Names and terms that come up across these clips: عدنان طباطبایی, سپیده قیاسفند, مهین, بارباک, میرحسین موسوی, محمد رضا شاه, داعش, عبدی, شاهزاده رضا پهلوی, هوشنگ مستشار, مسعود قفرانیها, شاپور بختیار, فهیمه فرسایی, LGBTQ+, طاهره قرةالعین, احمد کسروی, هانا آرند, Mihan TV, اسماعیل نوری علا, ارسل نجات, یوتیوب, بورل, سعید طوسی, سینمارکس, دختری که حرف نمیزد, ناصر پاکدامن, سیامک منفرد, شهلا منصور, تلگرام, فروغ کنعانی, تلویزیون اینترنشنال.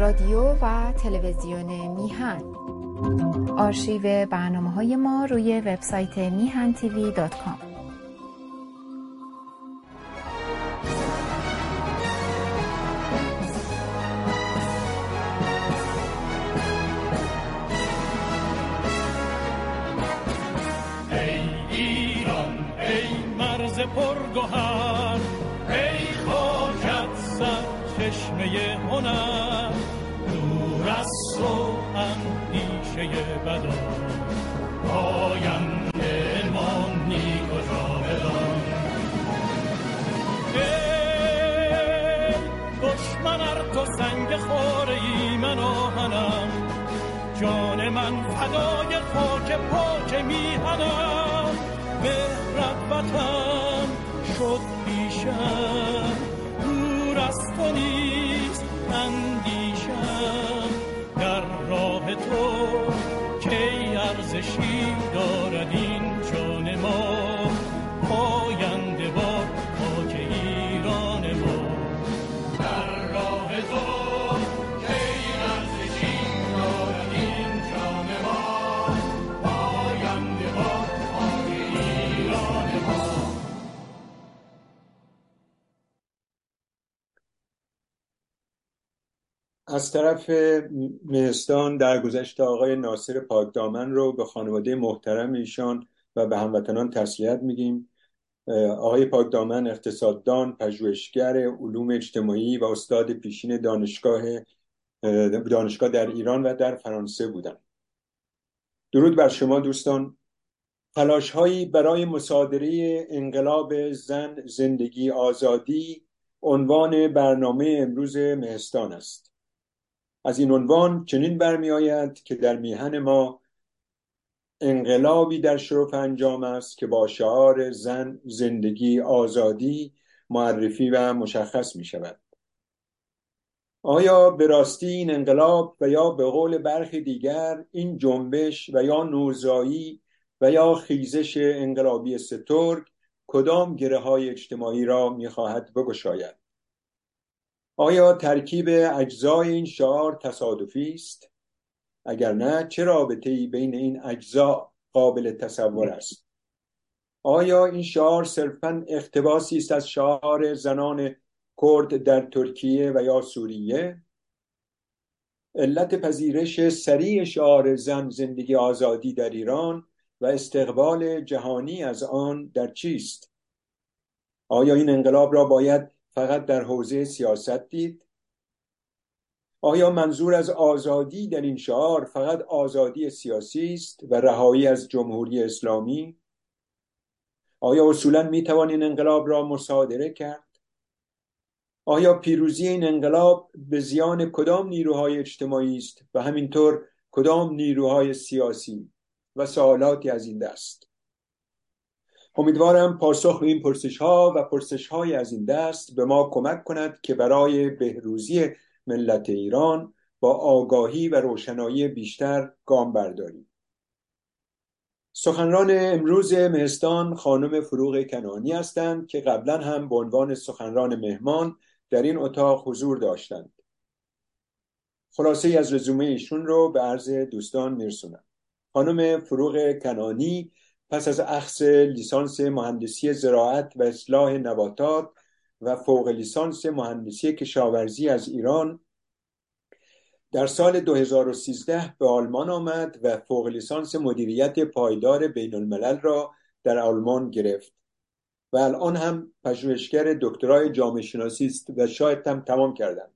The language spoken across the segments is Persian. رادیو و تلویزیون میهن. آرشیو برنامه‌های ما روی وبسایت mihan.tv.com. از طرف مهستان درگذشت آقای ناصر پاکدامن رو به خانواده محترم ایشان و به هموطنان تسلیت میگیم. آقای پاکدامن اقتصاددان، پژوهشگر علوم اجتماعی و استاد پیشین دانشگاه در ایران و در فرانسه بودند. درود بر شما دوستان. تلاش‌هایی برای مصادره انقلاب زن، زندگی، آزادی عنوان برنامه امروز مهستان است. از این عنوان چنین برمی آید که در میهن ما انقلابی در شرف انجام است که با شعار زن، زندگی، آزادی معرفی و مشخص می شود. آیا به راستی این انقلاب و یا به قول برخی دیگر این جنبش و یا نوزایی و یا خیزش انقلابی سترگ کدام گره های اجتماعی را می خواهد بگشاید؟ آیا ترکیب اجزای این شعار تصادفی است؟ اگر نه، چه رابطه‌ای بین این اجزا قابل تصور است؟ آیا این شعار صرفاً اقتباسی است از شعار زنان کرد در ترکیه و یا سوریه؟ علت پذیرش سریع شعار زن، زندگی، آزادی در ایران و استقبال جهانی از آن در چیست؟ آیا این انقلاب را باید فقط در حوزه سیاست دید؟ آیا منظور از آزادی در این شعار فقط آزادی سیاسی است و رهایی از جمهوری اسلامی؟ آیا اصولاً میتوان این انقلاب را مصادره کرد؟ آیا پیروزی این انقلاب به زیان کدام نیروهای اجتماعی است و همینطور کدام نیروهای سیاسی و سوالاتی از این دست؟ امیدوارم پاسخ به این پرسش‌ها و پرسش‌های از این دست به ما کمک کند که برای بهروزی ملت ایران با آگاهی و روشنایی بیشتر گام برداریم. سخنران امروز مهستان خانم فروغ کنعانی هستند که قبلا هم به عنوان سخنران مهمان در این اتاق حضور داشتند. خلاصه‌ای از رزومه ایشون رو به عرض دوستان می‌رسونم. خانم فروغ کنعانی پس از اخذ لیسانس مهندسی زراعت و اصلاح نباتات و فوق لیسانس مهندسی کشاورزی از ایران در سال 2013 به آلمان آمد و فوق لیسانس مدیریت پایدار بین الملل را در آلمان گرفت و الان هم پژوهشگر دکترای جامعه شناسی است و شاید هم تمام کردند.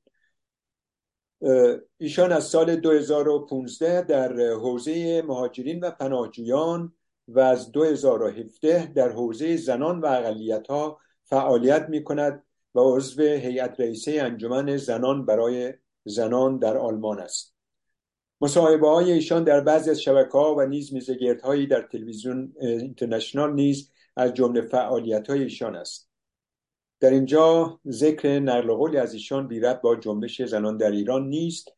ایشان از سال 2015 در حوزه مهاجرین و پناهجویان و از 2017 در حوزه زنان و اقلیت‌ها فعالیت می‌کند و عضو هیئت رئیسه انجمن زنان برای زنان در آلمان است. مصاحبه‌های ایشان در بعضی از شبکه‌ها و نیز میزگردهایی در تلویزیون اینترنشنال نیز از جمله فعالیت‌های ایشان است. در اینجا ذکر نقل قولی از ایشان بی ربط با جنبش زنان در ایران نیست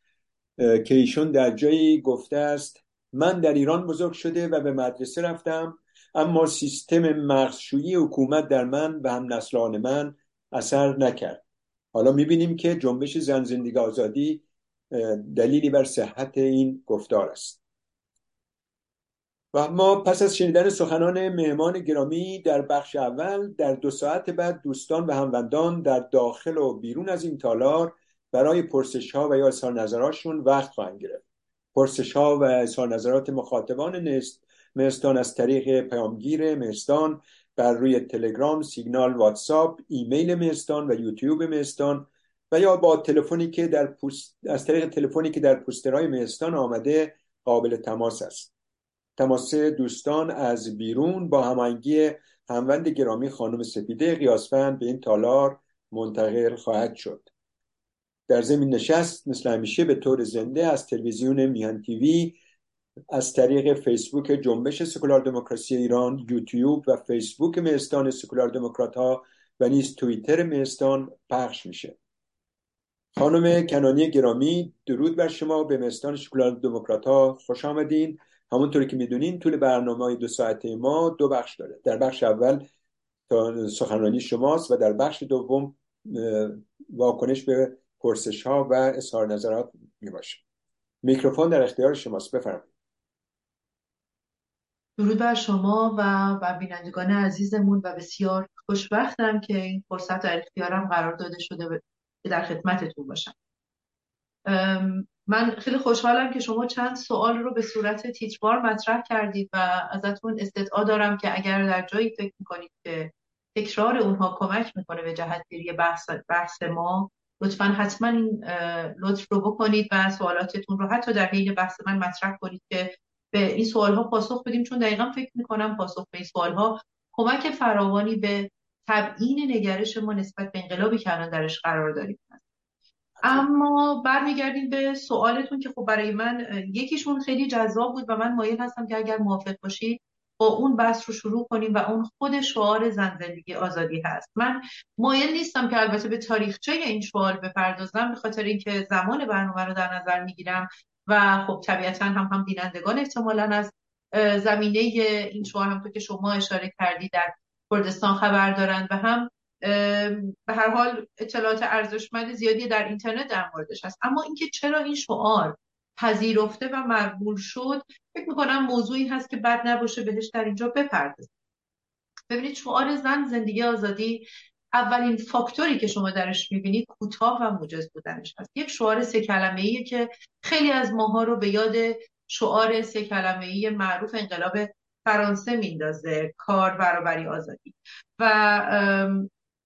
که ایشون در جایی گفته است: من در ایران بزرگ شده و به مدرسه رفتم، اما سیستم مغزشویی حکومت در من و هم نسلان من اثر نکرد. حالا میبینیم که جنبش زن، زندگی، آزادی دلیلی بر صحت این گفتار است. و ما پس از شنیدن سخنان مهمان گرامی در بخش اول، در 2 ساعت بعد دوستان و هموندان در داخل و بیرون از این تالار برای پرسش‌ها و یا اظهار نظراتشون وقت خواهند گرفت. پرسش‌ها و اظهار نظرات مخاطبان مهستان از طریق پیامگیر مهستان بر روی تلگرام، سیگنال، واتساپ، ایمیل مهستان و یوتیوب مهستان و یا با تلفنی که از طریق تلفنی که در پوسترهای مهستان آمده قابل تماس است. تماس دوستان از بیرون با هماهنگی هموند گرامی خانم سپیده قیاسفند به این تالار منتقل خواهد شد. در زمین نشست مثل همیشه به طور زنده از تلویزیون میهن تیوی، از طریق فیسبوک جنبش سکولار دموکراسی ایران، یوتیوب و فیسبوک مهستان سکولار دموکرات ها و نیز توییتر مهستان پخش میشه. خانم کنعانی گرامی، درود بر شما. به مهستان سکولار دموکرات ها خوش آمدین. همونطوری که میدونین طول برنامه 2 ساعته ما 2 بخش داره. در بخش اول سخنرانی شماست و در بخش دوم واکنش به پرسش ها و اظهار نظرات میباشه. میکروفون در اختیار شماست، بفرمایید. درود بر شما و بینندگان عزیزمون و بسیار خوشبختم که این فرصت در اختیارم قرار داده شده که در خدمتتون باشم. من خیلی خوشحالم که شما چند سوال رو به صورت تیتروار مطرح کردید و ازتون استدعا دارم که اگر در جایی فکر میکنید که تکرار اونها کمک میکنه به جهتگیری بحث ما، لطفاً حتما این لطف رو بکنید و سوالاتتون رو حتی در حین بحث من مطرح کنید که به این سوالها پاسخ بدیم، چون دقیقاً فکر میکنم پاسخ به این سوالها کمک فراوانی به تبیین نگرش ما نسبت به انقلابی که الان درش قرار داریم. اما برمیگردیم به سوالتون که خب برای من یکیشون خیلی جذاب بود و من مایل هستم که اگر موافق باشید با اون بحث رو شروع کنیم و اون خود شعار زن زندگی آزادی هست. من مایل نیستم که البته به تاریخچه این شعار بپردازم، به خاطر اینکه زمان برنامه رو در نظر میگیرم و خب طبیعتاً هم بینندگان احتمالاً از زمینه این شعار هم تو که شما اشاره کردید در کردستان خبر دارن و هم به هر حال اطلاعات ارزشمند زیادی در اینترنت در موردش هست. اما اینکه چرا این شعار پذیرفته و مقبول شد، فکر می‌کنم موضوعی هست که بد نباشه بهش در اینجا بپردازیم. ببینید، شعار زن زندگی آزادی اولین فاکتوری که شما درش می‌بینید کوتاه و موجز بودنش هست. یک شعار 3 کلمه‌ایه که خیلی از ماها رو به یاد شعار 3 کلمه‌ای معروف انقلاب فرانسه میندازه، کار، برابری، آزادی. و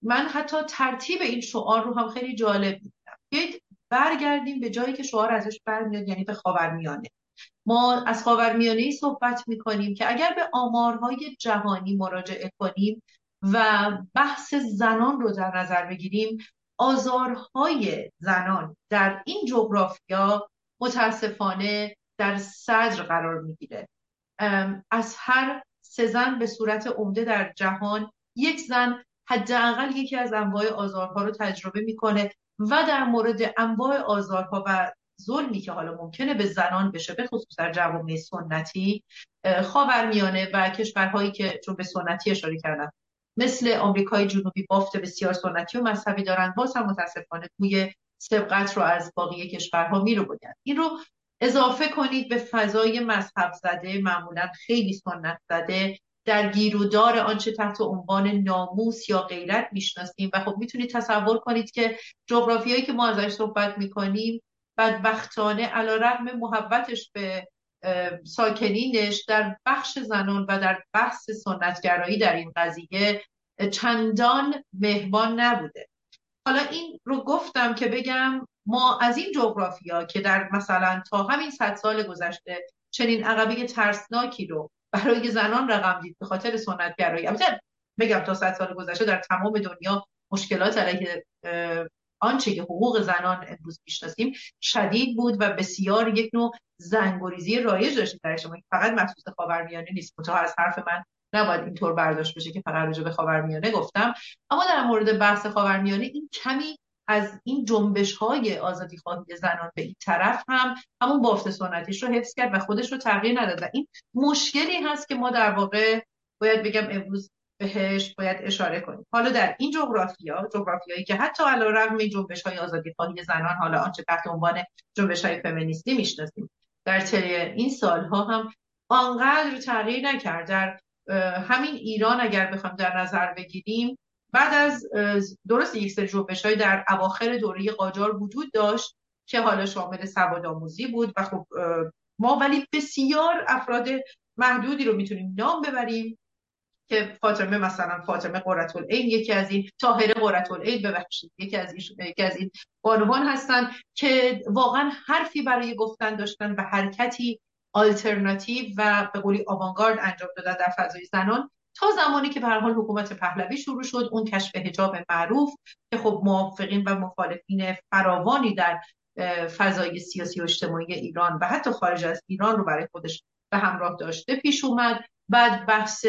من حتی ترتیب این شعار رو هم خیلی جالب میدم. بیایید برگردیم به جایی که شعار ازش برمیاد، یعنی به خاورمیانه. ما از خاورمیانه‌ای صحبت میکنیم که اگر به آمارهای جهانی مراجعه کنیم و بحث زنان رو در نظر بگیریم، آزارهای زنان در این جغرافیا متاسفانه در صدر قرار میگیره. از هر 3 زن به صورت عمده در جهان، 1 زن حداقل یکی از انواع آزارها رو تجربه میکنه و در مورد انواع آزارها و ظلمی که حالا ممکنه به زنان بشه، به خصوص در جوامع سنتی خاورمیانه و کشورهایی که چون به سنتی اشاره کردم مثل آمریکای جنوبی بافت بسیار سنتی و مذهبی دارن، باز هم متاسفانه توی سبقت رو از باقی کشورها می رو بودن. این رو اضافه کنید به فضای مذهب زده، معمولا خیلی سنت زده، در گیرودار آنچه تحت عنوان ناموس یا غیرت میشناسیم و خب میتونید تصور کنید که جغرافیایی که ما ازش صحبت میکنیم بدبختانه علیرغم محبتش به ساکنینش در بخش زنان و در بحث سنتگرایی در این قضیه چندان مهربان نبوده. حالا این رو گفتم که بگم ما از این جغرافیا که در مثلا تا همین 100 سال گذشته چنین عقبه ترسناکی رو برای زنان رقم دید به خاطر سنتگرایی، البته بگم تا 100 سال گذشته در تمام دنیا مشکلات علیه آنچه که حقوق زنان امروز میشناسیم شدید بود و بسیار یک نوع زنگوریزی رایج داشت در جامعه. فقط مخصوص خاورمیانه نیست، متأ از حرف من نباید اینطور برداشت بشه که فقط راجع به خاورمیانه گفتم. اما در مورد بحث خاورمیانه این کمی از این جنبش‌های آزادی‌خواهی زنان به این طرف هم همون بافت سنتیش رو حفظ کرد و خودش رو تغییر نداد. این مشکلی هست که ما در واقع باید بگم امروز بهش باید اشاره کنیم. حالا در این جغرافیایی که حتی علیرغم جنبش‌های آزادی‌خواهی زنان، حالا آنچه تحت عنوان جنبش‌های فمینیستی می‌شناسیم، در طی این سال‌ها هم آنقدر تغییر نکرد. در همین ایران اگر بخوام در نظر بگیریم، بعد از درست یک سری جنبش‌های در اواخر دوره قاجار وجود داشت که حالا شامل سوادآموزی بود و خب ما ولی بسیار افراد محدودی رو میتونیم نام ببریم که مثلا فاطمه قرةالعین یکی از این، طاهره قرةالعین ببخشید یکی از این بانوان هستن که واقعا حرفی برای گفتن داشتن و حرکتی آلترناتیو و به قولی آوانگارد انجام دادن در فضای زنان تا زمانی که به هر حال حکومت پهلوی شروع شد، اون کشف حجاب معروف که خب موافقین و مخالفین فراوانی در فضای سیاسی و اجتماعی ایران و حتی خارج از ایران رو برای خودش به همراه داشته پیش اومد. بعد بحث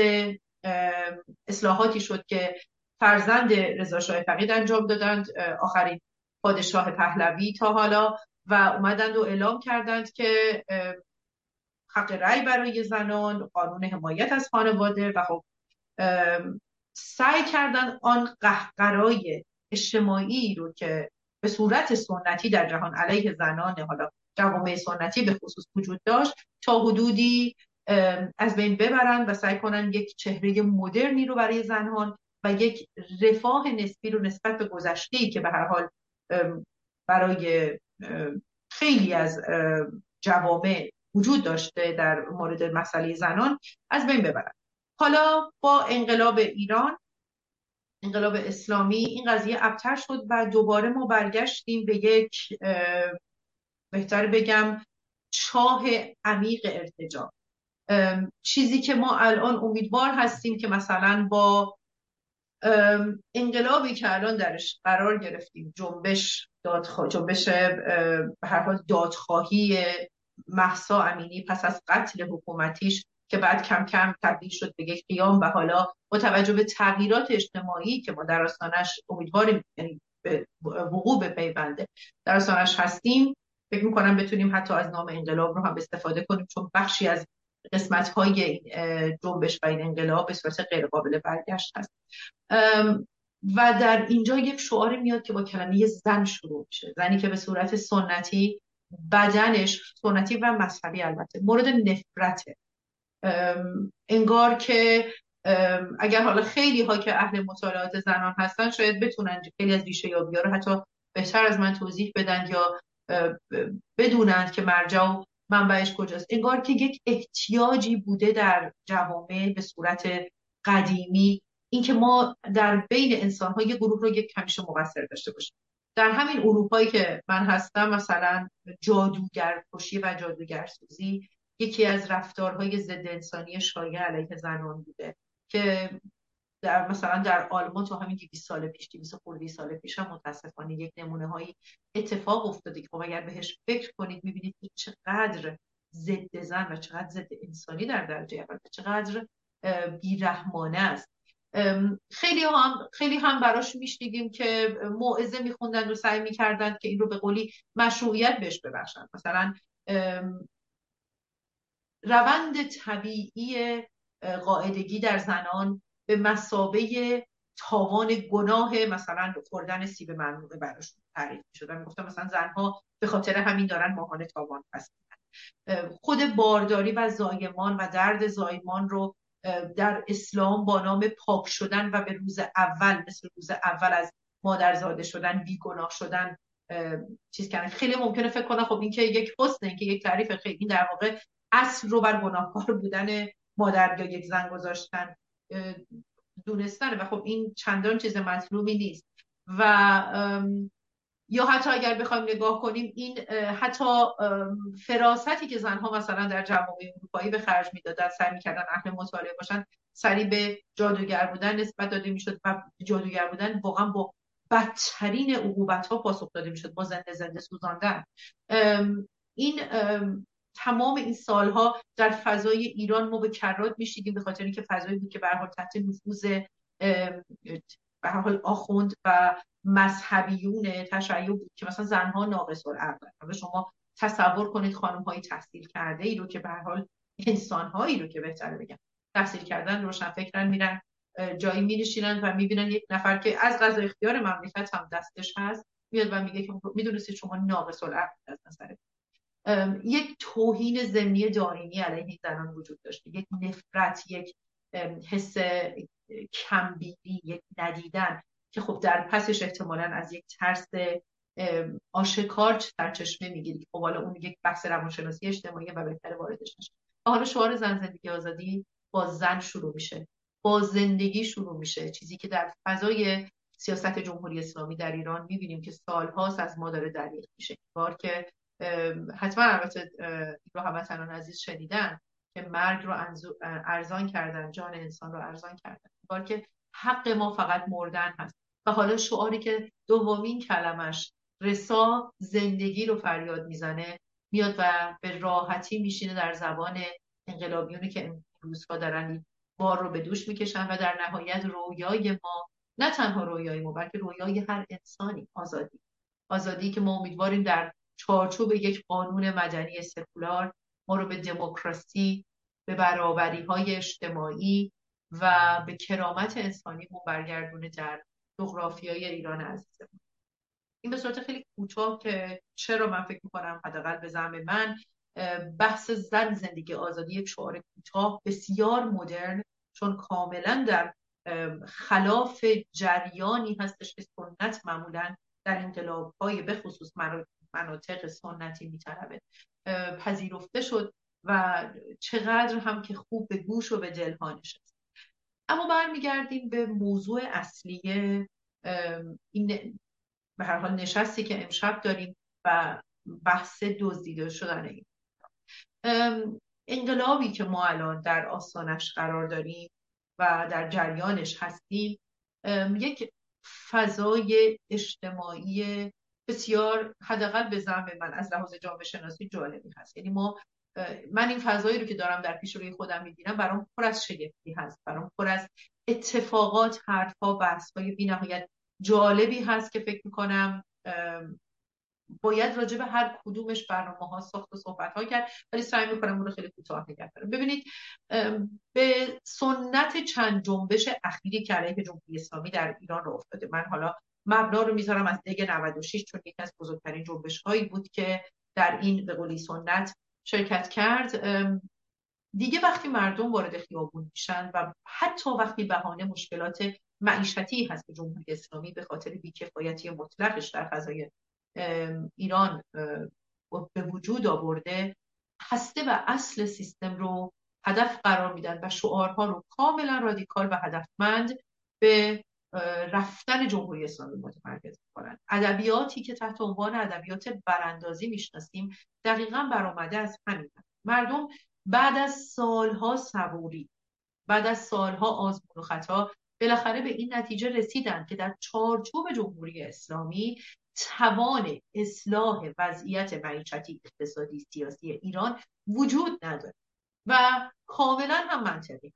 اصلاحاتی شد که فرزند رضا شاه فقید انجام دادند، آخرین پادشاه پهلوی تا حالا، و اومدند و اعلام کردند که حق رأی برای زنان، قانون حمایت از خانواده، و خب سعی کردند آن قهقرای اجتماعی رو که به صورت سنتی در جهان علیه زنان، حالا جوامع سنتی به خصوص وجود داشت، تا حدودی از بین ببرن و سعی کنن یک چهره مدرنی رو برای زنان و یک رفاه نسبی رو نسبت به گذشته‌ای که به هر حال برای خیلی از جوامع وجود داشته در مورد مسئله زنان از بین ببرن. حالا با انقلاب ایران، انقلاب اسلامی، این قضیه ابتر شد و دوباره ما برگشتیم به یک، بهتر بگم، چاه عمیق ارتجاع. چیزی که ما الان امیدوار هستیم که مثلا با انقلابی که الان درش قرار گرفتیم، جنبش به هر حال دادخواهی مهسا امینی پس از قتل حکومتیش که بعد کم کم تبدیل شد به یک قیام، و حالا با توجه به تغییرات اجتماعی که ما در آستانش امیدواریم، یعنی به وقوع پیونده در آستانش هستیم، فکر می‌کنم بتونیم حتی از نام انقلاب رو هم استفاده کنیم، چون بخشی از قسمت‌های جنبش و این انقلاب به صورت غیر قابل برگشت هست. و در اینجا یک شعار میاد که با کلمه زن شروع میشه، زنی که به صورت سنتی، بدنش سنتی و مذهبی البته، مورد نفرته. انگار که اگر حالا خیلی ها که اهل مطالعات زنان هستن شاید بتونن خیلی از ریشه یابی‌ها رو حتی بهتر از من توضیح بدن یا بدونند که مرجع و منبعش کجاست. انگار که یک احتیاجی بوده در جوامع به صورت قدیمی، اینکه ما در بین انسان‌ها یک گروه رو یک کمیش مقصر داشته باشیم. در همین اروپایی که من هستم، مثلا جادوگرکشی و جادوگرسوزی یکی از رفتارهای ضد انسانی شایع علیه زنان بوده که در مثلا در آلمان تو همین 200 سال پیش، 200 سال پیش هم متاسفانه یک نمونه‌هایی اتفاق افتاده که اگر بهش فکر کنید می‌بینید که چقدر ضد زن و چقدر ضد انسانی در درجه اول، چقدر بی‌رحمانه است. خیلی هم براش میشنیدیم که موعظه میخوندن و سعی میکردن که این رو به قولی مشروعیت بهش ببخشن. مثلا روند طبیعی قاعدگی در زنان به مثابه تاوان گناه مثلا خوردن سیب ممنوعه براش تعریف میشدن، میگفتن مثلا زنها به خاطر همین دارن ماهانه تاوان پس میدن. خود بارداری و زایمان و درد زایمان رو در اسلام با نام پاک شدن و به روز اول، مثل روز اول از مادرزاده شدن، بیگناه شدن چیز کردن. خیلی ممکنه فکر کنن خب این که یک حسنه، که یک تعریف، خیلی در واقع اصل رو بر گناهکار بودن مادر یا یک زن گذاشتن دونستنه، و خب این چندان چیز مطلوبی نیست. و یا حتی اگر بخوایم نگاه کنیم، این حتی فراستی که زنها مثلا در جوامع اروپایی به خرج میدادن، سعی میکردن اهل مطالعه باشن، سری به جادوگر بودن نسبت داده میشد و جادوگر بودن واقعا با بدترین عقوبت ها پاسخ داده میشد، با زنده سوزاندن. تمام این سالها در فضای ایران ما به کرات میشیدیم، به خاطر اینکه فضایی بود که به هر حال تحت نفوذ به هر حال آخوند و مذهبیون تشیع بود که مثلا زنها ناقص العقل. شما تصور کنید خانم‌های تحصیل کرده ای رو که به هر حال انسان‌هایی رو که بهتره بگم تحصیل کردن، روشنفکرن، میرن جایی می نشینن و می بینن یک نفر که از قضا اختیار مملکت هم دستش هست میاد و میگه که می دونستید شما ناقص العقل از نظر یک توهین ضمنی دائمی علیه زنان وجود داشته، یک نفرت، یک حس کمبینی، یک ندیدن که خب در پسش احتمالاً از یک ترس آشکار سرچشمه میگیره که حوالا اون یک بحث روانشناسی اجتماعی و بهتر واردش نشه. و حالا شعار زن زندگی آزادی با زن شروع میشه، با زندگی شروع میشه، چیزی که در فضای سیاست جمهوری اسلامی در ایران میبینیم که سالهاست از ما داره دریغ میشه. بار که حتما البته رو هموطنان عزیز شنیدن که مرگ رو ارزان کردن، جان انسان رو ارزان کردن، بار که حق ما فقط مردن هست. و حالا شعاری که دومین کلمش رسا زندگی رو فریاد میزنه میاد و به راحتی میشینه در زبان انقلابیونی که امروزها دارن بار رو به دوش میکشن و در نهایت رویای ما، نه تنها رویای ما بلکه رویای هر انسانی، آزادی. آزادی که ما امیدواریم در چارچوب یک قانون مدنی سکولار ما رو به دموکراسی، به برابری‌های اجتماعی و به کرامت انسانی برگردونه در جغرافیای ایران عزیزمون. این به صورت خیلی کوتاه که چرا من فکر می‌کنم حداقل به زعم من بحث زن زندگی آزادی یک شعار کوتاه بسیار مدرن، چون کاملا در خلاف جریانی هستش که سنت معمولا در انقلاب‌های به خصوص مناطق سنتی می‌طلبه. پذیرفته شد و چقدر هم که خوب به گوش و به دلها نشست. اما برمیگردیم به موضوع اصلی این به هر حال نشستی که امشب داریم و بحث دزدیده شدن این انقلابی که ما الان در آستانش قرار داریم و در جریانش هستیم. یک فضای اجتماعی بسیار حداقل به زعم من از لحاظ جامعه شناسی جالبی هست، یعنی من این فضایی رو که دارم در پیش روی خودم می‌بینم برام پر از شگفتی هست، برام پر از اتفاقات، حرف‌ها، بحث‌های بی‌نهایت جالبی هست که فکر می‌کنم باید راجع به هر کدومش برنامه‌ها ساخت و صحبت‌ها کرد، ولی سعی می‌کنم اون رو خیلی کوتاه نگه دارم. ببینید، به سنت چند جنبش اخیری که علیه جمهوری اسلامی در ایران راه افتاده، من حالا مبنا رو می‌ذارم از دیگه 96 چون یکی از بزرگترین جنبش‌هایی بود که در این به قولی سنت شرکت کرد. دیگه وقتی مردم وارد خیابون میشن و حتی وقتی بهانه مشکلات معیشتی هست که جمهوری اسلامی به خاطر بیکفایتی مطلقش در فضای ایران به وجود آورده، هسته و اصل سیستم رو هدف قرار میدن و شعارها رو کاملا رادیکال و هدفمند به رفتن جمهوری اسلامی متمرکز می‌کنند. ادبیاتی که تحت عنوان ادبیات براندازی میشناسیم دقیقاً برآمده از همین. مردم بعد از سالها صبوری، بعد از سالها آزمون و خطا، بالاخره به این نتیجه رسیدن که در چارچوب جمهوری اسلامی توان اصلاح وضعیت معیشتی، اقتصادی، سیاسی ایران وجود نداره و کاملاً هم منطقی.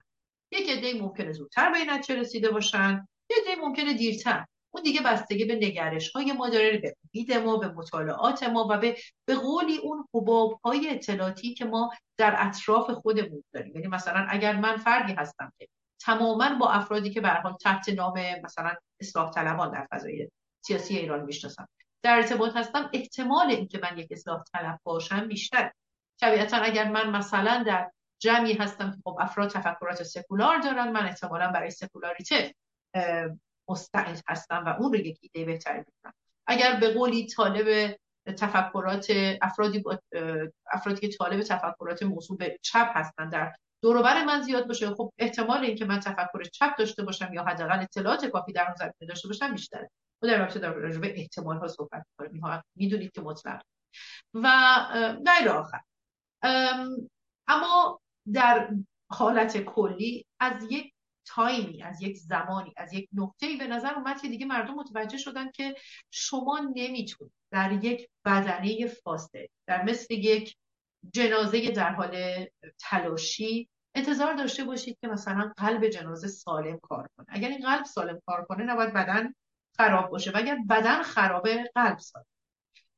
یک عده‌ای ممکنه زودتر به این نتیجه رسیده باشن، یه دیگه ممکنه دیرتر. اون دیگه بستگی به نگرش‌های ما داره، به امید ما، به مطالعات ما و به قولی اون حباب‌های اطلاعاتی که ما در اطراف خودمون داریم. یعنی مثلا اگر من فردی هستم که تماماً با افرادی که به هر حال تحت نام مثلا اصلاح طلبان در فضای سیاسی ایران میشناسم در ارتباط هستم، احتمال اینکه من یک اصلاح طلب باشم بیشتره. طبیعتاً اگر من مثلا در جمعی هستم که خب افراد تفکرات سکولار دارن، من احتمالاً برای سکولاریته مستعد هستم و اون رو یک ایده بهتری می‌کنم. اگر به قولی طالب تفکرات افرادی که طالب تفکرات موضوع به چپ هستن در دور و بر من زیاد باشه، خب احتمال این که من تفکر چپ داشته باشم یا حداقل اطلاعات کافی در اون زمینه داشته باشم بیشتره. ما در رابطه با احتمال ها صحبت می‌کنیم، میدونید که مطلق و غیر آخر. اما در حالت کلی از یک تایمی، از یک زمانی، از یک نقطه‌ای به نظر اومد که دیگه مردم متوجه شدن که شما نمیتونید در یک بدنه فاسد، در مثل یک جنازه در حال تلاشی انتظار داشته باشید که مثلا قلب جنازه سالم کار کنه. اگر این قلب سالم کار کنه نباید بدن خراب باشه و اگر بدن خرابه قلب سالم.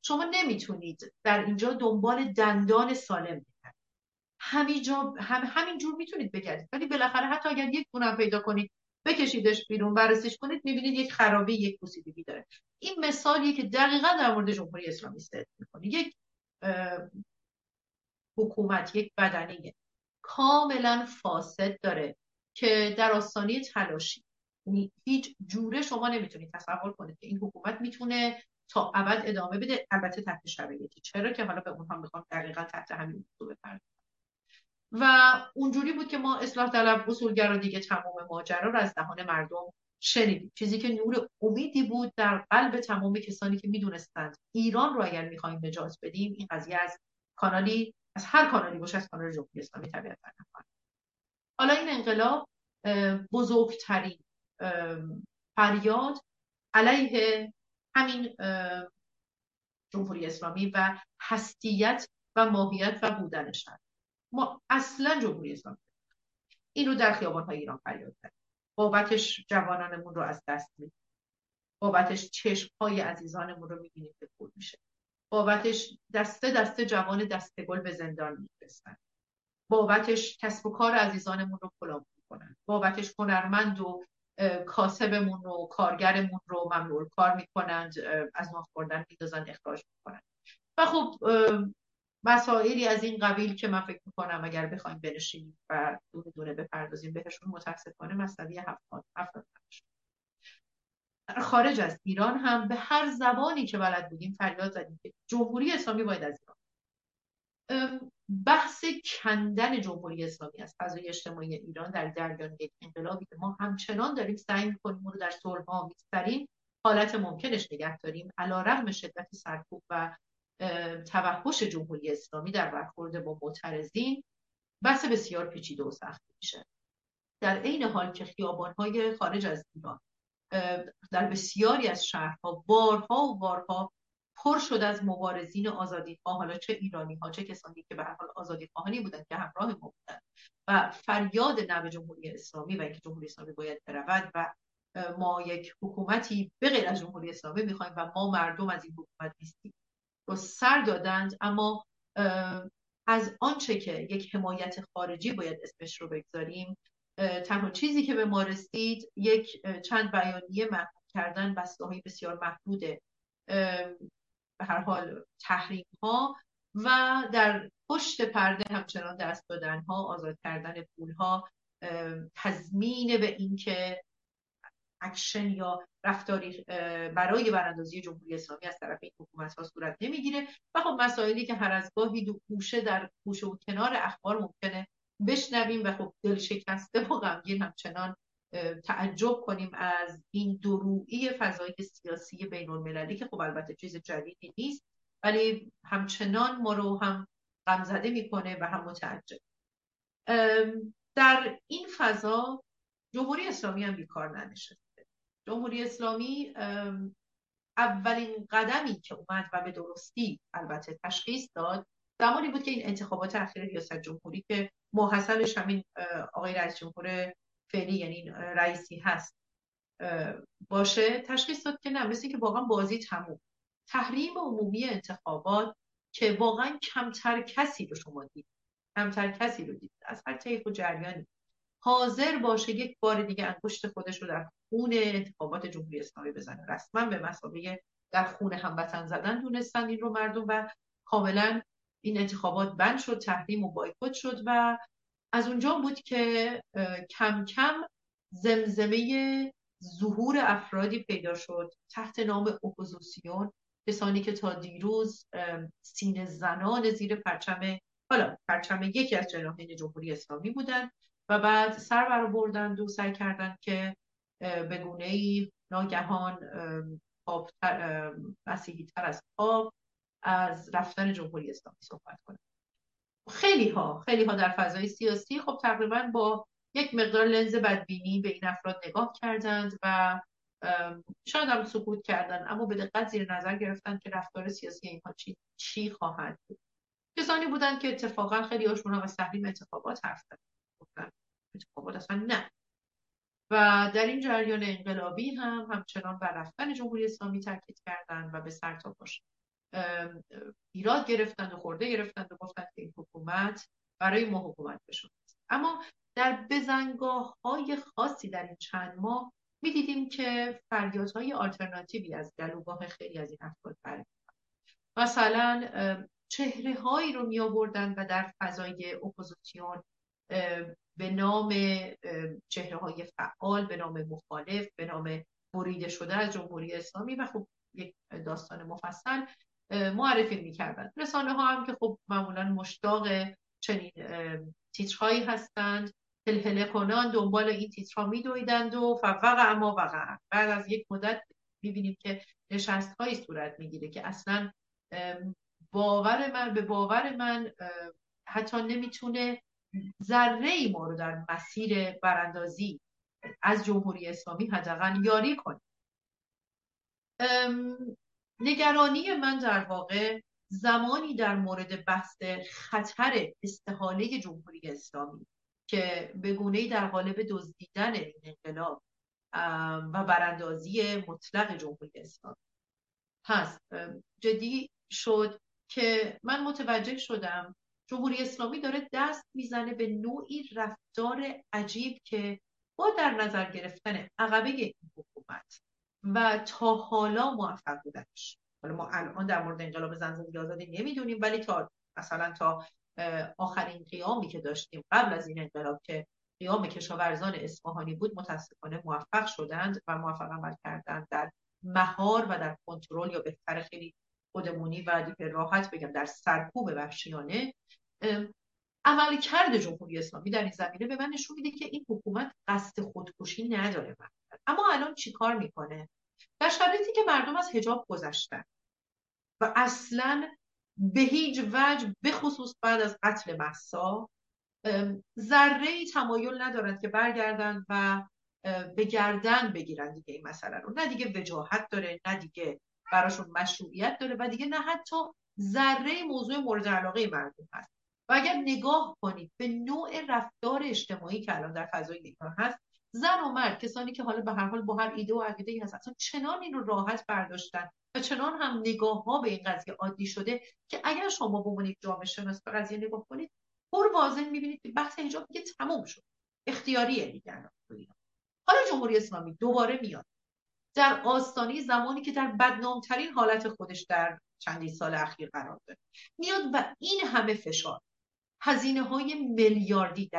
شما نمیتونید در اینجا دنبال دندان سالم همینجور میتونید بگردید، ولی بالاخره حتی اگر یک دونه پیدا کنید بکشیدش بیرون، بررسیش کنید، میبینید یک خرابی، یک پوسیدگی داره. این مثالیه که دقیقاً در مورد جمهوری اسلامی صدق می‌کنه. یک حکومت، یک بدنه کاملا فاسد داره که در آستانه تلاشی، یعنی هیچ جوره شما نمیتونید تصور کنید که این حکومت میتونه تا ابد ادامه بده، البته تحت شرایطی، چرا که حالا به اونها میخوام دقیقاً تحت همین موضوع بپردازم. و اونجوری بود که ما اصلاح طلب اصولگرا دیگه تمام ماجرا رو از دهان مردم شنیدیم، چیزی که نور امیدی بود در قلب تمام کسانی که میدونستند ایران رو اگر میخوایم نجات بدیم، این قضیه از کانالی، از هر کانالی باشه، از کانال جمهوری اسلامی طبیعتاً نمی‌کنه. حالا این انقلاب بزرگترین فریاد علیه همین جمهوری اسلامی و هستیت و ماهیت و بودنش هست. ما اصلا جمهوری اسلامی این رو در خیابان‌های ایران فریاد زدیم، بابتش جوانانمون رو از دست میدیم، بابتش چشم‌های عزیزانمون رو می‌بینیم که خورد میشه، بابتش دسته دسته جوان دسته‌گل به زندان می‌فرستن، بابتش کسب و کار عزیزانمون رو کلاه می‌کنن، بابتش هنرمند و کاسبمون و کارگرمون رو ممنوع کار میکنند، از ما خوردن میدازن، اخراج میکنند. و خب مسائلی از این قبیل که من فکر میکنم اگر بخوایم بنشینیم و دونه دونه بپردازیم بهشون، متاسفانه مسئله 70 خارج از ایران هم به هر زبانی که بلد بودیم فریاد زدیم که جمهوری اسلامی باید از ایران. بحث کندن جمهوری اسلامی از فضای اجتماعی ایران در جریان یک انقلابی که ما همچنان داریم سعی می‌کنیم اون رو در صلح‌آمیزترین حالت ممکنش نگه داریم، علیرغم شدت سرکوب و توحش جمهوری اسلامی در برخورد با معترضین، بحث بسیار پیچیده و سخت میشه. در عین حال که خیابان‌های خارج از ایران در بسیاری از شهرها بارها پر شد از مبارزین آزادی‌خواه، حالا چه ایرانی‌ها چه کسانی که به هر حال آزادی‌خواهانی بودند که همراه ما بودند و فریاد نه به جمهوری اسلامی و اینکه جمهوری اسلامی باید برود و ما یک حکومتی به غیر از جمهوری اسلامی می‌خوایم و ما مردم از این حکومت نیستیم رو سر دادند. اما از آنچه که یک حمایت خارجی باید اسمش رو بگذاریم، تنها چیزی که به ما رسید یک چند بیانیه محدود کردن بسته‌های بسیار محدوده، به هر حال تحریم ها، و در پشت پرده همچنان دست دادن ها، آزاد کردن پول ها، تضمین به اینکه اکشن یا رفتاری برای براندازی جمهوری اسلامی از طرف این حکومت ها صورت نمیگیره. و خب مسائلی که هر از گاهی دو گوشه در گوشه و کنار اخبار ممکنه بشنویم و خب دل شکسته و غمگین همچنان تعجب کنیم از این دورویی فضای سیاسی بین المللی که خب البته چیز جدیدی نیست، ولی همچنان ما رو هم غمزده میکنه و هم متعجب. در این فضا جمهوری اسلامی هم بیکار ننشسته. جمهوری اسلامی اولین قدمی که اومد و به درستی البته تشخیص داد زمانی بود که این انتخابات اخیر ریاست جمهوری که محسنش همین آقای رئیس جمهور فعلی، یعنی رئیسی هست، باشه، تشخیص داد که نه، مثل که واقعا بازی تموم. تحریم عمومی انتخابات که واقعا کمتر کسی رو شما دید، کمتر کسی رو دید از هر طیف و جریانی حاضر باشه یک بار دیگه انگشت خودش رو در خون انتخابات جمهوری اسلامی بزنه. رسما به مسابقه در خون هموطن زدن دونستن این رو مردم و کاملا این انتخابات بند شد، تحریم و بایکوت شد. و از اونجا بود که کم کم زمزمه ظهور افرادی پیدا شد تحت نام اپوزیسیون، کسانی که تا دیروز سینه زنان زیر پرچم، حالا پرچم یکی از جناحین جمهوری اسلامی بودند و بعد سر برآوردند و سعی کردند که به گونه‌ای ناگهان مسیحی‌تر از آب از رفتن جمهوری اسلامی صحبت کنند. خیلی ها در فضای سیاسی خب تقریبا با یک مقدار لنز بدبینی به این افراد نگاه کردند و شاید هم سکوت کردند، اما به دقت زیر نظر گرفتند که رفتار سیاسی اینها چی خواهد بود. کسانی بودند که اتفاقا خیلی هاشون هم از تحریم انتخابات حرف زدند، انتخابات اصلا نه. و در این جریان انقلابی هم همچنان بر رفتن جمهوری اسلامی تاکید کردند و به سر تا پاش ایراد گرفتند و خورده گرفتند و گفتند که این حکومت برای ما حکومت بشوند. اما در بزنگاه‌های خاصی در این چند ماه می‌دیدیم که فریادهای آلترناتیوی از گلوگاه خیلی از این افراد برمی‌آمد. مثلا چهره‌هایی رو می‌آوردن و در فضای اپوزیسیون به نام چهره‌های فعال، به نام مخالف، به نام بریده شده از جمهوری اسلامی و خب یک داستان مفصل معرفی می‌کردند. رسانه‌ها هم که خب معمولاً مشتاق چنین تیترهایی هستند، هلهله کنان دنبال این تیترها می‌دویدند و فوقع اما وقع. بعد از یک مدت می‌بینیم که نشست‌هایی صورت می‌گیره که اصلاً باور من حتی نمی‌تونه ذره‌ای ما رو در مسیر براندازی از جمهوری اسلامی حداقل یاری کنه. نگرانی من در واقع زمانی در مورد بحث خطر استحاله جمهوری اسلامی که به گونه‌ای در قالب دزدیدن این انقلاب و براندازی مطلق جمهوری اسلامی هست جدی شد که من متوجه شدم جمهوری اسلامی داره دست میزنه به نوعی رفتار عجیب که با در نظر گرفتن عقبه این حکومت و تا حالا موفق بودنش، حالا ما الان در مورد انقلاب زنجیری آزادی نمیدونیم، ولی تا مثلا تا آخرین قیامی که داشتیم قبل از این انقلاب که قیام کشاورزان اصفهانی بود، متاسفانه موفق شدند و موفق عمل کردند در مهار و در کنترل، یا بهتر خیلی خودمونی و دیگه راحت بگم در سرکوب وحشیانه عملکرد جمهوری اسلامی در این زمینه به من نشون میده که این حکومت قصد خودکشی نداره. اما الان چی کار میکنه؟ در شرایطی که مردم از حجاب گذشتن و اصلا به هیچ وجه، به خصوص بعد از قتل مهسا، ذره‌ای تمایل ندارند که برگردن و به گردن بگیرن دیگه این مسئله رو، نه دیگه وجاهت داره، نه دیگه براشون مشروعیت داره و دیگه نه حتی ذره موضوع مورد علاقه مردم هست. و اگر نگاه کنید به نوع رفتار اجتماعی که الان در فضای ایران هست، زن و مرد، کسانی که حالا به هر حال با هر ایده و عقیده‌ای هست، اصلا چنان این رو راحت برداشتن و چنان هم نگاه‌ها به این قضیه عادی شده که اگر شما بمونید جامعه شناس به قضیه نگاه کنید، پر واضح می‌بینید که بحث حجاب دیگه تموم شد، اختیاریه دیگه. حالا جمهوری اسلامی دوباره میاد در آستانه زمانی که در بدنام‌ترین حالت خودش در چندین سال اخیر قرار داره، میاد و این همه فشار، هزینه‌های میلیاردی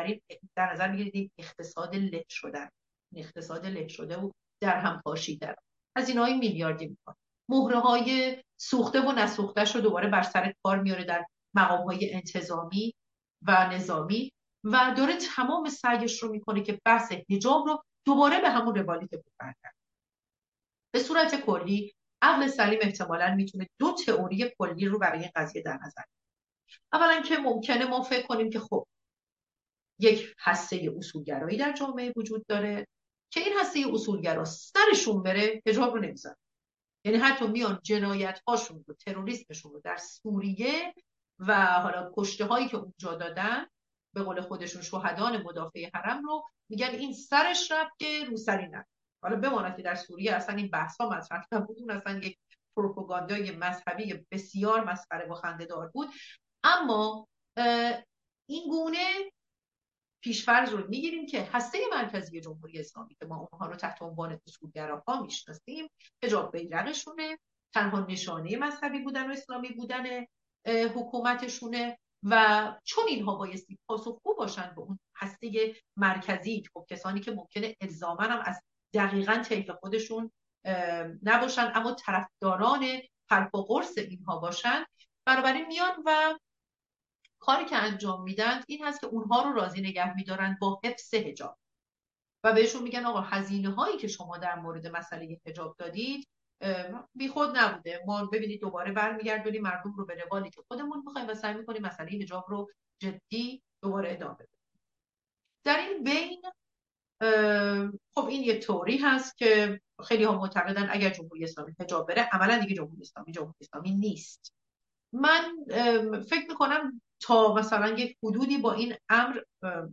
در نظر می‌گیرید، اقتصاد له شدن، اقتصاد له شده و در هم پاشیدن، هزینه‌های میلیاردی می‌کنه، مهره‌های سوخته و نسوخته‌اش رو دوباره بر سر کار میاره در مقام‌های انتظامی و نظامی و داره تمام سعیش رو می‌کنه که بحث حجاب رو دوباره به همون روالیت بپرونه. به صورت کلی عقل سلیم احتمالاً میتونه دو تئوری کلی رو برای این قضیه در نظر بگیره. اولا که ممکنه ما فکر کنیم که خب یک هسته اصولگرایی در جامعه وجود داره که این هسته اصولگرا سرشون بره حجاب رو نمیذارن، یعنی حتی میان جنایت‌هاشون رو، تروریسمشون رو در سوریه و حالا کشته هایی که اونجا دادن، به قول خودشون شهدان مدافع حرم رو میگن این سرش رفت که روسری نه. حالا بماند که در سوریه اصلا این بحثا مطرح نبود، اون اصلا یک پروپاگاندای مذهبی بسیار مسخره و خنده‌دار بود، اما این گونه پیش‌فرض رو می‌گیریم که هسته مرکزی جمهوری اسلامی که ما اونها رو تحت عنوان اصولگراها می‌شناسیم، حجاب بیرقشونه، تنها نشانه مذهبی بودن و اسلامی بودن حکومتشونه و چون اینها بایستی پاسخگو باشن به اون هسته مرکزی، خب کسانی که ممکنه الزاماً هم از دقیقاً طیف خودشون نباشن اما طرفداران پرپ و قرص اینها باشن، بنابراین میان و کاری که انجام میدن این هست که اونها رو راضی نگه میدارن با حفظ حجاب و بهشون میگن آقا هزینه هایی که شما در مورد مسئله حجاب دادید بی خود نبوده، ما ببینید دوباره برمیگردونیم مردم رو به روالی که خودمون میخوایم و سعی میکنیم مسئله حجاب رو جدی دوباره ادامه بدیم. در این بین خب این یه تئوری هست که خیلی ها معتقدن اگر جمهوری اسلامی حجاب بره عملا دیگه جمهوری اسلامی نیست. من فکر میکنم تا مثلا یک حدودی با این امر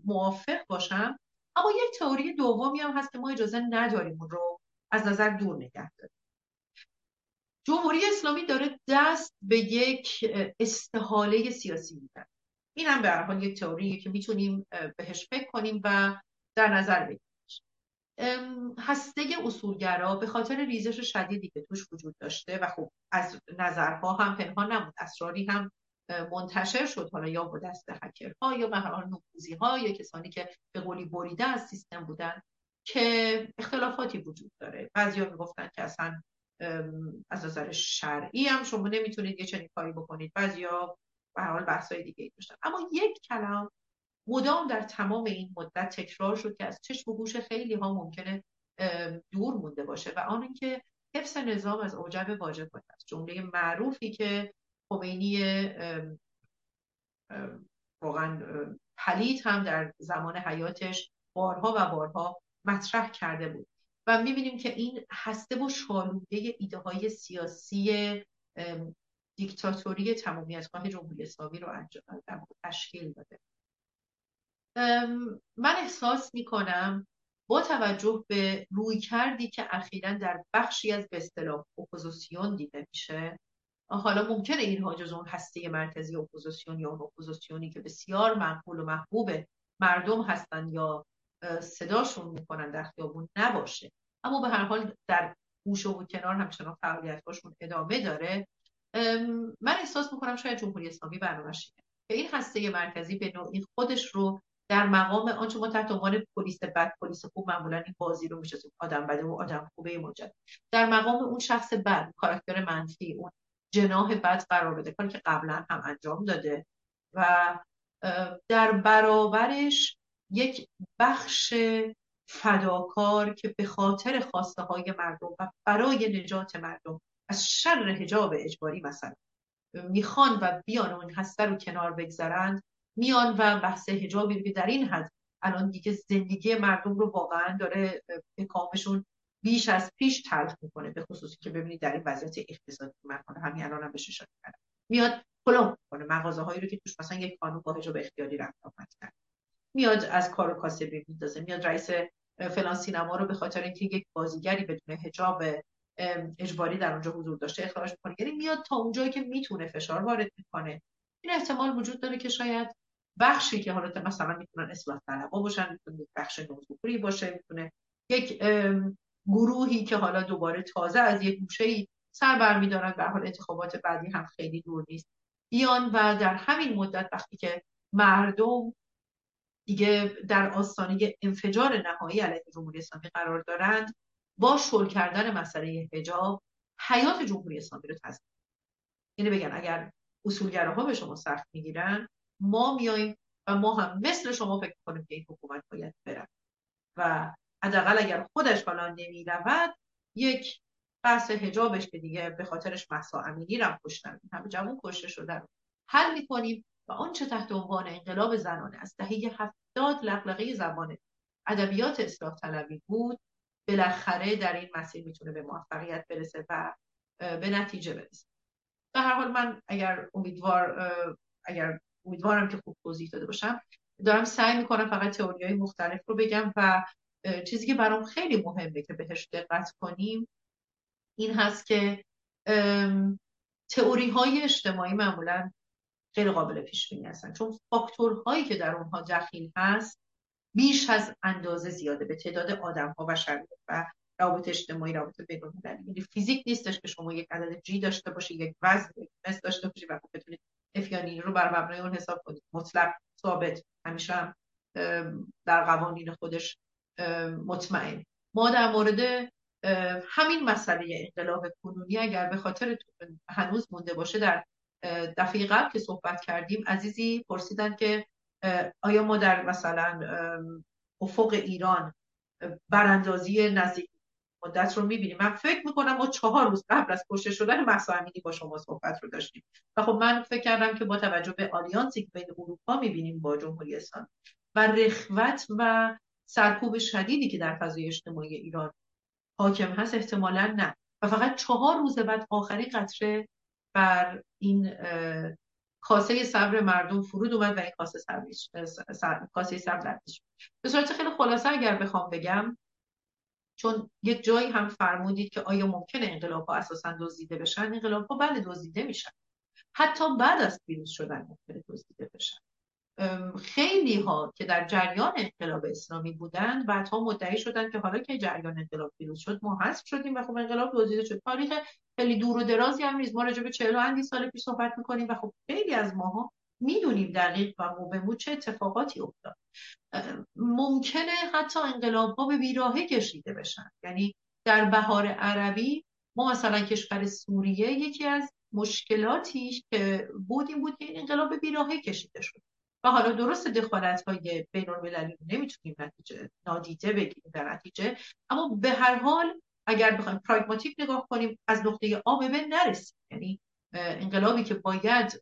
موافق باشم، اما یک تئوری دومی هم هست که ما اجازه نداریم اون رو از نظر دور نگه داریم. جمهوری اسلامی داره دست به یک استحاله سیاسی میزنه. این هم به هر حال یک تئوریه که میتونیم بهش فکر کنیم و در نظر بگیریم. هسته اصولگرا به خاطر ریزش شدیدی که توش وجود داشته و خب از نظرها هم پنهان نمود، اسراری هم منتشر شد، حالا یا با دست هکرها یا مهران نفوذی‌ها یا کسانی که به قولی بریده از سیستم بودن، که اختلافاتی وجود داره. بعضیا میگفتن که اصلا از نظر شرعی هم شما نمیتونید یه چنین کاری بکنید، بعضیا به هر حال بحث‌های دیگه‌ای داشتن. اما یک کلام مدام در تمام این مدت تکرار شد که از چشم و گوش خیلی ها ممکنه دور مونده باشه و آن اینکه حفظ نظام از اوجب واجب است. جمله معروفی که خمینی واقعا پلید هم در زمان حیاتش بارها و بارها مطرح کرده بود و می‌بینیم که این هسته و شالوده ایده‌های سیاسی دیکتاتوری تمامیتگاه جمهوری اسلامی رو تشکیل داده. من احساس میکنم با توجه به رویکردی که اخیراً در بخشی از به اصطلاح اپوزیسیون دیده میشه، حالا ممکنه اینها جز اون هسته مرکزی اپوزیسیون یا اون اپوزیسیونی که بسیار مقبول و محبوب مردم هستن یا صداشون میکنن در خیابون نباشه، اما به هر حال در گوشه و کنار همچنان فعالیت‌هاشون ادامه داره. من احساس میکنم شاید جمهوری اسلامی برنامه‌اش اینه که این هسته مرکزی به نوعی خودش رو در مقام آنچه ما تحت عنوان پلیس بد، پلیس خوب، معمولا این بازی رو میشه آدم بده و آدم خوبه مجرد، در مقام اون شخص بد، کاراکتر منفی، اون جناح بد قرار بده، کاری که قبلا هم انجام داده و در برابرش یک بخش فداکار که به خاطر خواسته های مردم و برای نجات مردم از شر حجاب اجباری مثلا میخوان و بیان اون هسته رو کنار بگذارند، میان و بحث حجابی که در این حد الان دیگه زندگی مردم رو واقعا داره به کامشون بیش از پیش تلخ میکنه، به خصوصی که ببینید در این وضعیت اقتصادی مردم همین الان هم بهش اشاره کردم، میاد کلاه میکنه مغازه هایی رو که توش مثلا یک خانم با حجاب اختیاری رفت آمد کرد، میاد از کار و کاسه میندازه، میاد رئیس فلان سینما رو به خاطر اینکه یک بازیگری بدون حجاب اجباری در اونجا حضور داشته اخراج میکنه، یعنی میاد تا اونجایی که میتونه فشار وارد میکنه. این احتمال وجود داره که شاید بخشی که حالا مثلا میتونن اصلاح طلبا باشن، میتونه بخش نوظهوری باشه، میتونه یک گروهی که حالا دوباره تازه از یک گوشه‌ای سر برمی‌دارن، به هر حال انتخابات بعدی هم خیلی دور نیست، بیان و در همین مدت وقتی که مردم دیگه در آستانه انفجار نهایی علیه جمهوری اسلامی قرار دارند، با شل کردن مسئله حجاب حیات جمهوری اسلامی رو تضمین، یعنی بگن اگر اصولگراها به شما سخت میگیرن، ما میاییم و ما هم مثل شما فکر کنیم که این حکومت باید بره و حداقل اگر خودش حالا نمیرود یک بحث حجابش که دیگه به خاطرش مهسا امینی رو کشتن، همه جوان کشته شدن، حل میکنیم و آنچه تحت عنوان انقلاب زنانه از دهه 70 لغلغه زبان ادبیات اصلاح طلبی بود بالاخره در این مسیر میتونه به موفقیت برسه و به نتیجه برسه. به هر حال من اگر امیدوارم که خوب توضیح داده باشم، دارم سعی میکنم فقط تئوری‌های مختلف رو بگم و چیزی که برام خیلی مهمه که بهش دقت کنیم این هست که تئوری‌های اجتماعی معمولاً غیر قابل پیش بینی هستن، چون فاکتورهایی که در اونها دخیل هست بیش از اندازه زیاده، به تعداد آدم‌ها و شرایط و روابط اجتماعی، روابط بین‌المللی. یعنی فیزیک نیستش که شما یک عدد جی داشته باشی، یک وزن، یک مس داشته باشی و بتونید افیانی رو بر مبنای اون حساب کنید. مطلق ثابت، همیشه هم در قوانین خودش مطمئن. ما در مورد همین مسئله انقلاب کنونی اگر به خاطر هنوز مونده باشه، در دفعه قبل که صحبت کردیم عزیزی پرسیدن که آیا ما در مثلا افق ایران براندازی نزدیک مدت رو میبینیم. من فکر میکنم ما 4 روز قبل از کشته شدن مهسا امینی با شما صحبت رو داشتیم و خب من فکر کردم که با توجه به آلیانسی که بین اروپا میبینیم با جمهوری اسلامی و رخوت و سرکوب شدیدی که در فضای اجتماعی ایران حاکم هست، احتمالاً نه. و فقط 4 روز بعد آخرین قطره بر این کاسه صبر مردم فرود اومد و این کاسه صبر نشد. به صورت خیلی خلاصه اگر بخوام بگم، چون یک جایی هم فرمودید که آیا ممکنه انقلاب‌ها اساساً دزدیده بشن؟ انقلاب‌ها بله دزدیده میشن، حتی بعد از پیروز شدن ممکنه دزدیده بشن. خیلی ها که در جریان انقلاب اسلامی بودند بعدها مدعی شدند که حالا که جریان انقلاب پیروز شد ما حذف شدیم و خب انقلاب دزدیده شد. تاریخ خیلی دور و درازی هم نیست، ما راجع به 40 سال پیش صحبت می‌کنیم و خب خیلی از ماها میدونیم دقیق و موبمو چه اتفاقاتی افتاد. ممکنه حتی انقلاب‌ها به بیراهه کشیده بشن، یعنی در بهار عربی ما مثلا کشور سوریه یکی از مشکلاتیش که بود که این انقلاب به بیراهه کشیده شد و حالا درست دخالت‌های بین‌المللی نمیتونیم نتیجه نادیده بگیریم در نتیجه، اما به هر حال اگر بخوایم پراگماتیک نگاه کنیم از نقطه A به B نرسیم، یعنی انقلابی که باید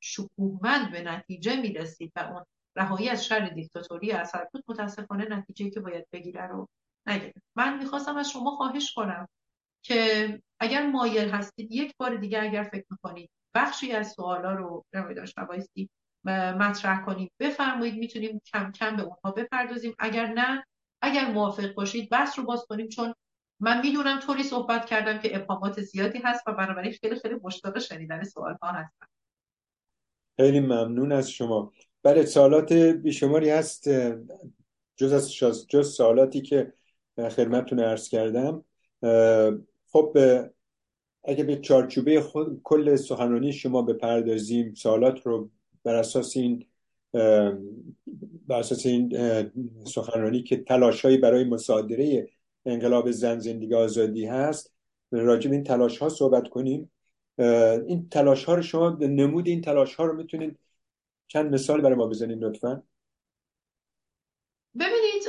شکوهمند به نتیجه میرسید و اون رهایی از شر دیکتاتوری اثر بود متاسفانه نتیجه‌ای که باید بگیره رو نگرفت. من میخواستم از شما خواهش کنم که اگر مایل هستید یک بار دیگه اگر فکر میکنید بخشی از سوالا رو نمی‌دونید مطرح کنید بفرمایید، میتونیم کم کم به اونها بپردازیم. اگر نه، اگر موافق باشید بحث رو باز کنیم، چون من میدونم طوری صحبت کردم که ابهامات زیادی هست و بنابراین خیلی خیلی مشتاق شنیدن سوال‌ها هستم. خیلی ممنون از شما. بله سوالات بیشماری هست جز سوالاتی که خدمتتون عرض کردم. خب اگه به چارچوبه خود کل سخنرانی شما بپردازیم، سوالات رو بر اساس این سخنرانی که تلاش‌های برای مصادره انقلاب زن زندگی آزادی هست راجع به این تلاش‌ها صحبت کنیم. این تلاش‌ها رو شما نمود این تلاش‌ها رو میتونید چند مثال برای ما بزنید لطفاً؟ ببینید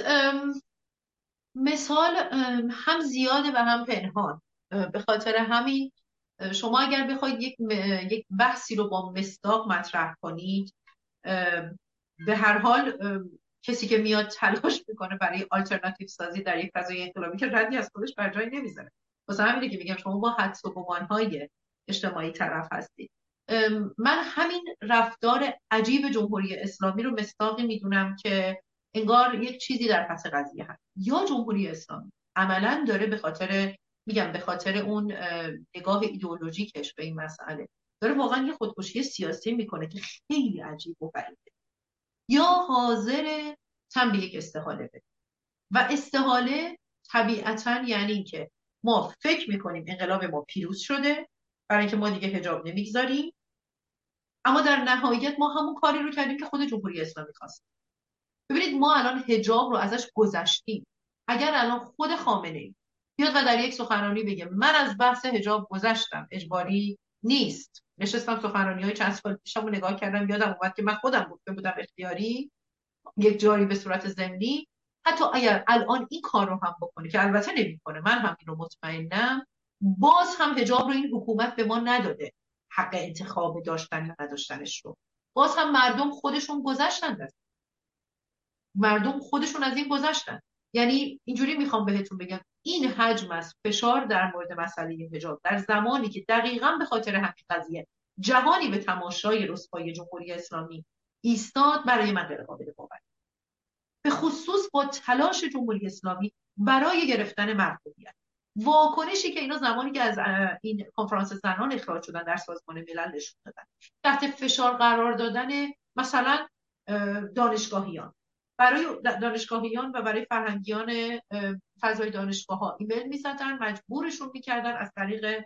مثال هم زیاده و هم پنهان، به خاطر همین شما اگر بخواید یک بحثی رو با مصداق مطرح کنید به هر حال کسی که میاد تلاش میکنه برای آلترناتیو سازی در یک فضای انقلابی که ردی از خودش بر جای نمیذاره، واسه همینه که میگم شما با حدس و گمانهای اجتماعی طرف هستید. من همین رفتار عجیب جمهوری اسلامی رو مصداقی میدونم که انگار یک چیزی در پس قضیه هست، یا جمهوری اسلامی عملاً داره به خاطر اون نگاه ایدئولوژیکش به این مسئله داره واقعا یه خودکشی سیاسی میکنه که خیلی عجیب و غریبه، یا حاضر تنبیه یک استحاله بده و استحاله طبیعتاً یعنی که ما فکر میکنیم انقلاب ما پیروز شده برای اینکه ما دیگه حجاب نمیگذاریم، اما در نهایت ما همون کاری رو کردیم که خود جمهوری اسلامی خواست. ببینید ما الان حجاب رو ازش گذشتیم. اگر الان خود خامنه‌ای بیاد و در یک سخنرانی بگه من از بحث حجاب گذشتم، اجباری نیست، نشستم سخنرانی‌های چند سال پیشم رو نگاه کردم یادم اومد که من خودم گفته بودم اختیاری، یک جاری به صورت ضمنی، حتی اگر الان این کار رو هم بکنه که البته نمی‌کنه، من هم این رو مطمئنم، باز هم حجاب رو این حکومت به ما نداده، حق انتخاب داشتن و نداشتنش رو، باز هم مردم خودشون گذشتن، مردم خودشون از این گذشتن. یعنی اینجوری میخوام بهتون بگم این حجم از فشار در مورد مسئله حجاب در زمانی که دقیقاً به خاطر همین قضیه جهانی به تماشای رسوایی جمهوری اسلامی ایستاد برای من غیر قابل باوره، به خصوص با تلاش جمهوری اسلامی برای گرفتن مرکوبیت. واکنشی که اینا زمانی که از این کنفرانس زنان اخراج شدن در سازمان ملل نشون دادن، تحت فشار قرار دادن مثلا دانشگاهیان و برای فرهنگیان فضای دانشگاه‌ها ایمیل می‌زدن، مجبورشون می‌کردن از طریق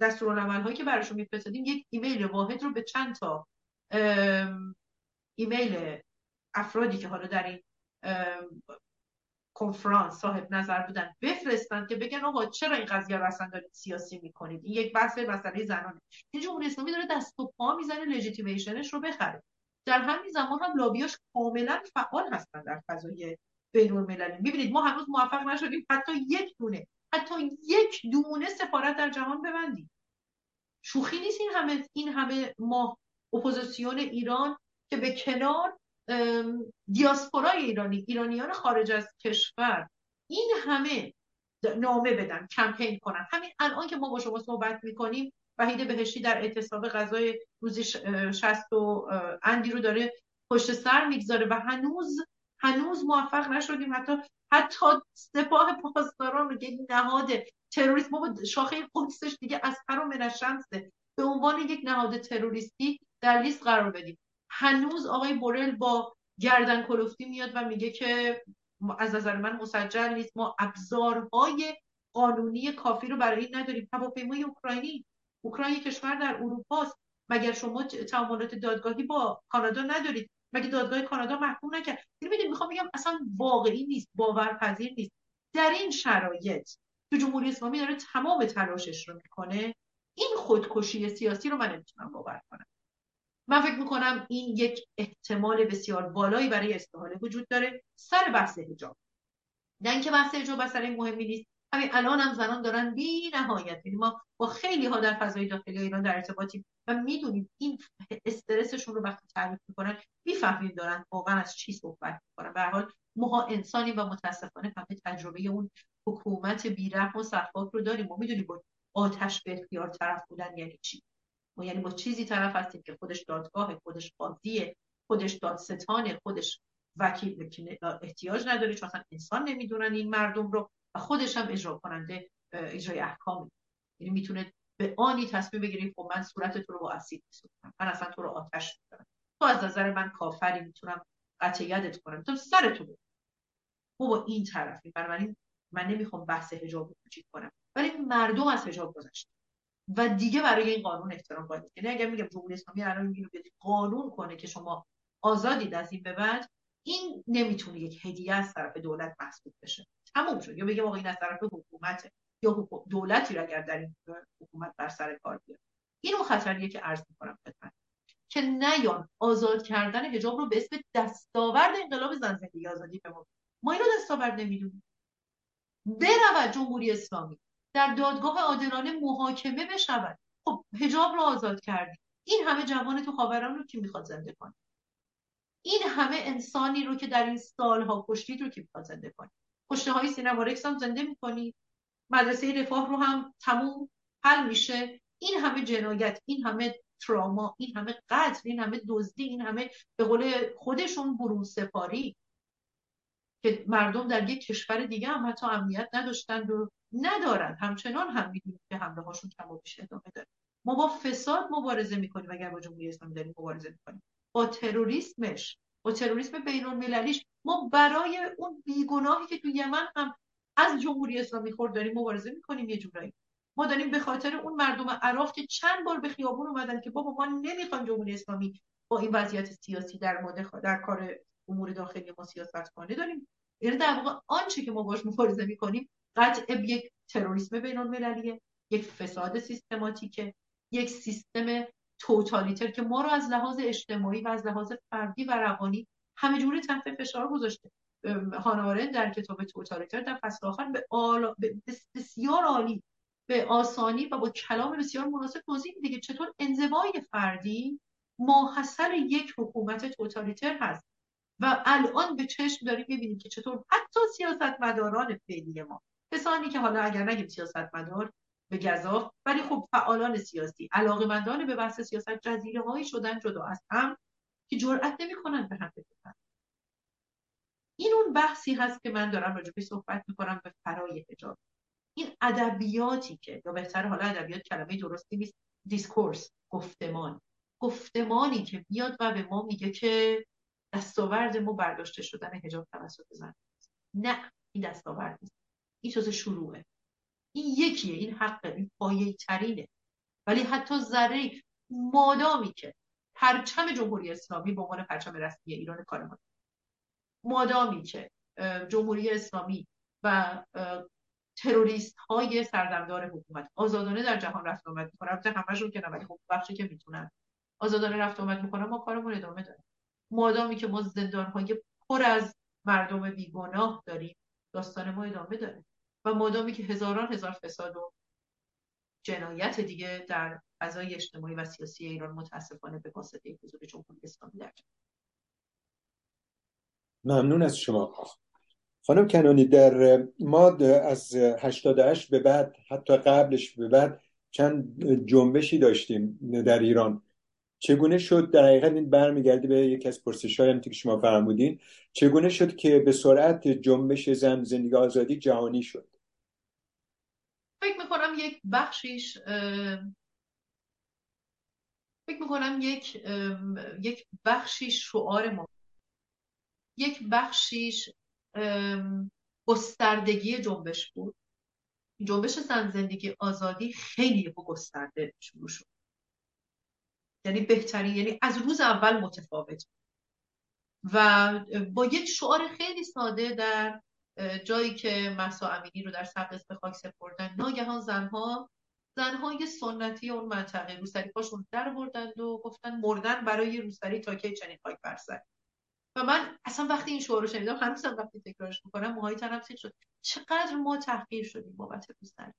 دستورالعمل‌هایی که براشون می‌فرستادیم یک ایمیل واحد رو به چند تا ایمیل افرادی که حالا در این کنفرانس صاحب نظر بودن بفرستن که بگن آقا چرا این قضیه رو اصلا دارید سیاسی می‌کنید، این یک بحث مسئله زنانه. این جمهوری اسلامی داره دست و پا می‌زنه لژیتیمیشنش رو بخره. در همین زمان هم لابیاش کاملا فعال هستن در فضای بین‌المللی. میبینید ما هنوز موفق نشدیم حتی یک دونه سفارت در جهان ببندیم. شوخی نیست این همه ما اپوزیسیون ایران که به کنار دیاسپورای ایرانیان خارج از کشور این همه نامه بدن، کمپین کنن. همین الان که ما با شما صحبت میکنیم وحیده بهشتی در اعتصاب غذای روزی 60 و اندی رو داره پشت سر میگذاره و هنوز موفق نشدیم حتی سپاه پاسداران رو یک نهاد تروریست، ما شاخه قدسش دیگه از هر و منشمسه، به عنوان یک نهاد تروریستی در لیست قرار بدیم. هنوز آقای بورل با گردن کلفتی میاد و میگه که از نظر من مسجل نیست، ما ابزارهای قانونی کافی رو برای این نداریم. هواپیمای اوکراینی، اوکراین کشور در اروپاست، مگر شما تعاملات دادگاهی با کانادا ندارید؟ مگر دادگاه کانادا محکوم نکرد؟ میخوام بگم اصلا واقعی نیست، باورپذیر نیست. در این شرایط تو جمهوری اسلامی داره تمام تلاشش رو میکنه. این خودکشی سیاسی رو من نمیتونم باور کنم. من فکر میکنم این یک احتمال بسیار بالایی برای استحاله وجود داره سر بحث حجاب. نه اینکه بحث حجاب اصلا مهمی نیست، همین الان هم زنان دارن بی نهایت. ما با خیلی ها در فضای داخلی ایران در ارتباطیم و میدونیم این استرسشون رو وقتی تعریف میکنن میفهمیم دارن واقعا از چی صحبت میکنن. به هر حال ماها انسانیم و متاسفانه همه تجربه اون حکومت بی‌رحم و سفاک رو داریم. ما میدونیم با آتش به اختیار طرف بودن یعنی چی. ما یعنی با چیزی طرف هستیم که خودش دادگاه، خودش قاضیه، خودش دادستانه، خودش وکیل احتیاج نداره، چون اصلا انسان نمیدونن این مردم رو، و خودش هم اجرا کننده اجرای احکام. یعنی میتونه به آنی تصمیم بگیره خب من صورت تو رو با اسید میسوزونم، من اصلا تو رو آتش می‌زنم، تو از نظر من کافری، میتونم قطع یدت کنم، میتونم سر تو بزنم. ما با این طرفی. بنابراین من نمیخوام بحث حجاب رو کوچیک کنم، ولی مردم از حجاب گذشتن و دیگه برای این قانون احترام قائل. یعنی اگر میگم جمهوری اسلامی الان میگه قانون کنه که شما آزادید از این به بعد، این نمیتونه یک هدیه از طرف دولت محسوب بشه. تموم شد. یا بگم آقا این از طرف حکومته یا دولتی رو اگر در این حکومت بر سر کار بیاره. اینو خطریه که عرض می‌کنم خدمت که نیان آزاد کردن حجاب رو به اسم دستاورد انقلاب زن زندگی آزادی بمونه. ما اینو دستاورد نمیدونیم. برود جمهوری اسلامی در دادگاه عادلانه محاکمه بشود. خب حجاب رو آزاد کردی. این همه جوان تو خاوران رو کی می‌خواد زنده کنه؟ این همه انسانی رو که در این سال‌ها کشتید رو کی می‌خواد زنده کنه؟ کشته‌های سینمارکس هم زنده می‌کنی، مدرسه رفاه رو هم تموم حل میشه. این همه جنایت، این همه تروما، این همه قتل، این همه دزدی، این همه به قول خودشون برون سپاری که مردم در یک کشور دیگه هم حتی امنیت نداشتند و ندارند، همچنان هم می‌دونیم که حمله‌هاشون کم و بیش ادامه داره. ما با فساد مبارزه می‌کنیم اگر با جمهوری اسلامی داریم مبارزه می‌کنیم، با تروریسمش، با تروریسم بین‌المللیش. ما برای اون بیگناهی که تو یمن هم از جمهوری اسلامی خورد داریم مبارزه میکنیم. یه جورایی ما داریم به خاطر اون مردم عراق که چند بار به خیابون اومدن که بابا ما نمیخوایم جمهوری اسلامی با این وضعیت سیاسی در مورد در کار امور داخلی ما سیاست کنه داریم. یعنی در واقع آنچه که ما باهاش مبارزه میکنیم قطع یک تروریسم بین‌المللیه، یک فساد سیستماتیکه، یک سیستم توتالیتر که ما رو از لحاظ اجتماعی و از لحاظ فردی و روانی همه جوره تحت فشار گذاشته. هانا آرند در کتاب توتالیتر در فصل آخر بسیار عالی، به آسانی و با کلام بسیار مناسب توضیح میده که چطور انزوای فردی ماحصل یک حکومت توتالیتر هست و الان به چشم داریم میبینیم که چطور حتی سیاستمداران فعلی ما، کسانی که حالا اگر نگیم سیاستمدار به گزاف، ولی خب فعالان سیاسی علاقه‌مندان به بحث سیاست، جزیره‌هایی شدن جدا از هم که جرئت نمی‌کنن به هم بزنن. این اون بحثی هست که من دارم راجع بهش صحبت می‌کنم، به فرای حجاب. این ادبیاتی که یا بهتر حالا ادبیات کلمه درستی نیست، دیسکورس، گفتمان، گفتمانی که میاد و به ما میگه که دستاورد ما برداشته شدن حجاب توسط زن. نه، این دستاورد نیست. این چیز شروعه. این یکیه، این حقه، این پایه‌ای ترینه. ولی حتی ذره مادامی که پرچم جمهوری اسلامی به عنوان پرچم رسمی ایران کارمان، مادامی که جمهوری اسلامی و تروریست های سردمدار حکومت آزادانه در جهان رفت آمد میکنن، همشون که نه ولی خب بخشی که میتونن آزادانه رفت آمد میکنن، ما کارمون ادامه داره. مادامی که ما زندان های پر از مردم بیگناه داریم، داستان ما ادامه داره. و مادامی که هزاران هزار فساد و جنایت دیگه در فضای اجتماعی و سیاسی ایران متاسفانه به واسطه حضور جمهوری اسلامی در. ممنون از شما خانم کنعانی. در ما از 88 به بعد، حتی قبلش به بعد، چند جنبشی داشتیم در ایران. چگونه شد در حقیقت، این برمیگرده به یکی از پرسش‌های هم که شما فرمودین، چگونه شد که به سرعت جنبش زن زندگی آزادی جهانی شد؟ فکر می‌کنم یک بخشیش فکر میکنم یک بخشیش شعار ما، یک بخشیش گستردگی جنبش بود. جنبش زن زندگی آزادی خیلی گسترده شروع شد، یعنی بهترین، یعنی از روز اول متفاوت و با یک شعار خیلی ساده. در جایی که مهسا امینی رو در سقز به خاک سپردن، ناگهان زنهای سنتی اون منطقه روسری پاشون در بردند و گفتن مردن برای روسری تا که چنین خاک بر سر. و من اصلا وقتی این شعار رو شنیدم، هنوزم وقتی تکرارش میکنم موهای تنم سیخ شد، چقدر ما تحقیر شدیم بابت روسری.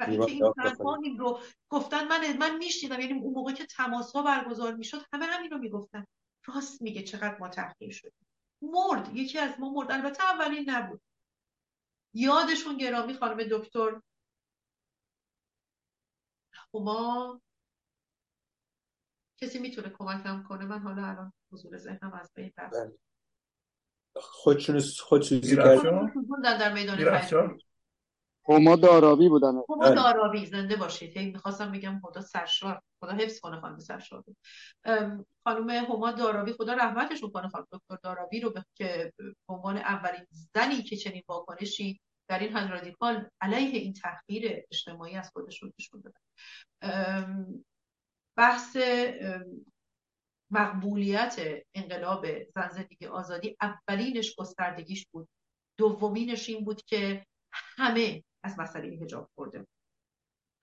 و اینکه این تنهاییم رو گفتن، من میشنیدم، یعنی اون موقع که تماس ها برگزار میشد همه همین رو میگفتن، راست میگه چقدر ما تحقیر شدیم، مرد، یکی از ما مرد. البته اولین نبود، یادشون گرامی خانم دکتر هما، کسی میتونه کمکم کنه؟ من حالا الان حضور ذهنم از بین رفت. خودسوزی کردن در میدان پایتخت. هما دارابی بودن. هما دارابی، زنده باشید. هی میخواستم بگم خدا سرشار، خدا حفظ کنه خانم سرشار. خانم هما دارابی، خدا رحمتش کنه خانم دکتر دارابی رو، که به عنوان اولین زنی که چنین واکنشی در این حد رادیکال علیه این تحقیر اجتماعی از خودش رو نشون دادن. بحث مقبولیت انقلاب زن زندگی آزادی اولینش گستردگیش بود، دومینش این بود که همه از مسئله حجاب خورده،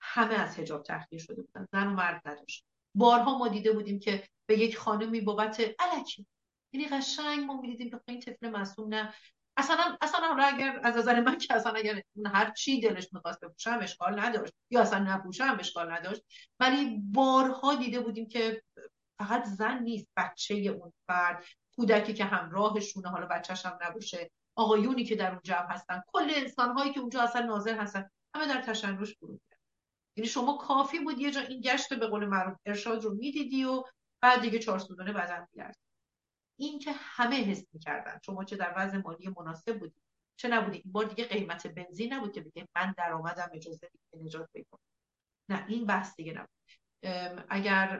همه از حجاب تحقیر شده بودن، زن و مرد نداشت. بارها ما دیده بودیم که به یک خانمی بابت الکی، یعنی قشنگ ما می‌دیدیم که این طفل معصوم، نه اصلا حالا اگر از نظر من که اصلا اگر هر چی دلش می‌خواست بپوشه هم اشکال نداشت، یا اصلا نپوشه هم اشکال نداشت، ولی بارها دیده بودیم که فقط زن نیست، بچه اون فرد، کودکی که همراهشونه، حالا بچه‌ش هم نباشه، آقایونی که در اون جمع هستن، کل انسان‌هایی که اونجا اصلا ناظر هستن، همه در تشنج فرو میرن. یعنی شما کافی بود یه جا این گشت به قول معروف ارشاد رو میدیدی و بعد دیگه چهار سودانه بدن می‌گرفت. این که همه حس می‌کردن، شما چه در وضع مالی مناسب بودی چه نبودی، این بار دیگه قیمت بنزین نبود که بگه من درآمدم اجازه میده نجات پیدا، نه این بحث دیگه نبود. اگر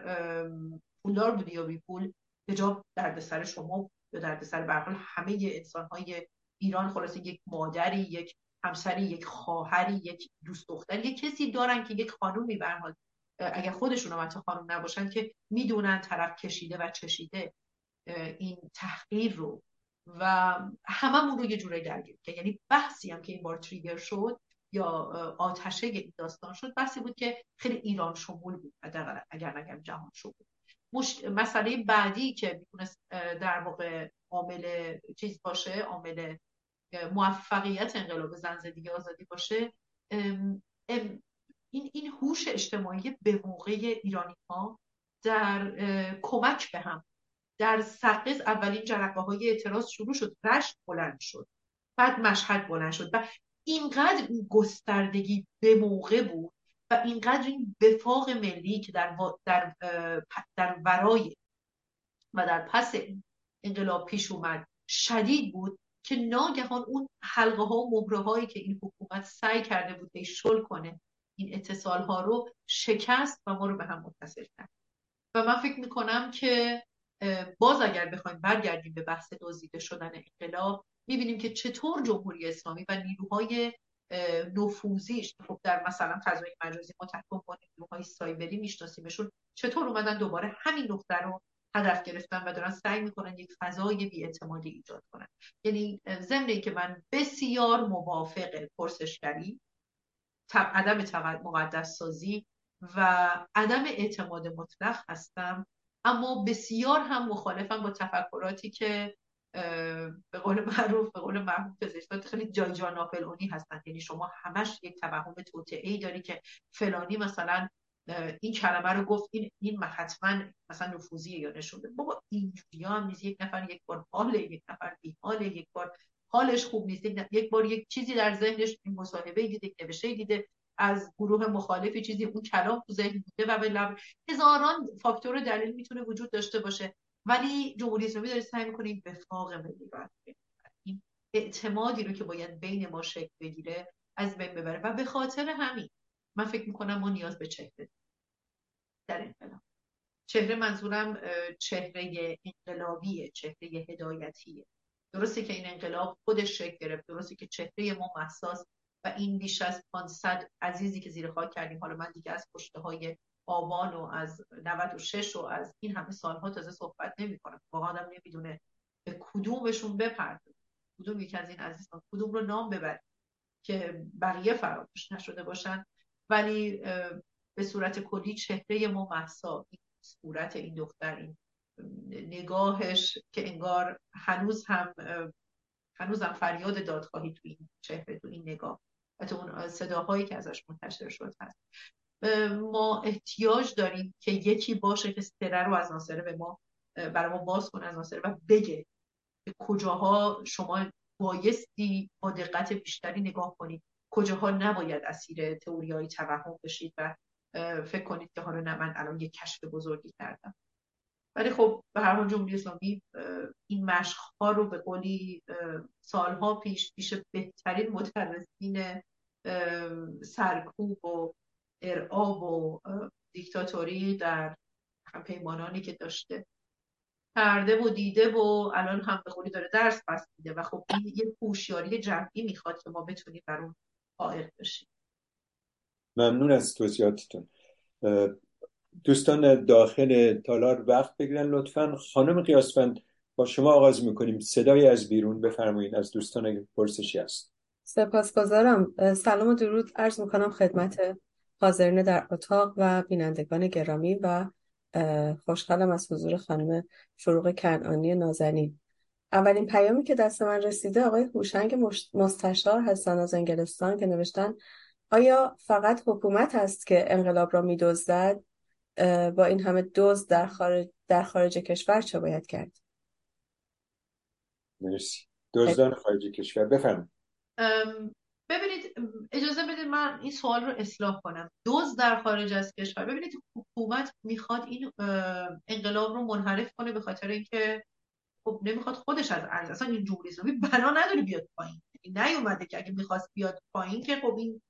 پولدار بودی یا بی پول، حجاب دردسر شما یا دردسر به هر حال همه انسان‌های ایران، خلاصه یک مادری، یک همسری، یک خواهری، یک دوست دختر، یک کسی دارن که یک خانومی به هر حال اگر خودشون هم حتی خانوم نباشن که میدونن طرف کشیده و چشیده این تحقیر رو و هممون رو یه جوری درگیر که، یعنی بحثی هم که این بار تریگر شد یا آتشه این داستان شد، بحثی بود که خیلی ایران شمول بود، اگر نگم جهان شمول. مسئله بعدی که میتونه در واقع عامل چیز باشه، عامل موفقیت انقلاب زن زندگی آزادی باشه، این هوش اجتماعی به موقع ایرانی‌ها در کمک به هم. در سقز اولین جرقه‌های اعتراض شروع شد، رشت بلند شد، بعد مشهد بلند شد و اینقدر این گستردگی به موقع بود و اینقدر این وفاق ملی که در ورای و در پس انقلاب پیش اومد شدید بود که ناگهان اون حلقه ها و مهره هایی که این حکومت سعی کرده بود به شل کنه، این اتصال ها رو شکست و ما رو به هم متصل کرد. و من فکر میکنم که باز اگر بخوایم برگردیم به بحث دزدیده شدن انقلاب، میبینیم که چطور جمهوری اسلامی و نیروهای نفوذیش، خب در مثلا فضای مجازی ما تحکم با نیروهای سایبری میشناسیمشون، چطور اومدن دوباره همین نقطه رو هدف گرفتن و دارن سعی میکنن یک فضای بی‌اعتمادی ایجاد کنن. یعنی ضمن اینکه من بسیار موافق پرسشگری، عدم مقدس سازی و عدم اعتماد مطلق هستم، اما بسیار هم مخالفم با تفکراتی که به قول معروف پزشکات خیلی جا ناپلئونی هستن. یعنی شما همش یک توهم توطئه‌ای داری که فلانی مثلا این کلمه رو گفت، این حتما مثلا نفوذیه یا نشونده. بابا اینجوری هم نیست، یک نفر یک بار حاله، یک نفر بی‌حاله، یک بار حالش خوب نیست، یک بار یک چیزی در ذهنش، این مصاحبه‌ای دیده، یک نوشته‌ای دیده از گروه مخالفی، چیزی اون کلام تو ذهن بوده و بلکه هزاران فاکتور دلیل میتونه وجود داشته باشه، ولی جمهوری اسلامی داره سعی می‌کنه این وفاق ملی رو، این اعتمادی رو که باید بین ما شکل بگیره از بین ببره و به خاطر همین من فکر میکنم ما نیاز به چهره در انقلاب، چهره منظورم چهره انقلابیه، چهره هدایتیه. درسته که این انقلاب خودش شکل گرفت، درسته که چهره ما مهساست و این بیش از 500 عزیزی که زیر خاک کردیم، حالا من دیگه از پشته های آبان و از 96 و از این همه سالها تازه صحبت نمی کنم، واقعا آدم نمیدونه به کدومشون بپردازه، کدوم یکی از این عزیزان، کدوم رو نام ببریم که بقیه فراموش نشده باشن. ولی به صورت کلی چهره ما مهسا، صورت این دختر، این نگاهش که انگار هنوز هم فریاد دادخواهی تو این چهره، تو این نگاه و تو اون صداهایی که ازش منتشر شد هست. ما احتیاج داریم که یکی باشه که سره رو از ناصره برای ما باز کنه، از ناصره و بگه کجاها شما بایستی با دقت بیشتری نگاه کنید، کجاها نباید اسیر تئوری‌های توهم بشید و فکر کنید که حالا نه من الان یک کشف بزرگی کردم. ولی خب به هر حال جمهوری اسلامی این مشق‌ها رو به قولی سالها پیش بهترین مترسین سرکوب و ارعاب و دیکتاتوری در همپیمانانی که داشته کرده و دیده و الان هم به قولی داره درس پس میده و خب این یه هوشیاری جمعی میخواد که ما بتونیم بر اون قائل بشیم. ممنون از توضیحاتتون. دوستان داخل تالار وقت بگیرن لطفاً. خانم قیاسفند با شما آغاز میکنیم، صدای از بیرون بفرمایید از دوستان اگه پرسشی هست. سپاسگزارم. سلام و درود عرض میکنم خدمت حاضرین در اتاق و بینندگان گرامی و خوشحالم از حضور خانم فروغ کنعانی نازنین. اولین پیامی که دست من رسیده آقای هوشنگ مستشار هستن از انگلستان که نوشتن آیا فقط حکومت است که انقلاب را می‌دزدد؟ با این همه دزد در خارج کشور چه باید کرد؟ مرسی. دزدان خارج کشور بفرمایید. ببینید اجازه بدید من این سوال رو اصلاح کنم. دزد در خارج از کشور، ببینید حکومت میخواد این انقلاب رو منحرف کنه به خاطر اینکه خب نمیخواد خودش از ارز، اصلا این جمهوری اسلامی بنا نداره بیاد پایین، نیومده که اگه میخواست بیاد پایین که خب این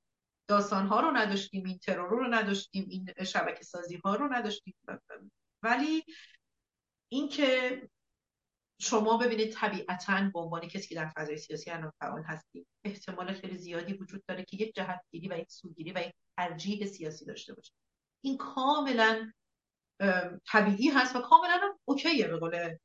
داستان‌ها رو نداشتیم، این ترور رو نداشتیم، این شبکه‌سازی‌ها رو نداشتیم. ولی اینکه شما ببینید طبیعتاً به عنوان کسی که در فضای سیاسی الان فعال هستید احتمال خیلی زیادی وجود داره که یک جهتگیری و یک سوگیری و یک ترجیح سیاسی داشته باشه. این کاملاً طبیعی هست و کاملاً هم اوکیه به قول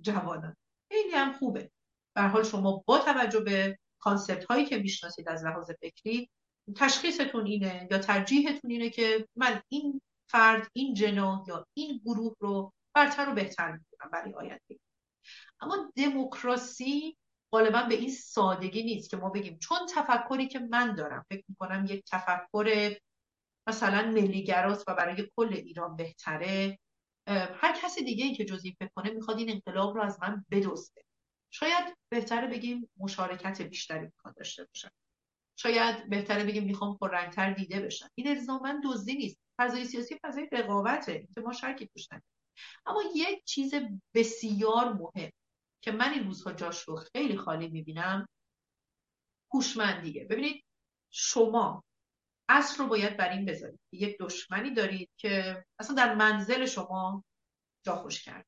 جوانان. خیلی هم خوبه. به هر حال شما با توجه به کانسپت‌هایی که می‌شناسید از لحاظ فکری تشخیصتون اینه یا ترجیحتون اینه که من این فرد، این جناح یا این گروه رو برتر و بهتر می‌دونم برای آینده. اما دموکراسی غالبا به این سادگی نیست که ما بگیم چون تفکری که من دارم فکر می‌کنم یک تفکر مثلا ملی‌گراست و برای کل ایران بهتره، هر کسی دیگه‌ای که جز این فکر کنه می‌خواد این انقلاب رو از من بدزده. شاید بهتره بگیم مشارکت بیشتری می‌خواد داشته باشم، شاید بهتره بگیم میخوام پررنگ‌تر دیده بشن. این الزاماً دزدی نیست. فضای سیاسی فضای رقابته که ما شرکی توش نداریم. اما یک چیز بسیار مهم که من این روزها جاش رو خیلی خالی میبینم هوشمندیه. ببینید شما اصل رو باید بر این بذارید، یک دشمنی دارید که اصلا در منزل شما جا خوش کرده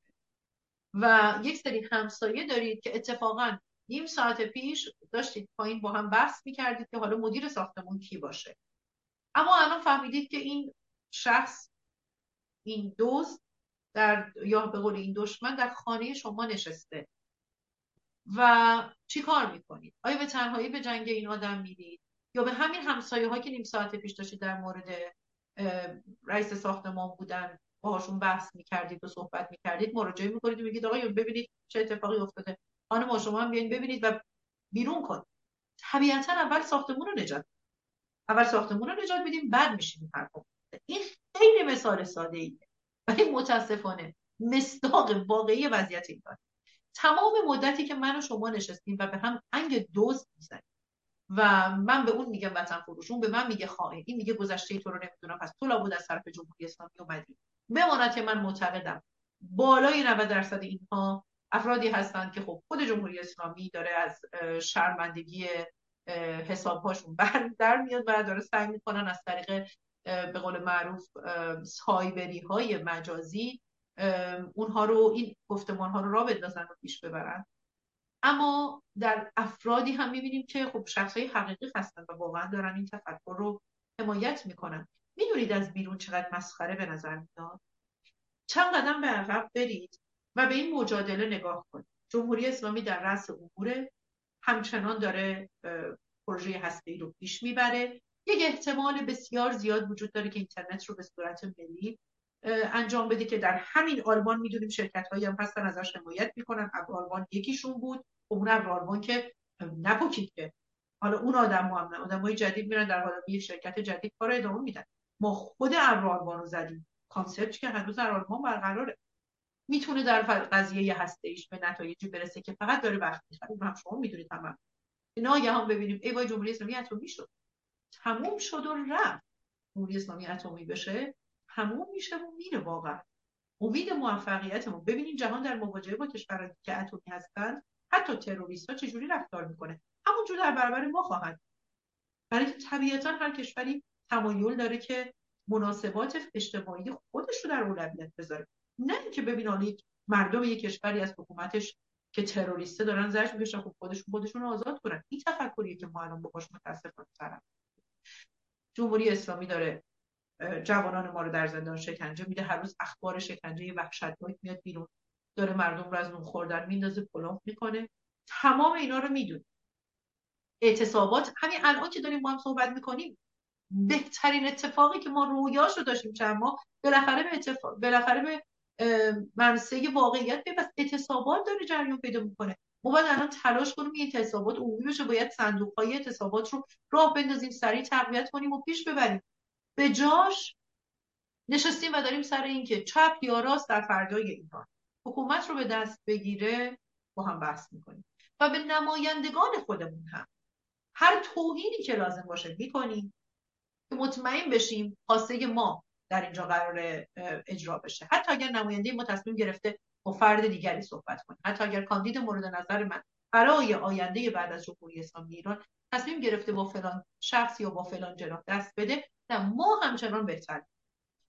و یک سری همسایه دارید که اتفاقاً نیم ساعت پیش داشتید پایین با هم بحث می‌کردید که حالا مدیر ساختمون کی باشه، اما الان فهمیدید که این شخص، این دزد یا به قول این دشمن در خانه شما نشسته و چی کار می‌کنید؟ آیا به تنهایی به جنگ این آدم می‌رید یا به همین همسایه‌هایی که نیم ساعت پیش داشتید در مورد رئیس ساختمان بودن باهاشون بحث می‌کردید و صحبت می‌کردید مراجعه می‌کنید و میگید آقا ببینید چه اتفاقی افتاده، خانم شما هم بیاین ببینید و بیرون کن. طبیعتاً اول ساختمون رو نجات بدیم بعد میشیم هر کدوم. این خیلی مثال ساده ایه ولی متاسفانه مصداق واقعی وضعیت ایران. تمام مدتی که من و شما نشستیم و به هم انگ دزد میزنیم و من به اون میگم وطن فروش، اون به من میگه خائن، این میگه گذشته تو رو نمیدونم، پس تو لابد از طرف جمهوری اسلامی اومدی. بماند که من معتقدم بالای 90% اینها افرادی هستند که خب خود جمهوری اسلامی داره از شرمندگی حسابهاشون بند در میاد و داره سعی میکنن از طریق به قول معروف سایبری های مجازی اونها رو، این گفتمان ها رو را بندازن و پیش ببرن. اما در افرادی هم میبینیم که خب شخصهای حقیقی هستن و واقعا دارن این تفکر رو حمایت میکنن. میدونید از بیرون چقدر مسخره به نظر میاد؟ چند قدم به عقب برید و به این مجادله نگاه کنید. جمهوری اسلامی در رأس اموره، همچنان داره پروژه هسته‌ای رو پیش میبره. یک احتمال بسیار زیاد وجود داره که اینترنت رو به صورت ملی انجام بده که در همین آلمان میدونیم شرکت‌هایی هم هستن ازش حمایت میکنن. اب آلمان یکیشون بود، اون اب آلمان که نپوکید که حالا اون آدم‌ها هم آدمای جدید میرن در حال یه شرکت جدید کار ادامه میدن. ما خود اب آلمان رو زدیم، کانسپتی که هنوز در آلمان برقراره. میتونه در قضیه هسته‌ایش به نتایجی برسه که فقط داره وقت می‌خره. ما شما می‌دونید تمام ناگهان ببینیم ای وای جمهوری اسلامی اتمی شد، تموم شد و رفت. جمهوری اسلامی اتمی بشه تموم میشه و میره. واقعا امید موفقیتمون، ببینید جهان در مواجهه با کشورهایی که اتمی هستند، حتی تروریست‌ها چجوری رفتار میکنه، همونجور در برابر ما خواهد. برای که طبیعتاً هر کشوری تمایل داره که مناسبات اجتماعی خودش رو در اولویت بذاره، نه که ببینن مردم یک کشوری از حکومتش که تروریسته دارن زجر میکشن خب خودشون آزاد کنن. این تفکریه که ما الان باهاش متاسفانه طرف. جمهوری اسلامی داره جوانان ما رو در زندان شکنجه میده، هر روز اخبار شکنجه وحشتناک میاد بیرون، داره مردم رو از نون خوردن میندازه، پلمپ میکنه. تمام اینا رو میدونیم. اعتصابات همین الان که داریم با هم صحبت میکنیم، بهترین اتفاقی که ما رویاش رو داشتیم چند ماه، بالاخره به منصه واقعیت به پس اعتصابات داره جریان پیدا میکنه. ما باید الان تلاش کنیم این اعتصابات عمومی بشه، باید صندوق‌های اعتصابات رو راه بندازیم، سریع تقویت کنیم و پیش ببریم. به جاش نشستیم و داریم سر این که چپ یا راست در فردای ایران حکومت رو به دست بگیره با هم بحث میکنیم و به نمایندگان خودمون هم هر توهینی که لازم باشه میکنیم که مطمئن بشیم خواسته ما در اینجا قرار اجرا بشه. حتی اگر نماینده ما تصمیم گرفته با فرد دیگری صحبت کنه، حتی اگر کاندید مورد نظر من برای آینده بعد از جمهوری اسلامی ایران تصمیم گرفته با فلان شخص یا با فلان جناح دست بده، نه، ما همچنان بهتر.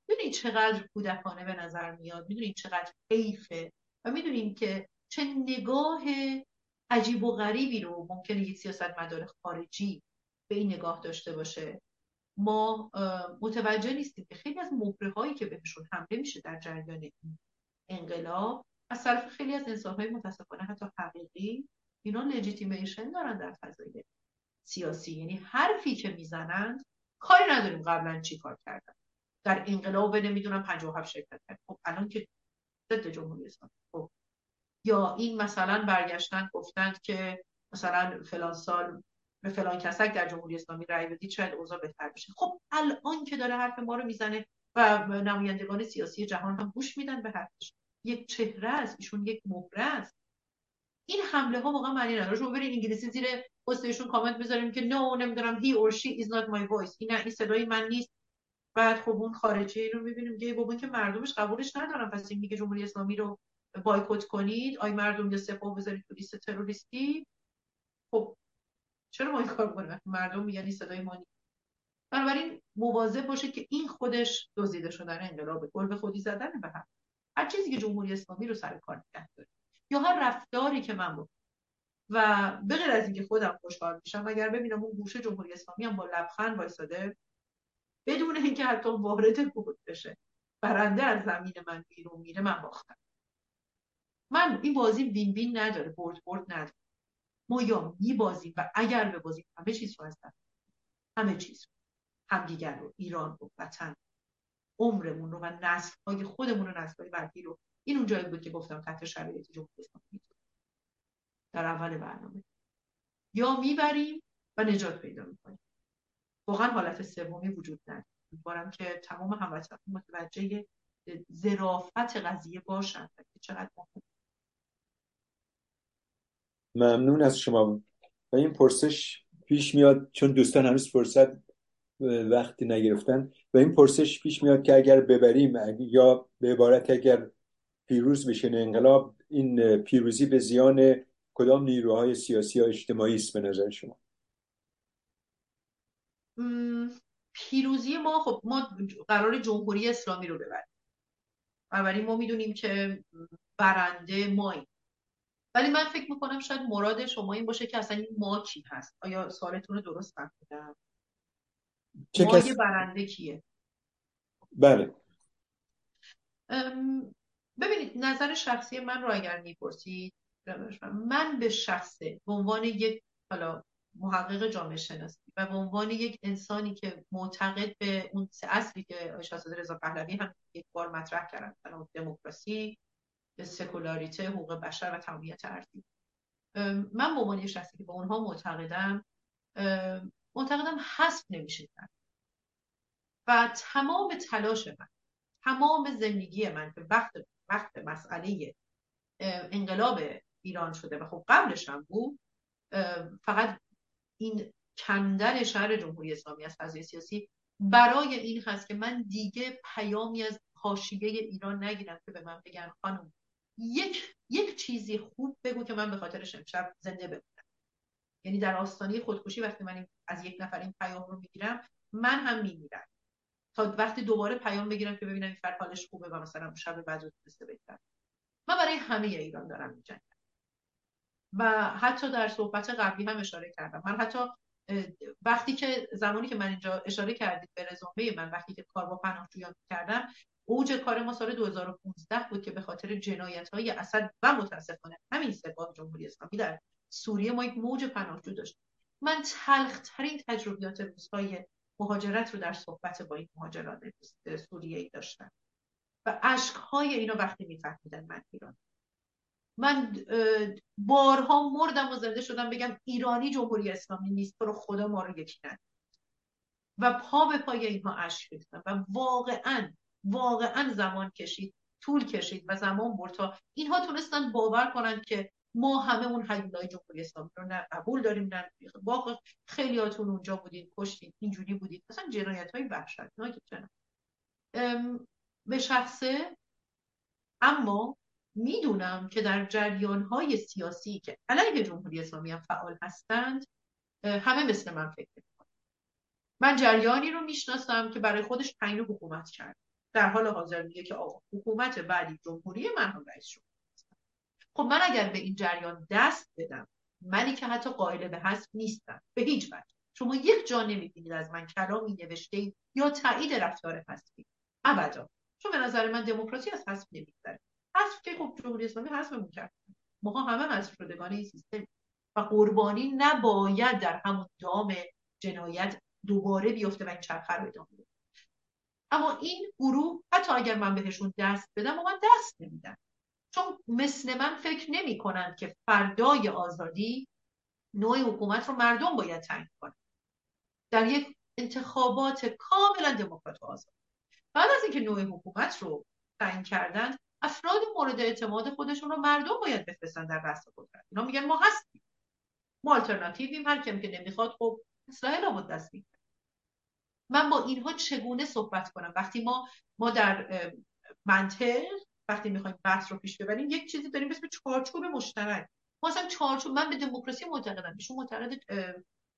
میدونید چقدر کودکانه به نظر میاد، میدونید چقدر حیفه و میدونید که چه نگاه عجیب و غریبی رو ممکنه یک سیاستمدار خارجی به این نگاه داشته باشه. ما متوجه نیستیم که خیلی از مبره‌هایی که بهشون حمله میشه در جریان این انقلاب از طرف خیلی از انسان‌های متاسفانه حتی حقیقی، اینا لجیتیمیشن دارن در فضای سیاسی. یعنی حرفی که میزنند کاری نداریم قبلا چی کار کردن، در انقلاب نمیدونم 57 شرکت کردن، خب الان که ضد جمهوری اسلامی. خب یا این مثلا برگشتن گفتند که مثلا فلان سال به فلان کسک در جمهوری اسلامی رأی بدید شاید اوضاع بهتر بشه. خب الان که داره حرف ما رو میزنه و نمایندگان سیاسی جهان هم گوش میدن به حرفش. یک چهره است ایشون، یک مهره است. این حمله ها واقعا معنی نداره. شما برید انگلیسی زیر پستشون کامنت بذاریم که نو نمیدونم he or she is not my voice، این صدای من نیست. بعد خب اون خارجی رو میبینیم میگه بابا که مردمش قبولش ندارن، پس این میگه جمهوری اسلامی رو بایکوت کنید، آی مردم یا سپاه بذارید تو لیست تروریستی. خب چرا ما این کار کنیم؟ مردم میگن این صدای ما نیست. بنابراین مواظب باشه که این خودش دزدیده شدن انقلابه، گل به خودی زدن به هم. هر چیزی که جمهوری اسلامی رو سر کار نگه داره یا هر رفتاری که من بود و بغیر از اینکه خودم خوشحال میشم اگر ببینم اون گوشه جمهوری اسلامی هم با لبخند وایساده بدون اینکه حتی وارد بود بشه، برنده از زمین من بیرون میره، من باختم. من این بازی وین وین نداره، برد برد نداره. ما یا میبازیم و اگر ببازیم همه چیز رو از دست، همه چیز رو، همدیگر رو، ایران رو، وطن، عمرمون رو و نسل‌های خودمون رو، نسل‌های بعدی رو. این اون جایی بود که گفتم تحت شرایط جمهوری اسلامی در اول برنامه یا میبریم و نجات پیدا میکنیم. واقعا حالت سومی وجود نداره. امیدوارم که تمام هموطنان متوجه ظرافت قضیه باشند که چقدر مهمه. ممنون از شما بود. و این پرسش پیش میاد چون دوستان هنوز فرصت وقتی نگرفتن و این پرسش پیش میاد که اگر ببریم یا به عبارت اگر پیروز بشن انقلاب، این پیروزی به زیان کدام نیروهای سیاسی یا اجتماعی است به نظر شما؟ پیروزی ما، خب ما قرار جمهوری اسلامی رو ببریم، بنابراین ما میدونیم که برنده ماییم. ولی من فکر میکنم شاید مراد شما این باشه که اصلا این ما کی هست. آیا سوالتون رو درست فهمیدم؟ ما یه برنده کیه؟ بله. ببینید نظر شخصی من رو اگر میپرسید، من به شخصه به عنوان یک محقق جامعه شناسی و به عنوان یک انسانی که معتقد به اون سه اصلی که شاهزاده رضا پهلوی هم یک بار مطرح کردن، دموکراسی، سکولاریته، حقوق بشر و تمامیت ارضی، من به عنوان یک شخصی که به اونها معتقدم حذف نمیشه و تمام تلاش من، تمام زندگی من که وقت مسئله انقلاب ایران شده و خب قبلش هم بود، فقط این کندن شهر جمهوری اسلامی از فضای سیاسی برای این هست که من دیگه پیامی از حاشیه ایران نگیرم که به من بگن خانم یک چیزی خوب بگو که من به خاطرش امشب زنده بمونم. یعنی در آستانه خودکشی وقتی من از یک نفر این پیام رو میگیرم، من هم میمیرم تا وقتی دوباره پیام بگیرم که ببینم این فرد حالش خوبه و مثلا شب بعد تونسته بهتر. من برای همه ایران دارم میجنگم و حتی در صحبت قبلی هم اشاره کردم، من حتی وقتی که زمانی که من اینجا اشاره کردید به رزومه من، وقتی که کار با پناهجویان می‌کردم، اوج کار ما سال 2015 بود که به خاطر جنایت‌های اسد و متاسفانه همین سپاه جمهوری اسلامی در سوریه ما یک موج پناهجو داشت. من تلخ‌ترین تجربیات روزهای مهاجرت رو در صحبت با این مهاجران سوریه‌ای داشتم و اشک‌های اینا وقتی می‌فهمیدن من ایران، من بارها مردم و زنده شدم بگم ایرانی جمهوری اسلامی نیست، تو رو خدا ما رو یکی ندید و پا به پای اینها اشک ریختم و واقعا زمان کشید، طول کشید و زمان برد تا اینها تونستن باور کنن که ما همه اون هیولای جمهوری اسلامی رو نه قبول داریم نه واقع خیلیاتون اونجا بودید، کشتید، اینجوری بودید، مثلا جنایت‌های وحشتناکی جنایت. به شخصه اما میدونم که در جریان‌های سیاسی که علیه جمهوری اسلامی هم فعال هستند همه مثل من فکر می‌کنن. من جریانی رو میشناسم که برای خودش تعیین حکومت کرد، در حال حاضر میگه که آقا حکومت بعدی جمهوری من هم رئیس شد. خب من اگر به این جریان دست بدم، منی که حتی قائل به حذف نیستم به هیچ وجه، شما یک جا نمی‌بینید از من کلامی نوشته‌ای یا تایید رفتار حذفی، ابدا. چون به نظر من دموکراسی از حذف نمی‌گذره. حذف که خب جمهوری اسلامی حذفمون کرد، ما ها همه حذف شدگان این سیستم و قربانی نباید در همون دام جنایت دوباره بیفته و این چرخه رو ادامه بده. اما این گروه حتی اگر من بهشون دست بدم، و من دست نمیدم، چون مثل من فکر نمی کنن که فردای آزادی نوع حکومت رو مردم باید تعیین کنن در یک انتخابات کاملا دموکرات و آزاد. بعد از اینکه نوع حکومت رو تعیین کردن، افراد مورد اعتماد خودشون رو مردم باید بفرستن در رأس قدرت. اینا میگن ما هستیم، ما آلترناتیویم، هر کیم که نمیخواد خب اصلاحی لابد دست می‌کنه. من با اینها چگونه صحبت کنم وقتی ما در منطق وقتی میخوایم بحث رو پیش ببریم یک چیزی داریم به اسم چارچوب مشترک. ما اصلا چارچوب، من به دموکراسی معتقدم، ایشون معتقد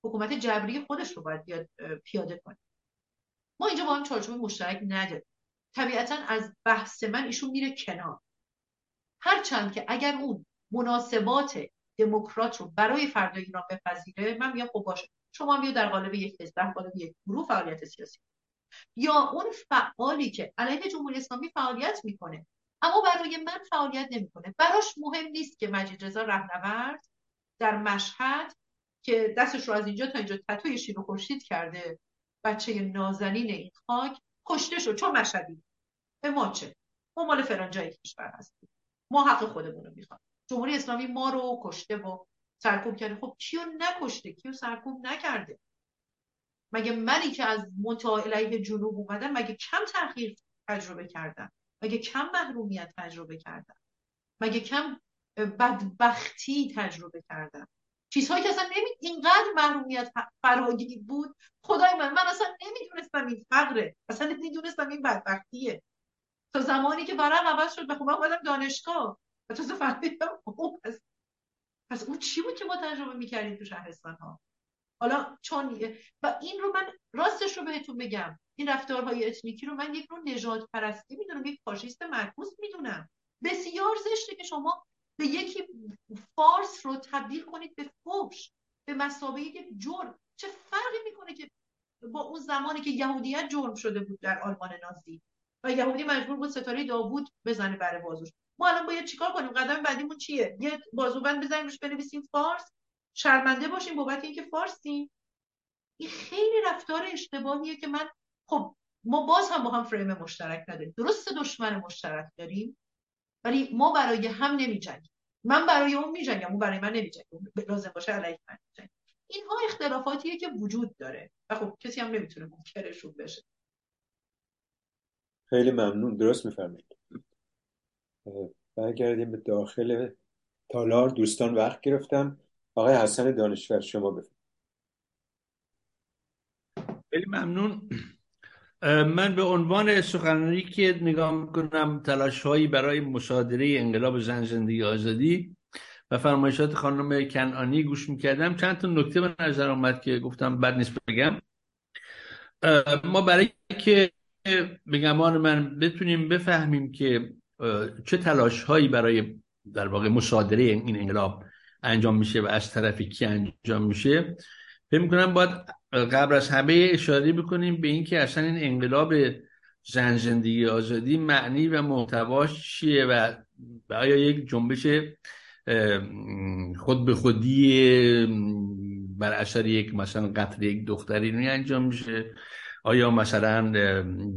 حکومت جبری خودش رو باید بیاد پیاده کنه. ما اینجا با هم چارچوب مشترک نداریم. طبیعتاً از بحث من ایشون میره کنار، هرچند که اگر اون مناسبات دموکرات رو برای فردای ایران بپذیره، من میگم خب باشه، شما بیا در قالب یک حزب، قالب یک گروه فعالیت سیاسی، یا اون فعالی که علیه جمهوری اسلامی فعالیت میکنه اما برای من فعالیت نمیکنه، براش مهم نیست که مجیدرضا رهنورد در مشهد که دستش رو از اینجا تا اینجا تتوی شیر و خورشید کرده، بچه نازنین این خاک، کشته شد چون مشهدی، به ما چه، ما مال فرانجای کشور هستیم، ما حق خودمون رو میخوایم، جمهوری اسلامی ما رو کشته و سرکوب کرده. خب کیو نکشته، کیو سرکوب نکرده؟ مگه منی که از متعالیه جنوب اومدم مگه کم تأخیر تجربه کردم؟ مگه کم محرومیت تجربه کردم؟ مگه کم بدبختی تجربه کردم؟ چیزهایی که اصلا اینقدر محرومیت فراگیر بود، خدای من اصلا نمیدونستم این فقره، اصلا نمیدونستم این بدبختیه، تا زمانی که ورق عوض شد و خب من اومدم دانشگاه و تازه فهمیدم پس اون چی بود که ما تجربه میکردیم تو شهرستان‌ها؟ حالا چون و این رو من راستش رو بهتون بگم، این رفتارهای اتنیکی رو من یک نوع نژاد پرستی میدونم، یک فاشیست معکوس میدونم. بسیار زشته که شما به یکی فارس رو تبدیل کنید به فحش به مثابه یک جرم. چه فرقی میکنه که با اون زمانی که یهودیت جرم شده بود در آلمان نازی و یهودی مجبور بود ستاره داوود بزنه برای بازوش، ما الان باید چیکار کنیم؟ قدم بعدیمون چیه؟ یه بازوبند بزنیم روش بنویسیم فارس، شرمنده باشیم بابت اینکه فارسیم؟ این خیلی رفتار اشتباهیه که من خب ما باز هم با هم فریم مشترک نداریم. درست دشمن مشترک داریم ولی ما برای هم نمیجنگیم. من برای اون میجنگم، اون برای من نمیجنگه. لازم باشه علیه من میجنگه. اینها اختلافاتیه که وجود داره و خب کسی هم نمیتونه منکرشون بشه. خیلی ممنون، درست میفرمایید. برگردیم به داخل تالار. دوستان وقت گرفتم. آقای حسن دانشفر شما بفرمایید. خیلی ممنون. من به عنوان سخنرانی که نگاه میکنم تلاش‌هایی برای مصادره انقلاب زن زندگی آزادی و فرمایشات خانم کنعانی گوش میکردم. چند تا نکته به نظر آمد که گفتم بد نیست بگم. ما برای که به گمان من بتونیم بفهمیم که چه تلاش‌هایی برای در واقع مصادره این انقلاب انجام میشه و از طرف کی انجام میشه، فکر می‌کنم باید قبل از همه اشاره بکنیم به این که اصلا این انقلاب زن زندگی آزادی معنی و محتواش چیه و آیا یک جنبش خود به خودی بر اثر یک مثلا قتل یک دختری انجام میشه، آیا مثلا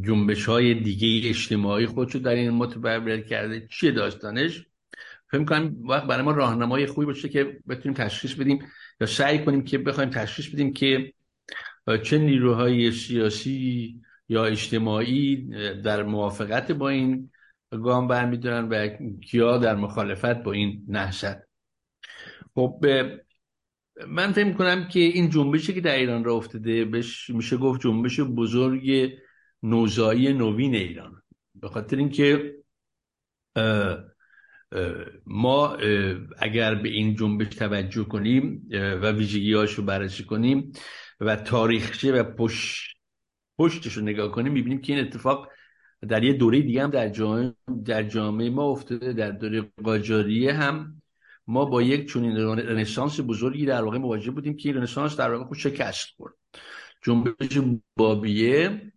جنبش‌های دیگه اجتماعی خودشو در این متبربر کرده، چیه داستانش؟ فکر می‌کنم وقت برای ما راهنمای خوبی باشه که بتونیم تشخیص بدیم یا سعی کنیم که بخوایم تشخیص بدیم که چه نیروهای سیاسی یا اجتماعی در موافقت با این گام برمی‌دارن و کیا در مخالفت با این نهضت. خب من فکر می‌کنم که این جنبشی که در ایران راه افتاده بهش میشه گفت جنبش بزرگ نوزایی نوین ایران، به خاطر اینکه ما اگر به این جنبش توجه کنیم و ویژگی‌هاشو بررسی کنیم و تاریخچه و پشتشو نگاه کنیم، می‌بینیم که این اتفاق در یه دوره دیگه هم در جامعه ما افتاده. در دوره قاجاریه هم ما با یک چنین رنسانس بزرگی در واقع مواجه بودیم که این رنسانس در واقع خود شکست خورد. جنبش بابیه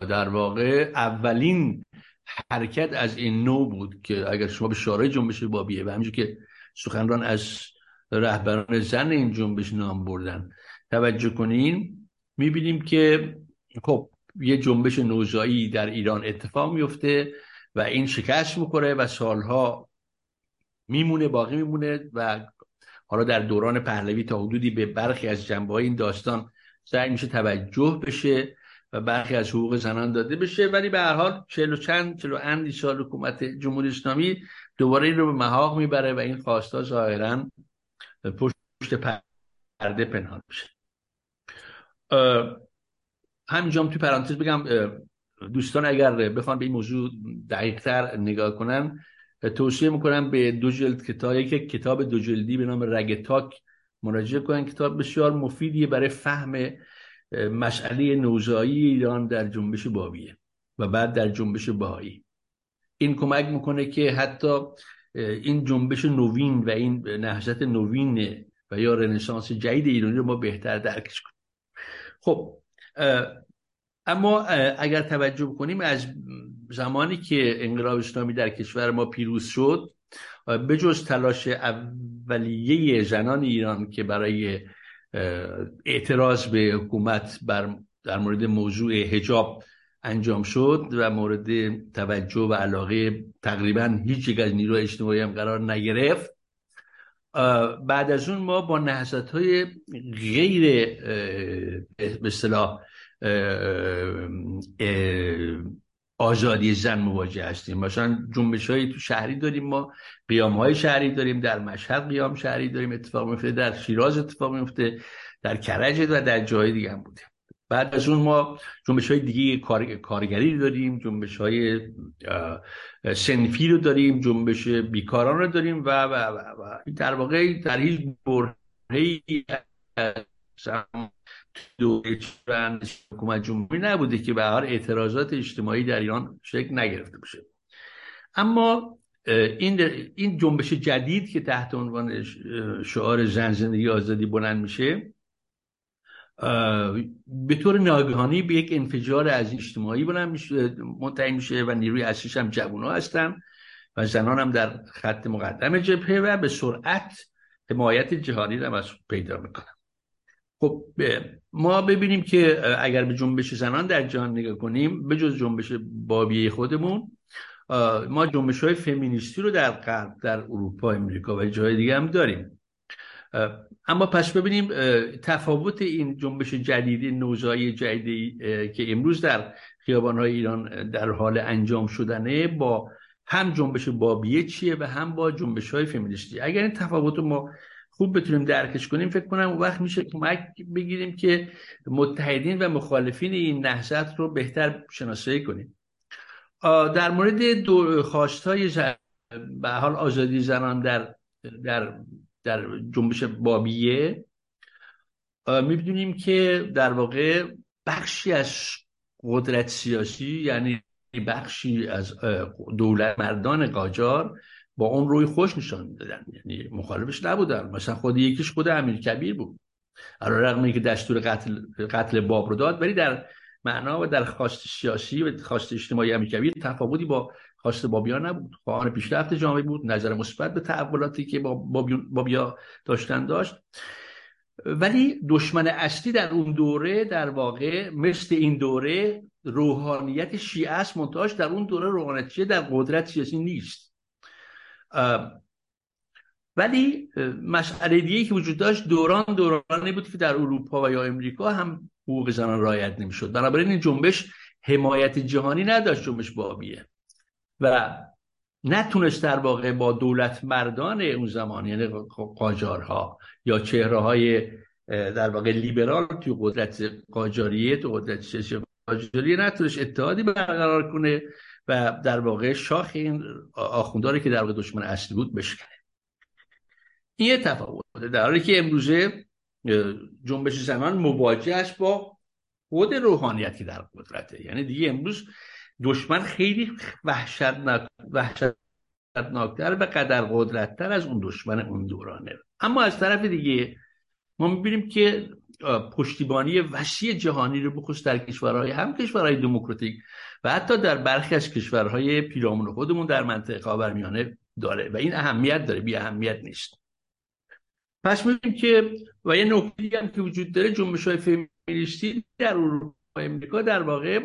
در واقع اولین حرکت از این نوع بود که اگر شما به شعارهای جنبش بابیه و همینجور که سخنران از رهبران زن این جنبش نام بردن توجه کنین، میبینیم که خب یه جنبش نوزایی در ایران اتفاق میفته و این شکست می‌خوره و سالها میمونه، باقی میمونه و حالا در دوران پهلوی تا حدودی به برخی از جنبه‌های این داستان سعی میشه توجه بشه و برخی از حقوق زنان داده بشه، ولی به هر حال چهل و اندی سال حکومت جمهوری اسلامی دوباره این رو به محاق میبره و این خواست‌ها ظاهراً پشت پرده پنهان میشه. همینجام توی پرانتز بگم دوستان اگر بخوان به این موضوع دقیق‌تر نگاه کنن، توصیه میکنم به دو جلد کتاب دو جلدی به نام رگ تاک مراجعه کنن. کتاب بسیار مفیدیه برای فهم مسئله نوزایی ایران در جنبش بابیه و بعد در جنبش بهایی. این کمک میکنه که حتی این جنبش نوین و این نهضت نوین و یا رنسانس جدید ایرانی رو ما بهتر درکش کنیم. خب اما اگر توجه بکنیم از زمانی که انقلاب اسلامی در کشور ما پیروز شد، بجز تلاش اولیه زنان ایران که برای اعتراض به حکومت در مورد موضوع حجاب انجام شد و مورد توجه و علاقه تقریبا هیچ یک از نیروهای اجتماعی هم قرار نگرفت، بعد از اون ما با نهضت‌های غیر به اصطلاح آزادی زن مواجه هستیم. مثلا جنبش‌های تو شهری داریم، ما قیام‌های شهری داریم، در مشهد قیام شهری داریم اتفاق میفته، در شیراز اتفاق میفته، در کرج و در جای دیگه هم بوده. بعد از اون ما جنبش‌های دیگه کارگری داریم، جنبش‌های صنفی رو داریم، جنبش بیکاران رو داریم و در واقع در هیچ برهه‌ای دوره حکومت جمهوری نبوده که به هر اعتراضات اجتماعی در ایران شکل نگرفته باشه. اما این جنبش جدید که تحت عنوان شعار زن زندگی آزادی بلند میشه، به طور ناگهانی به یک انفجار از اجتماعی منتهی میشه و نیروی اصلیش هم جوان‌ها هستن و زنان هم در خط مقدم جبهه و به سرعت حمایت جهانی را از پیدا میکنن. خب ما ببینیم که اگر به جنبش زنان در جهان نگاه کنیم، به جز جنبش بابیه خودمون، ما جنبش‌های فمینیستی رو در غرب، در اروپا، امریکا و جای دیگه هم داریم. اما پس ببینیم تفاوت این جنبش جدید، نوزایی جدیدی که امروز در خیابان‌های ایران در حال انجام شدنه، با هم جنبش بابیه چیه و هم با جنبش‌های فمینیستی. اگر این تفاوت رو ما خوب بتونیم درکش کنیم، فکر کنم اون وقت میشه کمک بگیریم که متحدین و مخالفین این نهضت رو بهتر شناسایی کنیم. در مورد خواست‌های به حال آزادی زنان در جنبش بابیه، می‌بینیم که در واقع بخشی از قدرت سیاسی، یعنی بخشی از دولت مردان قاجار، با اون روی خوش نشان دادن، یعنی مخالفش نبودن. مثلا یکیش خود امیرکبیر بود، علی‌رغم اینکه دستور قتل باب رو داد، ولی در معنا و در خواست سیاسی و خواست اجتماعی امیرکبیر تفاوتی با خواست بابیان نبود. خواهان پیشرفت جامعه بود، نظر مثبت به تحولاتی که بابیا داشت. ولی دشمن اصلی در اون دوره در واقع مثل این دوره روحانیت شیعه است، منتهاش در اون دوره روحانیت شیعه در قدرت سیاسی نیست. ولی مسئله دیگه که وجود داشت، دورانی بود که در اروپا و یا امریکا هم حقوق زنان رعایت نمی‌شد. بنابراین این جنبش حمایت جهانی نداشت، جنبش بابیه، و نتونست در واقع با دولت مردان اون زمان، یعنی قاجارها یا چهره‌های در واقع لیبرال توی قدرت قاجاریه، تو قدرت سیاسی قاجاریه، نتونست اتحادی برقرار کنه و در واقع شاخ این آخونداری که در واقع دشمن اصلی بود بشکنه. این یه تفاوت. در حالی که امروزه جنبش زنان مواجه است با خود روحانیتی در قدرته، یعنی دیگه امروز دشمن خیلی وحشتناکتر و قدر قدرتتر از اون دشمن اون دورانه. اما از طرف دیگه ما می‌بینیم که پشتیبانی وسیع جهانی رو بخصوص در کشورهای، هم کشورهای دموکراتیک و حتی در برخی از کشورهای پیرامون خودمون در منطقه خاورمیانه داره و این اهمیت داره، بی اهمیت نیست. پس می‌بینیم که و یه نکته‌ای هم که وجود داره، جنبش‌های فمینیستی در اروپا و امریکا در واقع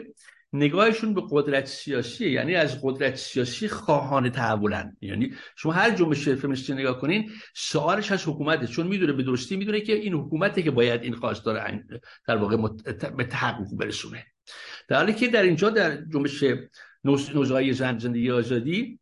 نگاهشون به قدرت سیاسیه، یعنی از قدرت سیاسی خواهان تحولن. یعنی شما هر جنبش فمینیستی نگاه کنین، سؤالش از حکومته، چون میدونه به درستی میدونه که این حکومته که باید این خواستار در واقع به تحقق برسونه. در حالی که در اینجا در جنبش نوزایی زن زندگی آزادی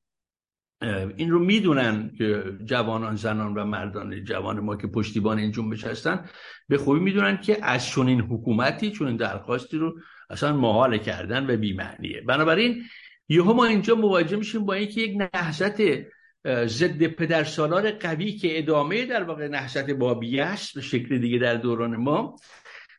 این رو میدونن که جوانان، زنان و مردان جوان ما که پشتیبان این جنبش هستن به خوبی میدونن که از چنین حکومتی، چنین درخواستی رو اصلا محال کردن و بی‌معنیه. بنابراین یهو ما اینجا مواجه میشیم با اینکه یک نهضت ضد پدرسالار قوی که ادامه در واقع نهضت بابیه است به شکل دیگه در دوران ما،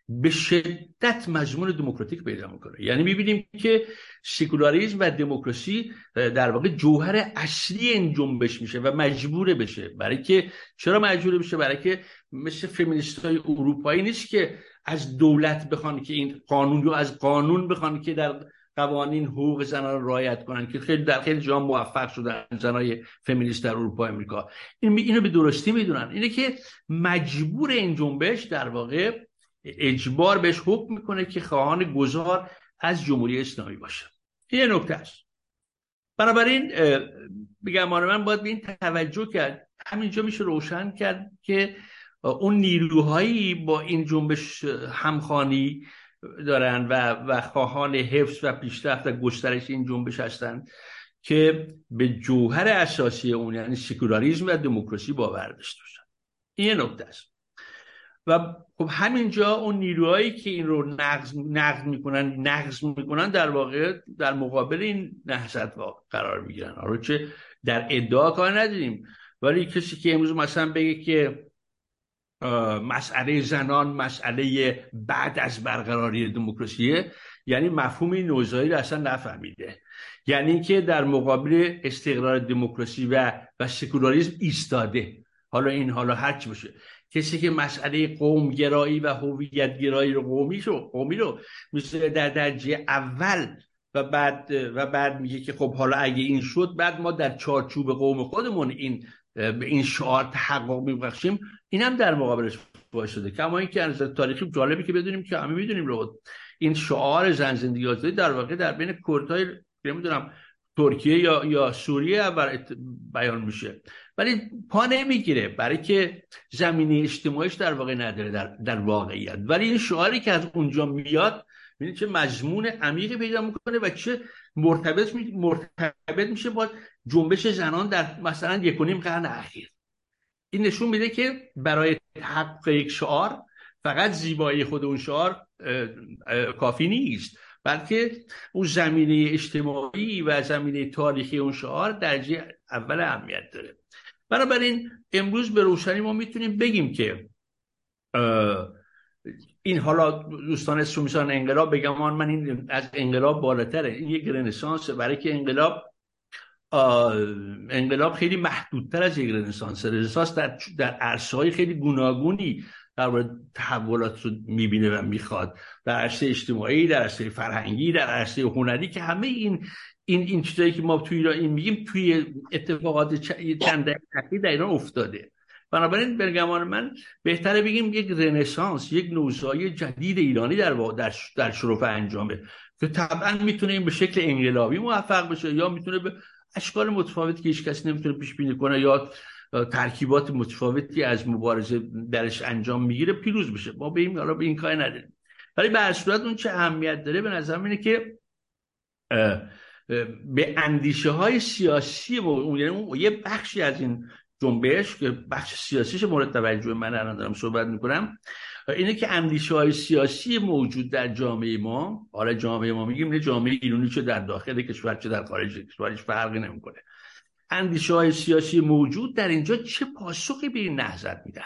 به شدت مضمون دموکراتیک پیدا میکنه. یعنی میبینیم که سکولاریسم و دموکراسی در واقع جوهر اصلی این جنبش میشه و مجبور بشه. برای که چرا مجبور بشه؟ برای که مثل فمینیست‌های اروپایی نیست که از دولت بخوان که این قانون، یا از قانون بخوان که در قوانین حقوق زنان را رعایت کنن، که خیلی در خیلی جا موفق شدن زنای فمینیست در اروپا و امریکا. اینو به درستی میدونن. اینه که مجبور این جنبش در واقع اجبار بهش حکم میکنه که خواهان گذار از جمهوری اسلامی باشه. این نکته است. بنابراین بگمان من باید به این توجه کرد. همینجا میشه روشن کرد که اون نیروهایی با این جنبش همخوانی دارن و خواهان حفظ و پیشرفت و گسترش این جنبش هستن که به جوهر اساسی اون، یعنی سکولاریسم و دموکراسی، باور داشته باشن. این نکته است. و خب همینجا اون نیروهایی که این رو نقض میکنن در واقع در مقابل این نهضت قرار میگیرن. حالا چه در ادعا کار نداریم، ولی کسی که امروز مثلا بگه که مسئله زنان، مسئله بعد از برقراری دموکراسی، یعنی مفهومی نوزایی رو اصلا نفهمیده. یعنی که در مقابل استقرار دموکراسی و سکولاریسم ایستاده. حالا هر چی باشه، کسی که مسئله قوم گرایی و هویت گرایی رو قومی رو میذاره در درجه اول و بعد میگه که خب حالا اگه این شد، بعد ما در چارچوب قوم خودمون این شعار تحقق میبخشیم، اینم در مقابلش باعث شده. کما اینکه از تاریخی جالبی که بدونیم که همه میدونیم رو این شعار زن زندگی آزادی در واقع در بین کردهای نمیدونم ترکیه یا سوریه بیان میشه، ولی پا نمیگیره برای که زمینه اجتماعیش در واقع نداره در واقعیت. ولی این شعاری که از اونجا میاد میبینید چه مضمون عمیقی پیدا میکنه و چه مرتبط میشه با جنبش زنان در مثلا 1.5 قرن اخیر. این نشون میده که برای تحقق یک شعار فقط زیبایی خود اون شعار کافی نیست، بلکه اون زمینه اجتماعی و زمینه تاریخی اون شعار درجه اول اهمیت داره. بنابراین امروز به روشنی ما میتونیم بگیم که این، حالا دوستان استرومیسان انقلاب بگمان من این از انقلاب بالاتره، این یک رنسانسه، برای که انقلاب خیلی محدودتر از یک رنسانسه. رنسانس در عرصه‌های خیلی گوناگونی در مورد تحولات رو میبینه و میخواد، در عرصه اجتماعی، در عرصه فرهنگی، در عرصه هنری، که همه این چیزایی که ما توی ایران میگیم توی اتفاقات چند دهه در ایران افتاده. بنابراین به گمان من بهتره بگیم یک رنسانس، یک نوزایی جدید ایرانی در شرف انجامه، که طبعا میتونه این به شکل انقلابی موفق بشه یا میتونه به اشکال متفاوتی که هیچ کسی نمیتونه پیش بینی کنه یا ترکیبات متفاوتی از مبارزه درش انجام میگیره پیروز بشه. ما به این حالا به این کاری نداریم، ولی به هر صورت اون چه اهمیت داره به نظرم اینه که به اندیشه های سیاسی و یعنی یه بخشی از این جنبش که بخش سیاسیش مورد توجه من الان دارم صحبت میکنم اینه که اندیشه های سیاسی موجود در جامعه ما، حالا جامعه ما میگیم نه جامعه ایرانی، چه در داخل کشور چه در خارج کشورش فرقی نمیکنه، اندیشه‌های سیاسی موجود در اینجا چه پاسخی به این نهضت میدن.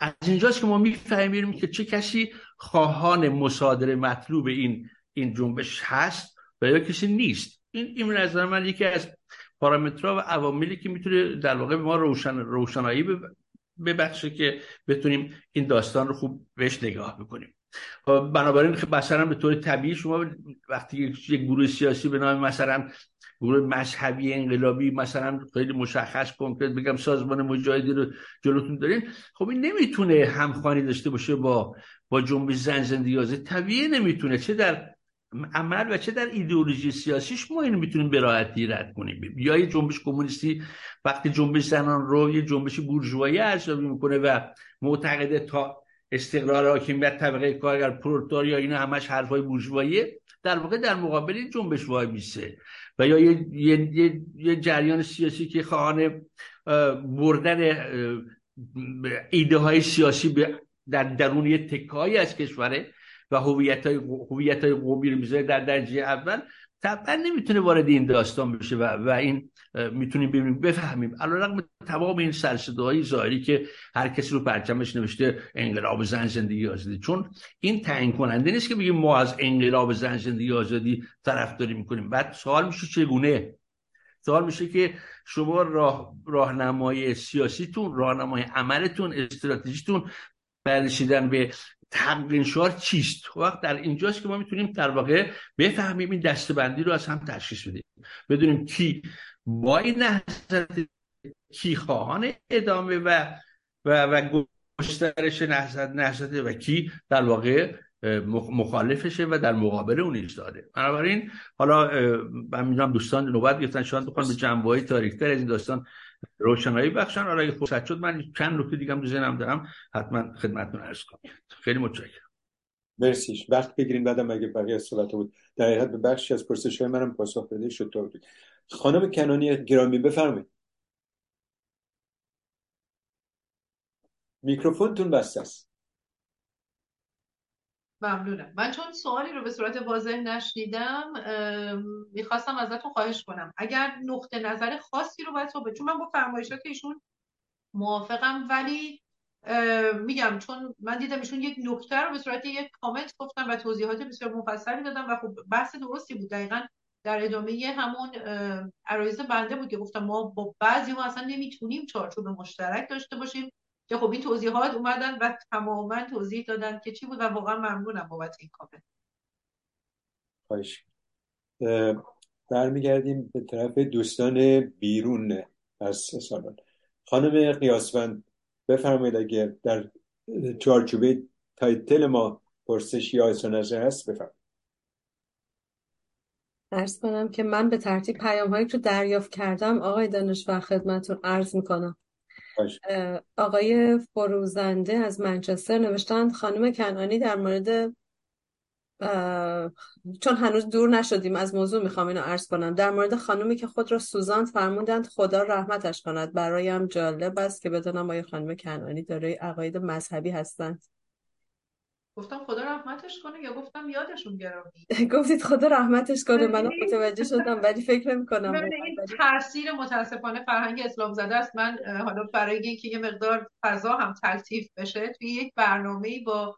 از اینجاست که ما میفهمیم که چه کسی خواهان مصادره مطلوب این جنبش هست و یا کسی نیست. این به نظر من یکی از پارامترها و عواملی که میتونه در واقع به ما روشنایی ببخشه که بتونیم این داستان رو خوب بهش نگاه بکنیم. بنابراین مثلا به طور طبیعی شما وقتی یک گروه سیاسی به نام مثلا گروه مذهبی انقلابی مثلا خیلی مشخص کنکرت بگم سازمان مجاهدین رو جلوتون دارین، خب این نمیتونه همخوانی داشته باشه با جنبش زن زندگی آزادی. طبیعی نمیتونه، چه در عمل و چه در ایدئولوژی سیاسیش ما اینو میتونیم به راحتی رد کنیم. یا یه جنبش کمونیستی وقتی جنبش زنان رو یه جنبش بورژوایی ارزیابی میکنه و معتقده تا استقرار حاکمیت طبقه کارگر پرولتاریا اینا همش حرفای بورژواییه، در واقع در مقابل این جنبش وای میسه. و یا یه جریان سیاسی که خواهان بردن ایده های سیاسی در درون یه تکایی از کشوره و هویت‌های قومی رو میذاره در درجه اول، طبعا نمیتونه وارد این داستان بشه و این میتونیم بفهمیم علیرغم تمام این سرصداهای ظاهری که هر کسی رو پرچمش نوشته انقلاب زن زندگی آزادی، چون این تعیین کننده نیست که بگیم ما از انقلاب زن زندگی آزادی طرفداری میکنیم. بعد سوال میشه چگونه، سوال میشه که شما راهنمای سیاسیتون، راهنمای عملتون، استراتژیتون برای رسیدن به تحقق این شعار چیست؟ وقت در اینجاست که ما میتونیم در واقع بفهمیم این دسته‌بندی رو از هم تشخیص بدیم، بدونیم کی با این نهضت، کی خواهان ادامه و گسترش نهضت و کی در واقع مخالفشه و در مقابل اون ایستاده. بنابراین حالا من میدونم دوستان نوبت گرفتن، شاید بخوان به جنبه‌های تاریخی‌تر از این داستان روشنایی بخشن. حالا اگه فرصت شد من چند نکته دیگه هم تو ذهنم دارم حتما خدمتتون عرض کنم. خیلی متشکرم. مرسی. وقت بگیرین بعدم اگه بقیه صحبت بود. در حقیقت به بخشی از پرسش‌های منم پاسخ بده شد تا بود. خانم کنعانی گرامی بفرمایید. میکروفونتون بسته است. ممنونم. من چون سوالی رو به صورت واضح نشنیدم میخواستم ازتون خواهش کنم اگر نقطه نظر خاصی رو باید صحبت، چون من با فرمایشات ایشون موافقم ولی میگم چون من دیدم ایشون یک نکته رو به صورت یک کامنت گفتن و توضیحات بسیار مفصلی دادن و خب بحث درستی بود. دقیقاً در ادامه همون عرایض بنده بود که گفتم ما با بعضی ها اصلا نمیتونیم چارچوب مشترک داشته باشیم که خب این توضیحات اومدن و تماما توضیح دادن که چی بود و واقعا ممنونم بابت این کامنت. خواهش. برمیگردیم به طرف دوستان بیرون از سالن. خانم قیاسفند بفرمایید اگر در چارچوبه تایتل ما پرسش یا سنجه هست بفرمایید. عرض کنم که من به ترتیب پیام‌هایی که دریافت کردم آقای دانشفر خدمتتون عرض می‌کنم. آقای فروزنده از منچستر نوشتند خانم کنعانی در مورد چون هنوز دور نشدیم از موضوع میخوام اینو عرض کنم. در مورد خانومی که خود را سوزاند فرمودند خدا رحمتش کند. برایم جالب است که بدانم آیا خانم کنعانی دارای عقاید مذهبی هستند. گفتم خدا رحمتش کنه یا گفتم یادشون گرامی؟ گفتید خدا رحمتش کنه. من متوجه شدم ولی فکر نمی‌کنم این تفسیر متاسفانه فرهنگ اسلام زده است. من حالا برای اینکه یه مقدار فضا هم تلطیف بشه توی یک برنامه‌ای با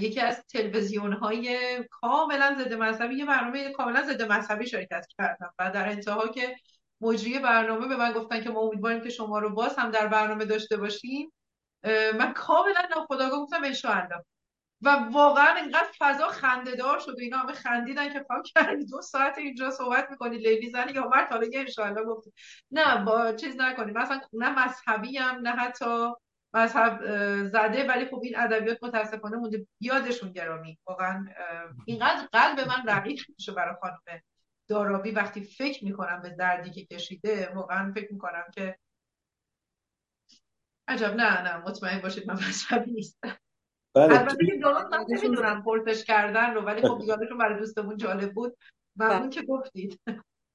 یکی از تلویزیون‌های کاملا ضد مذهبی یه برنامه کاملا ضد مذهبی شرکت کردم و در انتها که مجری برنامه به من گفتن که ما امیدواریم که شما رو باز هم در برنامه داشته باشیم. من کاملا ناخودآگاه گفتم انشاءالله و واقعا اینقدر فضا خنده‌دار شد و اینا همه خندیدن که فکر کردن 2 ساعت اینجا صحبت می‌کنی لیلی زنی یا مرد. حالا ان شاءالله گفتم نه با چیز نکنیم مثلا نه مذهبیم نه حتی مذهب زده. ولی خب این ادبیات متاسفانه مونده یادشون گرامی. واقعا اینقدر قلب من رقیق میشه برای خانم دارابی وقتی فکر می‌کنم به دردی که کشیده. واقعا فکر می‌کنم که عجب. نه مطمئن باشید من مذهبی نیستم. البته که درست هم نمیدونم پرسش کردن رو ولی خب یادشون برای دوستمون جالب بود و اون که گفتید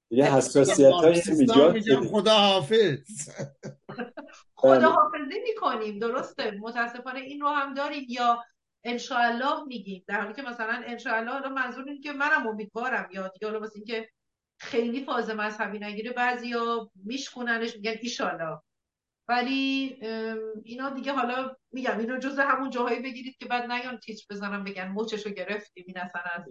یه حساسیت‌هاش ایجاد شد. خداحافظ. خداحافظی می‌کنیم. درسته متاسفانه این رو هم دارید یا انشاءالله میگیم در حالی که مثلا انشاءالله رو منظور اینه که منم امیدوارم یا دیگه حالا واسه اینکه خیلی فاز مذهبی نگیره بعضیا میشکننش میگن ایشالله ولی اینا دیگه حالا میگم اینو جزء همون جاهایی بگیرید که بعد نیان تیتر بزنم بگن مچشو گرفتیم این اصلا از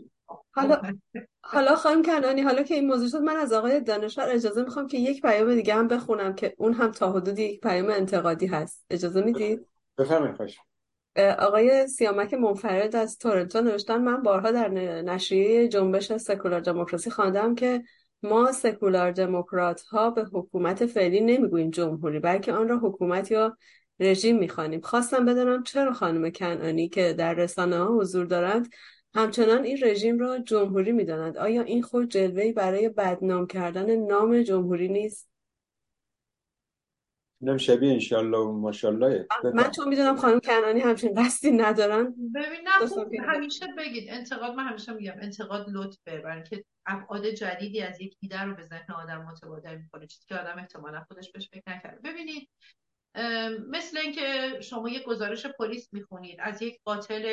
حالا خانم کنعانی حالا که این موضوع شد من از آقای دانشور اجازه میخوام که یک پیام دیگه هم بخونم که اون هم تا حدودی یک پیام انتقادی هست. اجازه میدید؟ بفرمایید. خوش. آقای سیامک منفرد از تورنتو نوشتن من بارها در نشریه جنبش سکولار دموکراسی خواندم که ما سکولار دموکرات ها به حکومت فعلی نمیگوییم جمهوری بلکه آن را حکومت یا رژیم میخوانیم. خواستم بدانم چرا خانم کنعانی که در رسانه ها حضور دارند همچنان این رژیم را جمهوری میدانند. آیا این خود جلوه‌ای برای بدنام کردن نام جمهوری نیست؟ اینم شبیه انشالله و ماشالله. من چون میدونم خانم کنعانی همچین قصدی ندارن. ببین نه همیشه بگید انتقاد. من همیشه میگم انتقاد لطفه برای اینکه ابعاد جدیدی از یک ایده رو به ذهن آدم متبادر میکنه چیزی که آدم احتمالا خودش بهش فکر نکرده. ببینید مثل اینکه شما یک گزارش پلیس میخونید از یک قاتل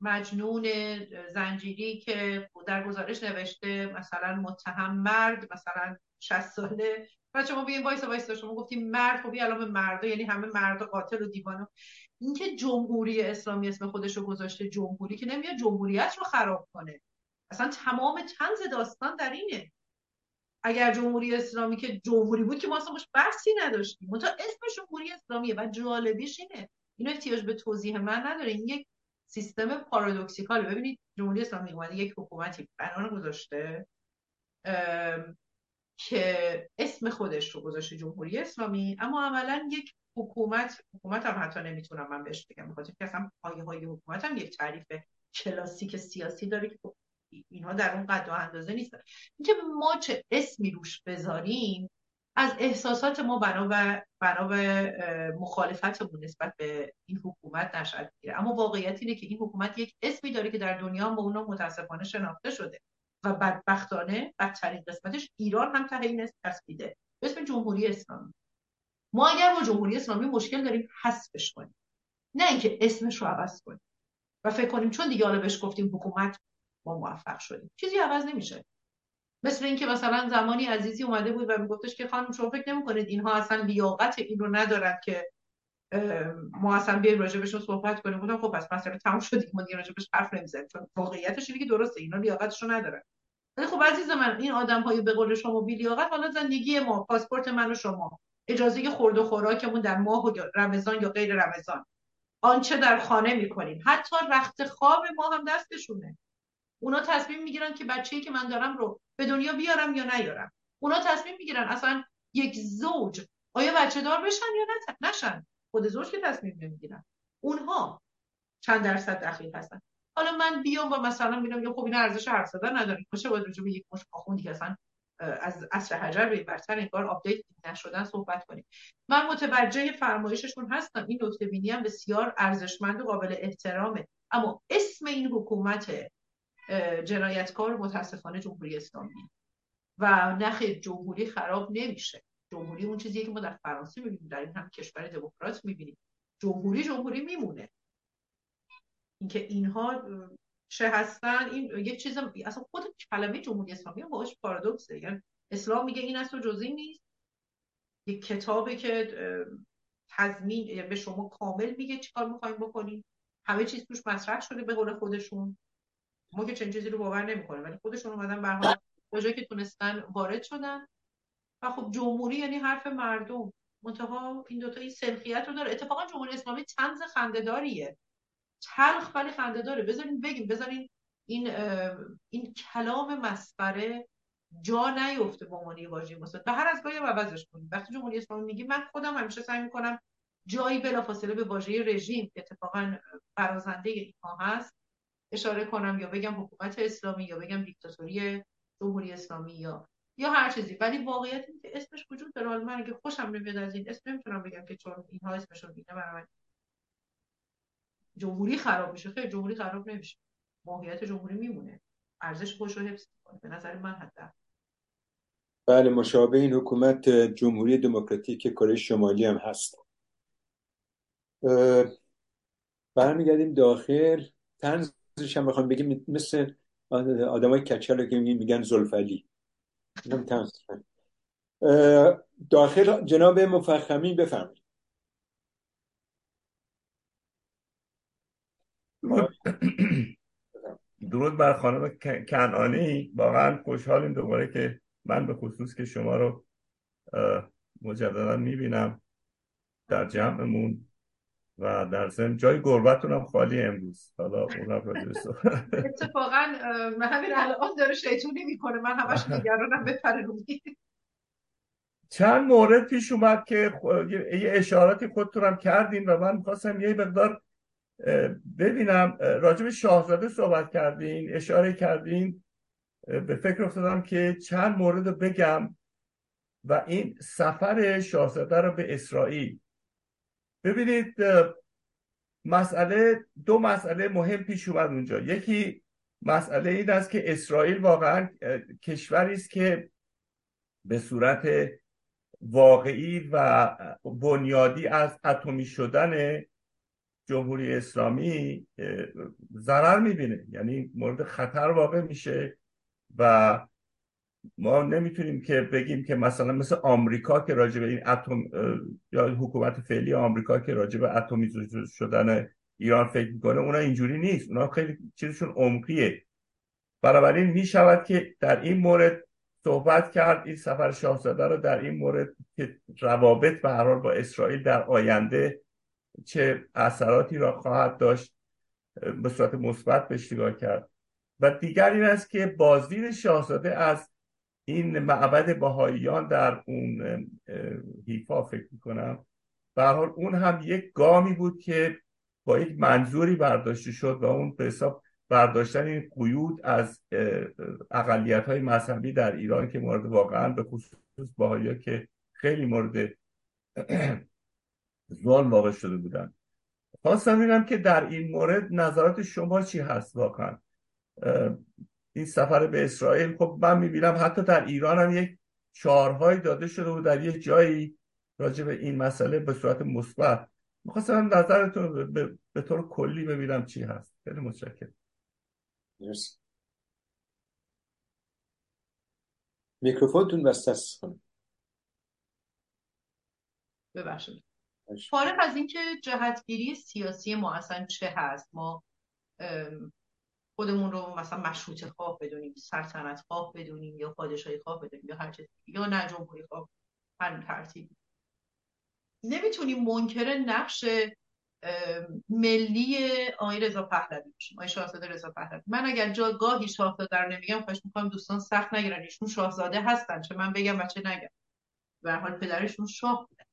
مجنون زنجیری که در گزارش نوشته مثلا متهم مرد مثلا 60 ساله و شما ببین وایسا شما گفتیم مرد. خب این علامه مردا یعنی همه مردا قاتل و دیوانه. اینکه جمهوری اسلامی اسم خودش رو گذاشته جمهوری که نمیاد جمهوریت رو خراب کنه. اصلا تمام طنز داستان در اینه. اگر جمهوری اسلامی که جمهوری بود که ما اصلا باش بحثی نداشتیم. منتها اسمش جمهوری اسلامیه و جالبیش اینه. اینو احتیاج به توضیح من نداره. این یک سیستم پارادوکسیکاله. ببینید جمهوری اسلامی اومده یک حکومتی بنا گذاشته که اسم خودش رو گذاشته جمهوری اسلامی اما عملا یک حکومت هم حتی نمیتونم من بهش بگم بخاطر اینکه اصلا پایه‌های حکومت هم یک تعریف کلاسیک سیاسی داره که اینها در اون قد و اندازه نیستن. اینکه ما چه اسمی روش بذاریم از احساسات ما بنا به مخالفتمون نسبت به این حکومت نشأت میگیره. اما واقعیت اینه که این حکومت یک اسمی داره که در دنیا هم به اون متاسفانه شناخته شده و بدبختانه بدترین قسمتش ایران هم تحت این اسم تثبیته به اسم جمهوری اسلامی. ما اگر با جمهوری اسلامی مشکل داریم حذفش کنیم نه اینکه اسمش رو عوض کنیم و فکر کنیم چون دیگه حالا بهش گفتیم حکومت ما موفق شدیم. چیزی عوض نمیشه. مثل اینکه مثلا زمانی عزیزی اومده بود و میگفتش که خانم شما فکر نمی‌کنید اینها اصلا لیاقت این رو ندارن که ما اصلا بیایم راجبش رو صحبت کنیم. گفتم خب پس مسئله تموم شد، ما دیگه راجبش حرف نمیزنیم، چون واقعیتش اینه که درسته اینا لیاقتشو ندارن. ولی خب عزیز من، این آدم‌های به قول شما بی لیاقت، حالا زندگی ما، پاسپورت من و شما، اجازه خورد و خوراکمون در ماه و رمضان یا غیر رمضان، آنچه در خانه میکنیم، حتی رخت خواب ما هم دستشونه. اونا تصمیم میگیرن که بچه‌ای که من دارم رو به دنیا بیارم یا نیارم. اونا تصمیم میگیرن اصلا یک زوج آیا بچه دار بشن یا نشن. خود زوج که تصمیم نمیگیرن، اونها چند درصد دخیل هستن. حالا من بیام با مثلا میگم خب این ارزش حرف زدن نداره، باشه باید رجوع به یک مش آخوندی که اصلا از عصر حجر به برتر انگار آپدیت نشدن صحبت کنیم. من متوجه فرمایششون هستم، این نکته بینی هم بسیار ارزشمند و قابل احترامه، اما اسم این حکومت جنایتکار متاسفانه جمهوری اسلامی و نخیر جمهوری خراب نمیشه. جمهوری اون چیزیه که ما در فرانسه میبینیم، در این هم کشور دموکرات میبینیم، جمهوری جمهوری میمونه. اینکه اینها چه هستن، این یک چیز اصلا خود کلمه جمهوری اسلامی هم باهاش پارادوکسه. یعنی اسلام میگه این است و جزئی نیست، یک کتابه که تضمین، یعنی به شما کامل میگه چیکار میخوایم بکنیم، همه چیز توش مطرح شده به قول خودشون. ما که چنین چیزی رو باور نمیکنیم، ولی خودشون اومدن به هر حال کجایی که تونستن وارد شدن. و خب جمهوری یعنی حرف مردم، منتها این دوتا این سلخیت رو داره. اتفاقا جمهوری اسلامی طنز خنده‌داریه، تلخ ولی خنده داره. بذارین بگیم، بذارین این کلام مسخره جا نیفته با معنی واژه مثبت، به هر از گاهی عوضش کنیم. وقتی جمهوری اسلامی میگیم، من خودم همیشه سعی میکنم جایی بلافاصله به واژه رژیم که اتفاقا برازنده اینها هست اشاره کنم، یا بگم حکومت اسلامی، یا بگم دیکتاتوری جمهوری اسلامی، یا هر چیزی. ولی واقعیت اینه که اسمش وجود داره. حالا من اگه خوشم نمیاد از این اسم نمیتونم بگم که چون اینها اسمشون اینه برام جمهوری خراب میشه. خیلی جمهوری خراب نمیشه، ماهیت جمهوری میمونه، ارزش خودش رو حفظ میکنه به نظر من حتی. بله، مشابه این حکومت جمهوری دموکراتیک کره شمالی هم هست. برمیگردیم داخل طنزش هم بخوام بگیم مثل آدمای کچلو که میگن زلفعلی، اینم طنز. داخل جناب مفخمی بفرمایید. درود بر خانم کنعانی. واقعا خوشحالیم دوباره که من به خصوص که شما رو مجددا میبینم در جمعمون و در ضمن جای گربتون هم خالی امروز. حالا اونم راجعش اتفاقا من همین الان داره شیطونی میکنه، من همش نگرانم بپره روی چند مورد پیش اومد که یه اشاراتی خودتون هم کردین و من می‌خواستم یه مقدار ببینم. راجب شاهزاده صحبت کردین، اشاره کردین، به فکر افتادم که چند مورد رو بگم و این سفر شاهزاده رو به اسرائیل. ببینید دو مسئله مهم پیش اومد اونجا. یکی مسئله این است که اسرائیل واقعا کشوری است که به صورت واقعی و بنیادی از اتمی شدن جمهوری اسلامی ضرر میبینه، یعنی مورد خطر واقع میشه و ما نمیتونیم که بگیم که مثلا مثل آمریکا که راجع به این اتم یا حکومت فعلی آمریکا که راجع به اتمی شدن ایران فکر میکنه، اونا اینجوری نیست، اونا خیلی چیزشون عمقیه. بنابراین میشود که در این مورد صحبت کرد، این سفر شاهزاده رو در این مورد که روابط به هر حال با اسرائیل در آینده چه اثراتی را خواهد داشت به صورت مثبت بهش نگاه کرد. و دیگر این است که بازدید شاهزاده از این معبد بهائیان در اون حیفا فکر می‌کنم، به هر حال اون هم یک گامی بود که با یک منظوری برداشته شد و اون به حساب برداشتن این قیود از اقلیت‌های مذهبی در ایران که مورد واقعا به خصوص بهائیان که خیلی مورد ظلم واقع شده بودن. خواستم ببینم که در این مورد نظرات شما چی هست. واقعا این سفر به اسرائیل، خب من میبینم حتی در ایران هم یک شعارهایی داده شده و در یک جایی راجع به این مسئله به صورت مثبت. میخواستم نظرتون به طور کلی ببینم چی هست. خیلی متشکرم. مرسی. میکروفونتون بسته است. ببخشید. فارغ از اینکه جهتگیری سیاسی ما اصلا چه هست، ما خودمون رو مثلا مشروطه خواه بدونیم، سلطنت خواه بدونیم، یا پادشاهی خواه بدونیم، یا هر چیزی، یا نه جمهوری خواه، هر ترتیب نمیتونیم منکر نقش ملی آقای رضا پهلوی بشیم، آقای شاهزاده رضا پهلوی. من اگر جاگاهی شاهزاده رو نمیگم، خواهش میکنم دوستان سخت نگیرن، ایشون شاهزاده هستن، چه من بگم و چه نگم، به هر حال پدرشون شاه بودن.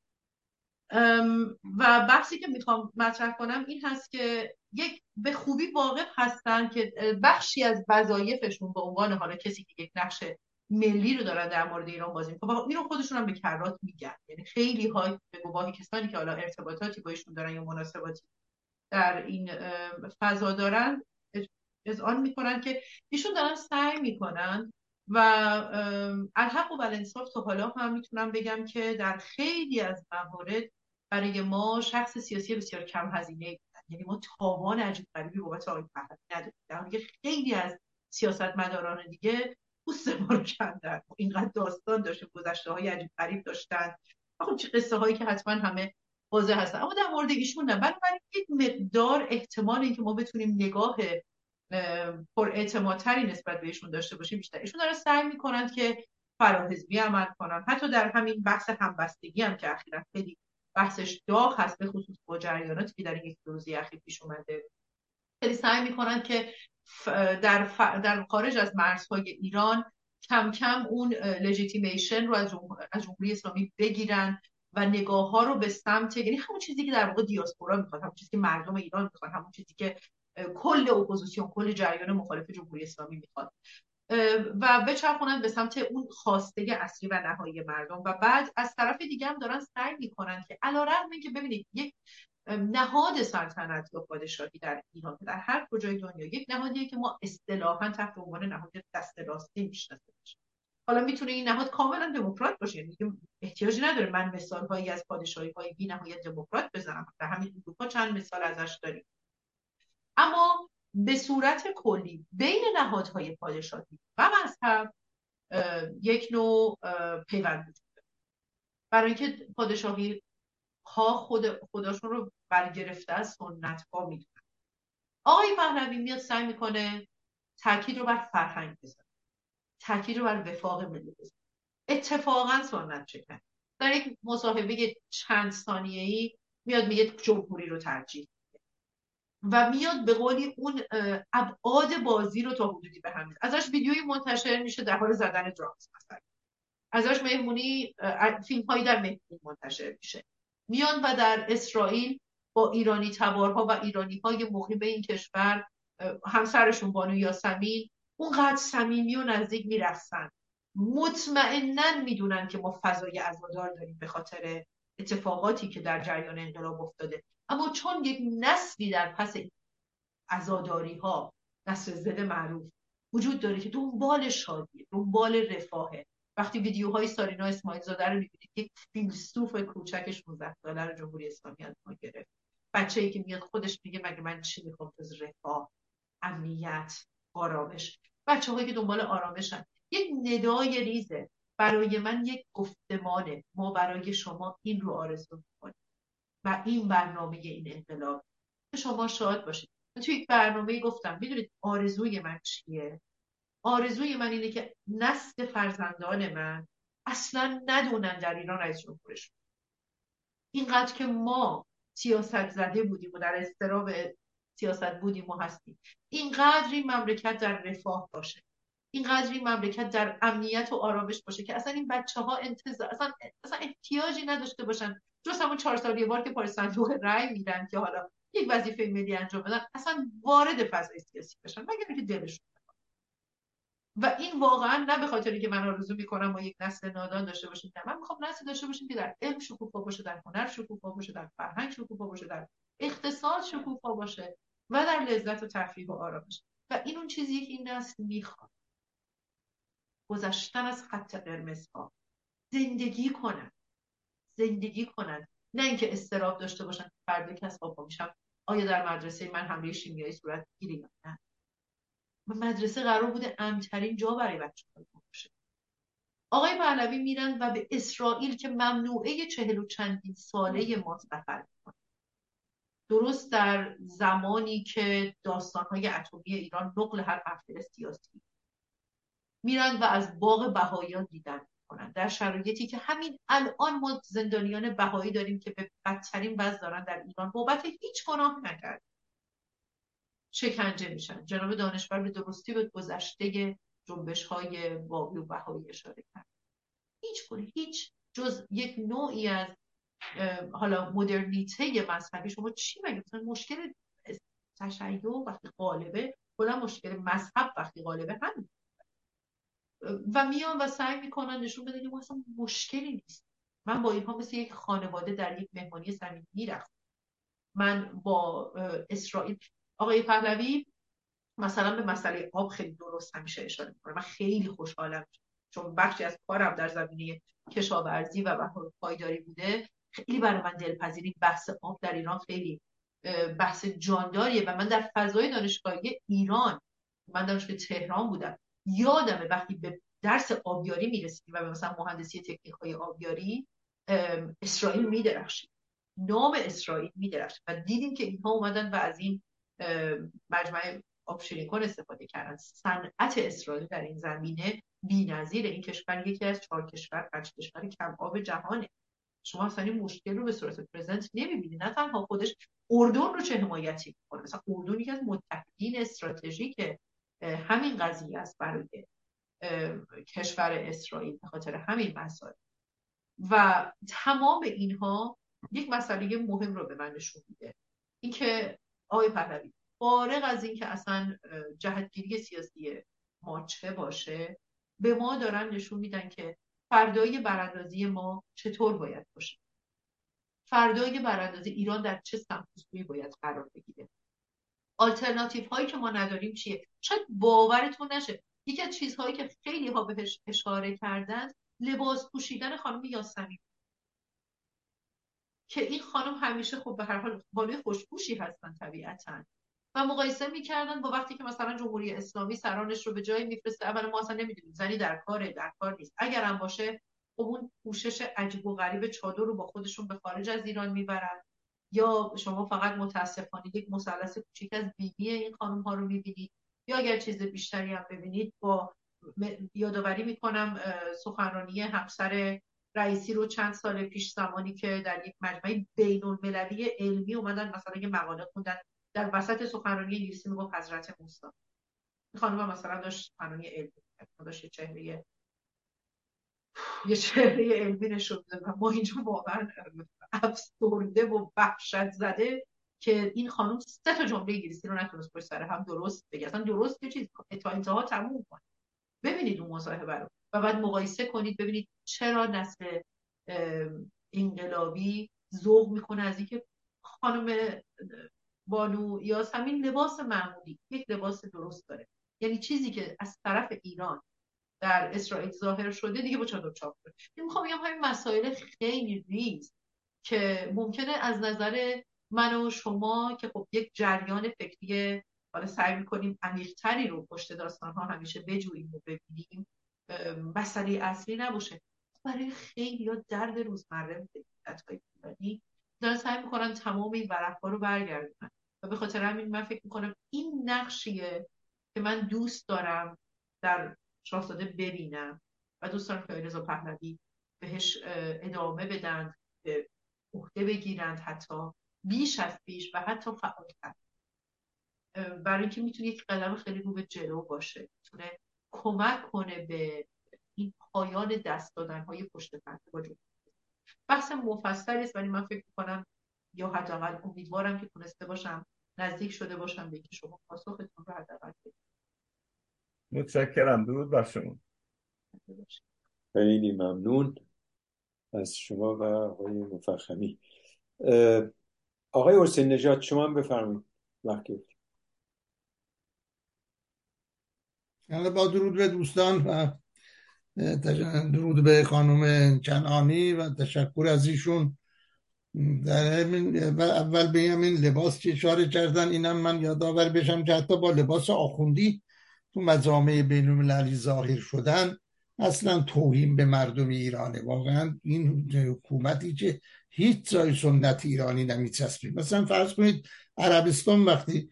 و بحثی که میخوام مطرح کنم این هست که یک به خوبی واقع هستن که بخشی از وظایفشون به عنوان حالا کسی که یک نقش ملی رو دارن در مورد ایران بازی میکنن، اینو خودشون هم به کرات میگن. یعنی خیلی های به گواهی کسانی که حالا ارتباطاتی با ایشون دارن یا مناسباتی در این فضا دارن اذعان میکنن که ایشون دارن سعی میکنن. و الحق و بالانصاف تا حالا هم میتونم بگم که در خیلی از موارد برای ما شخص سیاسی بسیار کم هزینه، یعنی ما تاوان عجیب غریبی بابت آقای پهلوی نداریم، در حالی که خیلی از سیاستمداران دیگه پوست ما رو کندن، اینقدر داستان داشتن، گذشته‌های عجیب غریب داشتن، خب چه قصه هایی که حتما همه واضح هستن، اما در مورد ایشون نه. بنابراین یک مقدار احتمال اینکه ما بتونیم نگاه پر اعتمادتری نسبت بهشون داشته باشیم بیشتر. ایشون داره سعی میکنند که فراحزبی عمل کنن، حتی در همین بحث همبستگی هم که اخیراً خیلی بحثش داغ هست، به خصوص با جریاناتی که در یک روزی اخیر پیش اومده، خیلی سعی میکنن که در خارج از مرزهای ایران کم کم اون لژیتیمیشن رو از جمهوری اسلامی بگیرن و نگاه ها رو به سمت، یعنی همون چیزی که در واقع دیاسپورا میخواد، همون چیزی که مردم ایران میخواد، همون چیزی که کل اپوزیسیون، کل جریان مخالف جمهوری اسلامی میخواد و بچرخونن به سمت اون خواسته اصلی و نهایی مردم. و بعد از طرف دیگه هم دارن سعی میکنن که علیرغم اینکه ببینید یک نهاد سلطنت یا پادشاهی در ایران در هر کجای دنیا یک نهادیه که ما اصطلاحاً تحت عنوان نهاد دست راستی میشناسیمش. حالا میتونه این نهاد کاملا دموکرات باشه، یعنی احتیاجی نداره من مثالهایی از پادشاهی‌های بی‌نهایت دموکرات بزنم، در همین اروپا چند مثال ازش داریم. اما به صورت کلی بین نهادهای پادشاهی و مذهب یک نوع پیوند وجود داره، برای اینکه پادشاهی ها خودشون رو برگرفته از سنت ها میدونن. آقای پهلوی میاد سعی میکنه تاکید رو بر فرهنگ بذاره، تاکید رو بر وفاق ملی بذاره، اتفاقا سنت شکن. در یک مصاحبه چند ثانیه‌ای میاد میگه جمهوری رو ترجیح، و میاد به قولی اون ابعاد بازی رو تا حدودی به هم میزنه. ازش ویدیویی منتشر میشه در حال زدن درامز مثلا، ازش مهمونی، فیلم‌هایی در مهمونی منتشر میشه. میان و در اسرائیل با ایرانی تبارها و ایرانی‌های مقیم به این کشور، همسرشون بانو یاسمین، اونقدر صمیمی و نزدیک میرقصن، مطمئناً میدونن که ما فضای عزادار داریم به خاطر اتفاقاتی که در جریان انقلاب افتاده، اما چون یک نسلی در پس عزاداری ها، نسل زد معروف وجود داره که دنبال شادیه، دنبال رفاهه. وقتی ویدیوهای سارینا اسماعیل زاده رو میبینید که فیلسوف کوچکش 19 ساله رو جمهوری اسلامی از ما گرفت، بچه‌ای که میاد خودش میگه مگه من چی میخوام از رفاه، امنیت، آرامش. بچه‌هایی که دنبال آرامشن، یک ندای ریزه، برای من یک گفتمانه، ما برای شما این رو آرزو می‌کنیم و این برنامه این انقلاب، شما شاد باشید. من توی یک برنامه گفتم میدونید آرزوی من چیه؟ آرزوی من اینه که نسل فرزندان من اصلا ندونن در ایران رئیس جمهورشون، اینقدر که ما سیاست زده بودیم و در اضطراب سیاست بودیم و هستیم، اینقدر این مملکت در رفاه باشه، اینقدر این مملکت در امنیت و آرامش باشه که اصلا این بچه‌ها اصلا احتیاجی نداشته باشن جز همون 4 سال یه بار که پای صندوق رای میرن که حالا یک وظیفه ملی انجام بدن، اصلا وارد فضای سیاسی بشن مگر اینکه دلشون بخواد. و این واقعا نه به خاطری که من آرزو میکنم ما یک نسل نادان داشته باشیم، نه، من میخوام نسل داشته باشیم که در علم شکوفا باشه، در هنر شکوفا باشه، در فرهنگ شکوفا باشه، در اقتصاد شکوفا باشه و در لذت و تفریح و آرامش. و این اون چیزیه که این نسل میخواد، گذشتن از خط قرمزها، زندگی کنن، نه اینکه استراب داشته باشن فردا که از خواب پا میشم آیا در مدرسه من حمله شیمیایی صورت گیره یا نه. مدرسه قرار بوده امن‌ترین جا برای بچه‌ها باشه، آقای پهلوی میرن و به اسرائیل که ممنوعه 40 و چندین ساله ما سفر میکنه، درست در زمانی که داستانهای اتمی ایران نقل هر هفته سیاسی میرن و از باغ بهاییان دیدن میکنن، در شرایطی که همین الان ما زندانیان بهایی داریم که به بدترین وضع دارن در ایران بابت هیچ گناه نکرد شکنجه میشن. جناب دانشور به درستی به گذشته جنبش‌های بابی و بهایی اشاره کرد. هیچ جز یک نوعی از حالا مدرنیته مذهبی. شما چی میگید؟ مشکل تشیع وقتی غالبه، کلا مشکل مذهب وقتی غالبه همین. و میان و سعی میکنن نشون بدن ما اصلا مشکلی نیست. من با اینها مثل یک خانواده در یک مهمانی صمیمی میرفتم. من با اسرائیل، آقای پهلوی مثلا به مسئله آب خیلی درست همیشه اشاره میکنه. من خیلی خوشحالم چون بخشی از کارم در زمینه کشاورزی و پایداری بوده. خیلی برای من دلپذیری بحث آب در ایران، خیلی بحث جانداریه و من در فضای دانشگاهی ایران، من دانشگاه تهران بودم، یادمه وقتی به درس آبیاری میرسیدیم و به مثلا مهندسی تکنیک‌های آبیاری، اسرائیل میدرخشید، نام اسرائیل میدرخشید و دیدیم که اینها اومدن و از این مجمع آبشیرین‌کن استفاده کردن. صنعت اسرائیل در این زمینه بی‌نظیره. این کشور یکی از 4 کشور 5 کشور کم آب جهانه. شما اصلا این مشکل رو به صورت پرزنت نمی‌بینید. نه تنها خودش، اردن رو چه حمایتی می‌کنه. مثلا اردن یکی از متحدین استراتژیک همین قضیه است برای کشور اسرائیل به خاطر همین مسائل. و تمام اینها یک مسئله مهم رو به من نشون میده، اینکه آقای پهلوی فارغ از این که اصلا جهتگیری سیاسی ما چه باشه، به ما دارن نشون میدن که فردای براندازی ما چطور باید باشه، فردای براندازی ایران در چه سمت‌سویی باید قرار بگیره، آلترناتیو هایی که ما نداریم چیه. شاید باورتون نشه، یکی از چیزهایی که خیلی ها بهش اشاره کردن، لباس پوشیدن خانم یاسمین، که این خانم همیشه خب به هر حال بالای خوشپوشی هستن طبیعتاً، و مقایسه می‌کردن با وقتی که مثلا جمهوری اسلامی سرانش رو به جایی میفرسته. اولا ما اصلا نمی‌دونیم زنی در کار نیست، اگر هم باشه خب اون پوشش عجیب و غریب چادر رو با خودشون به خارج از ایران میبرن، یا شما فقط متاسفانه یک مثلث کوچیک از بینی این خانم ها رو می‌بینید، یا اگر چیز بیشتری هم ببینید. با یادآوری می‌کنم سخنرانی همسر رئیسی رو چند سال پیش، زمانی که در یک مجمع بین‌المللی علمی اومدن مثلا یه مقاله خوندن، در وسط سخنرانی انگلیسی میگفت حضرت موسی. این خانم مثلا داشت سخنرانی علمی می‌کرد، داشت یه چهره علمی نشون می‌داد و ما اینجا واقعا افسرده و وحشت زده که این خانم 3 تا جمله انگلیسی رو نتونست پشت سر هم درست بگه، اصلا درست یه چیز تا انتها تموم کنه. ببینید اون مصاحبه رو و بعد مقایسه کنید ببینید چرا نسل انقلابی ذوق میکنه از اینکه خانم بانو یاسمین لباس معمولی، یک لباس درست داره، یعنی چیزی که از طرف ایران در اسرائیل ظاهر شده دیگه با چادر چاپ کنه. میخوام بگم همین مسائل خیلی ریز که ممکنه از نظر من و شما که خب یک جریان فکری حالا سعی میکنیم عمیق‌تری رو پشت داستان‌ها همیشه بجوییم و ببینیم، مسئله اصلی نباشه، برای خیلی یا درد روزمره ملت‌های ایرانی دارن سعی میکنن تمام این ورق‌ها رو برگردونن. و به خاطر همین من فکر میکنم این نقشیه که من دوست دارم در شاهزاده ببینم و دوست دارم که رضا پهلوی بهش ادامه بدن، به عهده بگیرند، حتی بیش از پیش و حتی فعال‌تر، برای اینکه میتونه یک قدم خیلی رو به جلو باشه، میتونه کمک کنه به این پایان دست دادن‌های پشت پرده با جمهوری. بحث مفصلی است ولی من فکر می‌کنم یا حداقل امیدوارم که تونسته باشم نزدیک شده باشم به اینکه شما پاسختون رو حداقل بدید. متشکرم، درود بر شما. خیلی ممنون از شما و آقای مفخمی. آقای ارسل نجات شما هم بفرمایید. وقتی با درود به دوستان و درود به خانم کنعانی و تشکر از ایشون، در اول بگم این لباس که اشاره کردن، اینم من یادآور بشم که حتی با لباس آخوندی تو مجامع بین‌المللی ظاهر شدن اصلا توهین به مردم ایرانه. واقعا این حکومتی که هیچ جای سنت ایرانی نمیچسبه. مثلا فرض کنید عربستان وقتی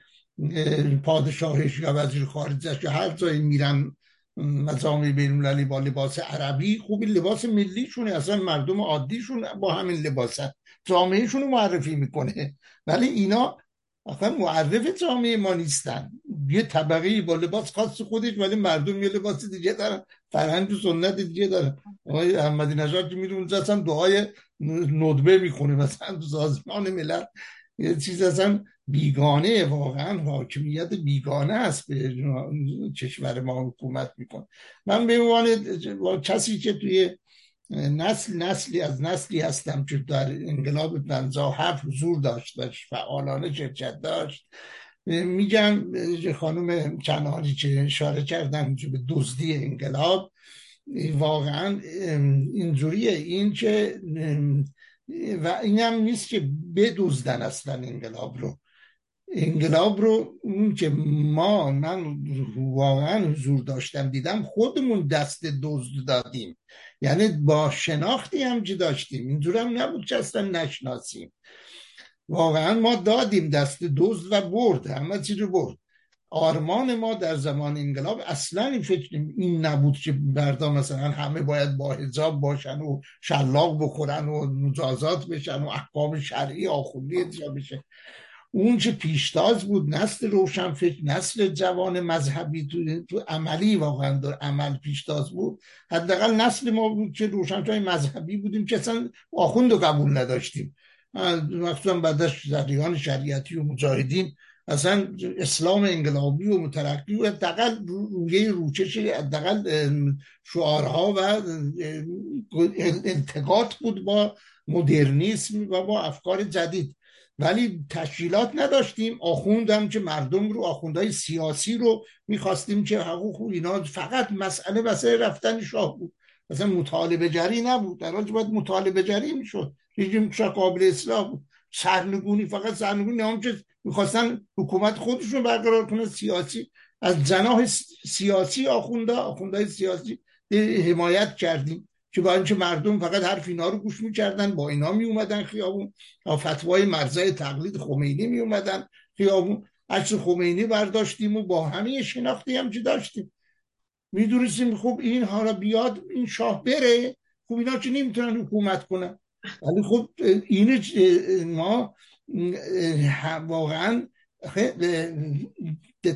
پادشاهش یا وزیر خارجش یا هر جایی میرن مجامع بین‌المللی با لباس عربی، خوب لباس ملیشونه، اصلا مردم عادیشون با همین لباسه جامعهشون رو معرفی میکنه. ولی اینا اصلا معرف جامعه ما نیستن، یه طبقه با لباس خاص خودش، ولی مردم یه لباس دیگه دارن، فرهنگ و سنت دیگه دارن. آقای احمدی نژاد که میدونید اصلا دعای ندبه میکنه مثلا تو سازمان ملل، یه چیز اصلا بیگانه، واقعا حاکمیت بیگانه است به کشور ما حکومت میکنه. من به عنوان کسی که توی نسلی از نسلی هستم که در انقلاب 57 حضور داشت و فعالانه شرکت داشت، میگم خانم کنعانی که اشاره کردن به دزدی انقلاب، واقعا اینجوریه. این که و این هم نیست که بدزدن اصلا انقلاب رو، انقلاب رو اون که من واقعا حضور داشتم دیدم خودمون دست دزد دادیم، یعنی با شناختی هم که داشتیم، اینجور هم نبود که اصلا نشناسیم، واقعا ما دادیم دست دزد و برد، همه چی رو برد. آرمان ما در زمان انقلاب اصلا این فکر این نبود که بردا مثلا همه باید با حجاب باشن و شلاق بخورن و مجازات بشن و احکام شرعی آخوندی اجرا بشه. اون چه پیشتاز بود نسل روشن فکر، نسل جوان مذهبی تو عملی واقعا در عمل پیشتاز بود. حداقل نسل ما بود که روشنفکرای مذهبی بودیم که اصلا آخوند رو قبول نداشتیم، مخصوصا بعدش زدیان شریعتی و مجاهدین اصلا اسلام انقلابی و مترقی و حداقل رویه روچش حداقل شعارها و انتقاد بود با مدرنیسم و با افکار جدید، ولی تشکیلات نداشتیم. آخوندم که مردم رو، آخوندهای سیاسی رو میخواستیم که حقوق اینا فقط مسئله واسه رفتن شاه بود، مثلا مطالبه جری نبود، در حالی باید مطالبه جری میشد. رژیم شاه قابل اصلاح بود، سرنگونی فقط سرنگونی هم که میخواستن حکومت خودشون برقرار کنه سیاسی. از جناح سیاسی آخوندهای سیاسی حمایت کردیم که با اینکه مردم فقط حرف اینا رو گوش می‌کردن، با اینا میومدن خیابون، با فتوای مرجع تقلید خمینی میومدن خیابون، عکس خمینی برداشتیم و با همه شناختی هم که داشتیم میدونستیم خب این حالا بیاد این شاه بره، خب اینا که نمیتونن حکومت کنن. ولی خب این ما واقعا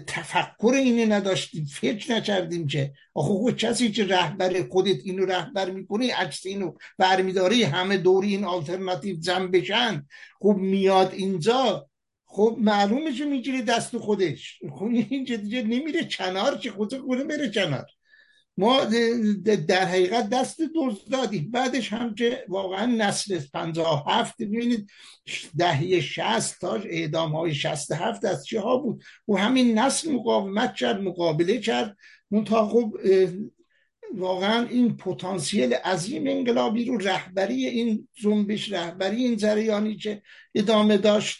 تفکر اینه نداشتیم، فکر نکردیم که آخه خود کسی که رهبر خودت اینو رهبر میکنی، عکس اینو برمیداری، همه دور این آلترناتیو جمع بشن، خب میاد اینجا، خب معلومه که میگیره دست خودش، خب اینجا دیگه نمیره کنار که خودت بره کنار. ما در حقیقت دست دزد دادیم. بعدش هم که واقعا نسل 57 ببینید دهه 60 تا اعدام‌های 67 از چه ها بود و همین نسل مقاومت کرد، مقابله کرد. منتها خب واقعا این پتانسیل عظیم انقلابی رو رهبری این جنبش، رهبری این جریانی که ادامه داشت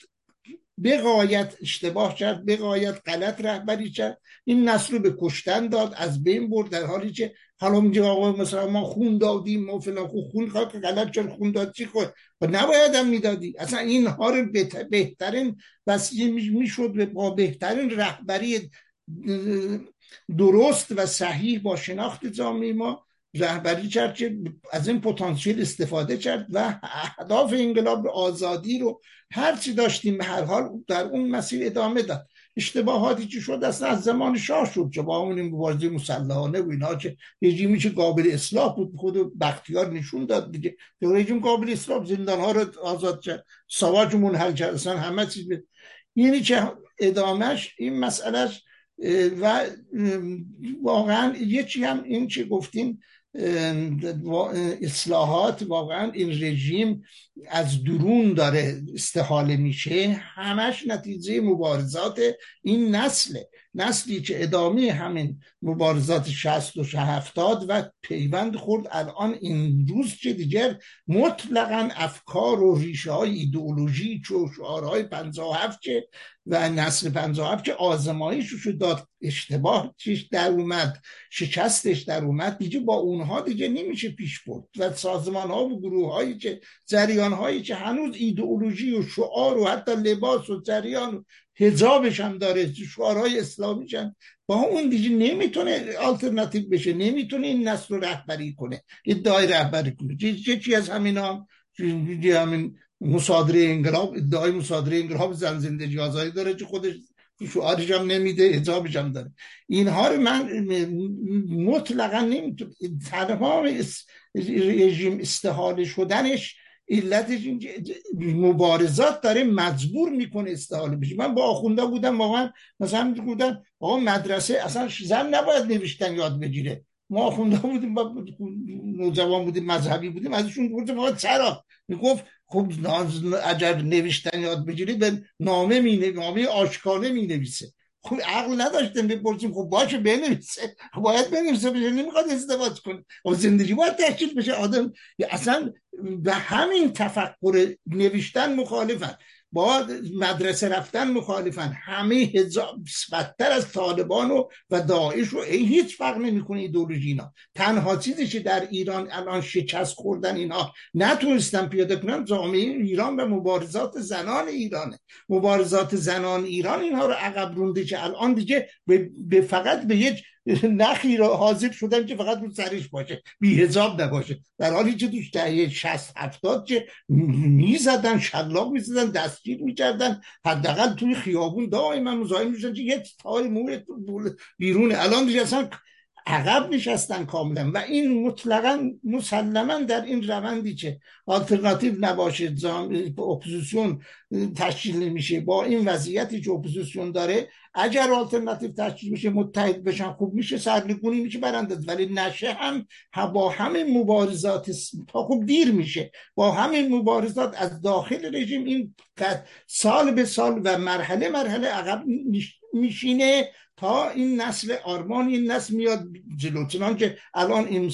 به غایت اشتباه کرد، به غایت غلط رهبری کرد، این نسل رو به کشتن داد، از بین برد، در حالی که حالا میگه آقا مثلا ما خون دادیم، ما فلان خون خواهد که غلط چون خون داد چی خود و نباید هم میدادی. اصلا اینها رو بهترین وسیله میشد با بهترین رهبری درست و صحیح با شناخت جامعه ما رهبری کرد که از این پتانسیل استفاده کرد و اهداف انقلاب، آزادی رو هر چی داشتیم به هر حال در اون مسیر ادامه داد. اشتباهاتی که شد اصلا از زمان شاه شد که با همون مبارزه مسلحانه و اینا که رژیمی که قابل اصلاح بود خود بختیار نشون داد دیگه، رژیم قابل اصلاح زندان‌ها رو آزاد کرد، ساواج منحل کرد، اصلا همه چیز یعنی که ادامش این مسئلهش و واقعا یه چی هم این چی گفتیم اصلاحات، واقعا این رژیم از درون داره استحاله میشه، همش نتیجه مبارزات این نسله. نسلی که ادامه همین مبارزات 60 و 70 و پیوند خورد الان این روز که دیگر مطلقا افکار و ریشه های ایدئولوژی و شعارهای 57 که و نسل 57 که آزمایششو داد، اشتباه چیش در اومد، شکستش در اومد، دیگه با اونها دیگه نمیشه پیش برد و سازمان ها و گروه هایی که جریان هایی که هنوز ایدئولوژی و شعار و حتی لباس و جریان حجابش هم داره، شعارهای اسلامیش هم با اون دیگه نمیتونه آلترناتیو بشه، نمیتونه این نسل رو رهبری کنه، ادعای رهبری کنه. چی از همینا همین مصادره انقلاب، ادعای مصادره انقلاب زن زندگی آزادی داره که خودش شعارش هم نمیده، حجابش هم داره. اینها رو من مطلقا نمیتونه، تنها رژیم استحاله شدنش علتش مبارزات داره مجبور میکنه استحاله بشه. من با آخونده بودم، با من مثلا گفتن آقا مدرسه اصلا زن نباید نوشتن یاد بگیره. ما آخونده بودیم، با نوجوان بودیم، مذهبی بودیم، ازشون گفتم آقا چرا؟ میگفت خب اگر نوشتن یاد بگیری به نامه نامه آشکانه می نویسه. خب عقل نداشتم بپرسیم خب باشه بنویسه، باید بنویسه، بشه نمیخواد ازدواج کنه، خب زندگی باید تشکیل بشه. آدم اصلا به همین تفکر نوشتن مخالفن، با مدرسه رفتن مخالفن، همه حزب بدتر از طالبان و داعش رو هیچ فرق نمی‌کنه ایدئولوژی اینا. تنها چیزی که در ایران الان شکست خوردن اینا نتونستن پیاده کنن جامعه ایران و مبارزات زنان ایرانه. مبارزات زنان ایران اینها رو عقب رونده که الان دیگه به فقط به یک نخی را حاضر شدن که فقط رو سرش باشه، بی حجاب نباشه، در حالی که توش دهه 60-70 که میزدن، شلاق میزدن، دستگیر میکردن، حداقل توی خیابون دائما مزاحم میشدن که یک تای مو بیرون. الان دیگه اصلا عقب نشستن کاملا و این مطلقا مسلما در این روندی که آلترناتیو نباشه، اپوزیسیون تشکیل نمیشه، با این وضعیتی که اپوزیسیون داره اگر آلترناتیو تشکیل میشه، متحد بشن، خوب میشه، سرنگونی میشه، برنده، ولی نشه هم با همین مبارزات خوب دیر میشه. با همین مبارزات از داخل رژیم این سال به سال و مرحله مرحله عقب میشینه تا این نسل آرمان، این نسل میاد جلو. چنانکه الان این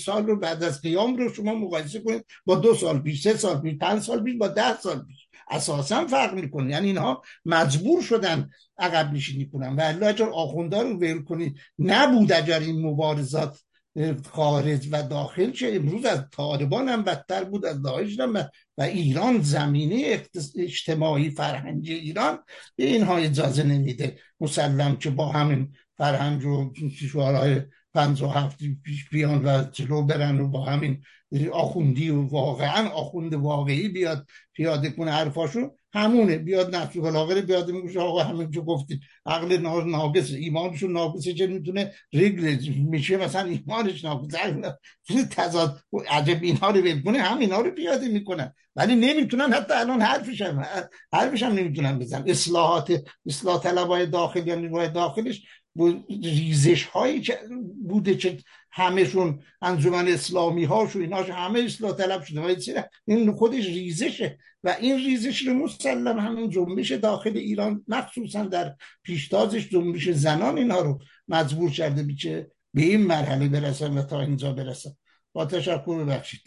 سال رو بعد از قیام رو شما مقایسه کنید با 2 سال پیش، 3 سال پیش، 5 سال پیش، با 10 سال پیش، اساسا فرق میکنه. یعنی اینها مجبور شدن عقب نشینی کنن و الا اگر آخونده رو ویل کنید نبود، اگر این مبارزات خارج و داخل چه امروز از طالبان هم بدتر بود، از داعش هم، و ایران زمینه اجتماعی فرهنگی ایران به اینها اجازه نمیده مسلم که با همین فرهنگ و شعارهای 57 پیش بیان و جلو برن و با همین آخوندی و واقعا آخوند واقعی بیاد پیاده کنه حرفاشو. همونه بیاد نفس بلاغه بیاد میگه آقا همین چه گفتید، عقل ناقص، ایمانشون ناقصه که میتونه رگل میشه، مثلا ایمانش ناقص، تضاد عجب اینا رو بگونه، همینا رو پیاده میکنن ولی نمیتونن حتی الان حرفش هم نمیتونن بزنن. اصلاح طلبای داخل، یعنی نیروهای داخلش ریزش هایی که بوده که همشون انجمن اسلامی هاش و ایناش همه اصلاح طلب شده، این خودش ریزشه و این ریزش رو مسلم همین جنبش داخل ایران مخصوصا در پیشتازش جنبش زنان اینا رو مجبور کرده بیچه به این مرحله برسن و تا اینجا برسن. با تشکر، ببخشید.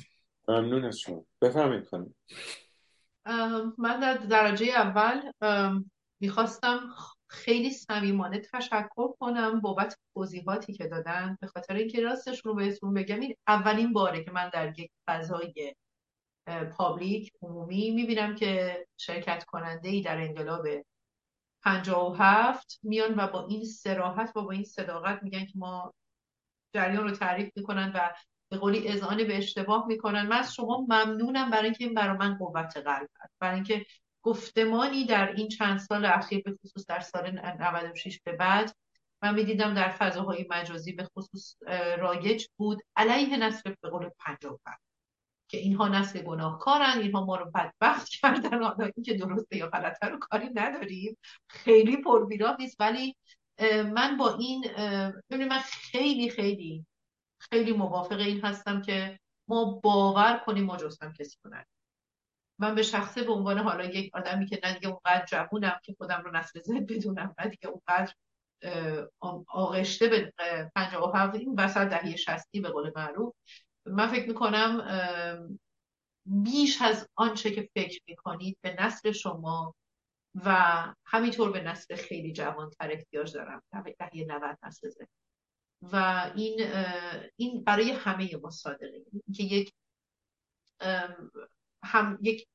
ممنون از شما. بفرمایید خانم. من در درجه اول میخواستم خیلی صمیمانه تشکر کنم بابت توضیحاتی که دادن، به خاطر اینکه راستش رو بهتون بگم این اولین باره که من در یک فضای پابلیک عمومی میبینم که شرکت کننده‌ای در انقلاب 57 میان و با این صراحت و با این صداقت میگن که ما جریان رو تعریف میکنن و به قولی اذعان به اشتباه میکنن. من از شما ممنونم برای اینکه این برای من قوت قلب است، برای اینکه گفتمانی در این چند سال اخیر به خصوص در سال 96 به بعد من می‌دیدم در فضاهای مجازی به خصوص رایج بود علیه نسل به قول 55 که اینها نسل گناهکارن، اینها ما رو بدبخت کردن. حالا اینکه درسته یا غلطه رو کاری نداریم، خیلی پربیراه نیست، ولی من با این من خیلی خیلی خیلی موافق این هستم که ما باور کنیم ما جستم کسی کنن. من به شخصه به عنوان حالا یک آدمی که نه دیگه اونقدر جوونم که خودم رو نسل زد بدونم، نه دیگه اونقدر آغشته به 57 این وسط دهه 60 به قول معروف. من فکر میکنم بیش از آنچه که فکر میکنید به نسل شما و همینطور به نسل خیلی جوانتر احتیاج دارم، دهه 90 نسل زن. و این برای همه ما صادقه که یک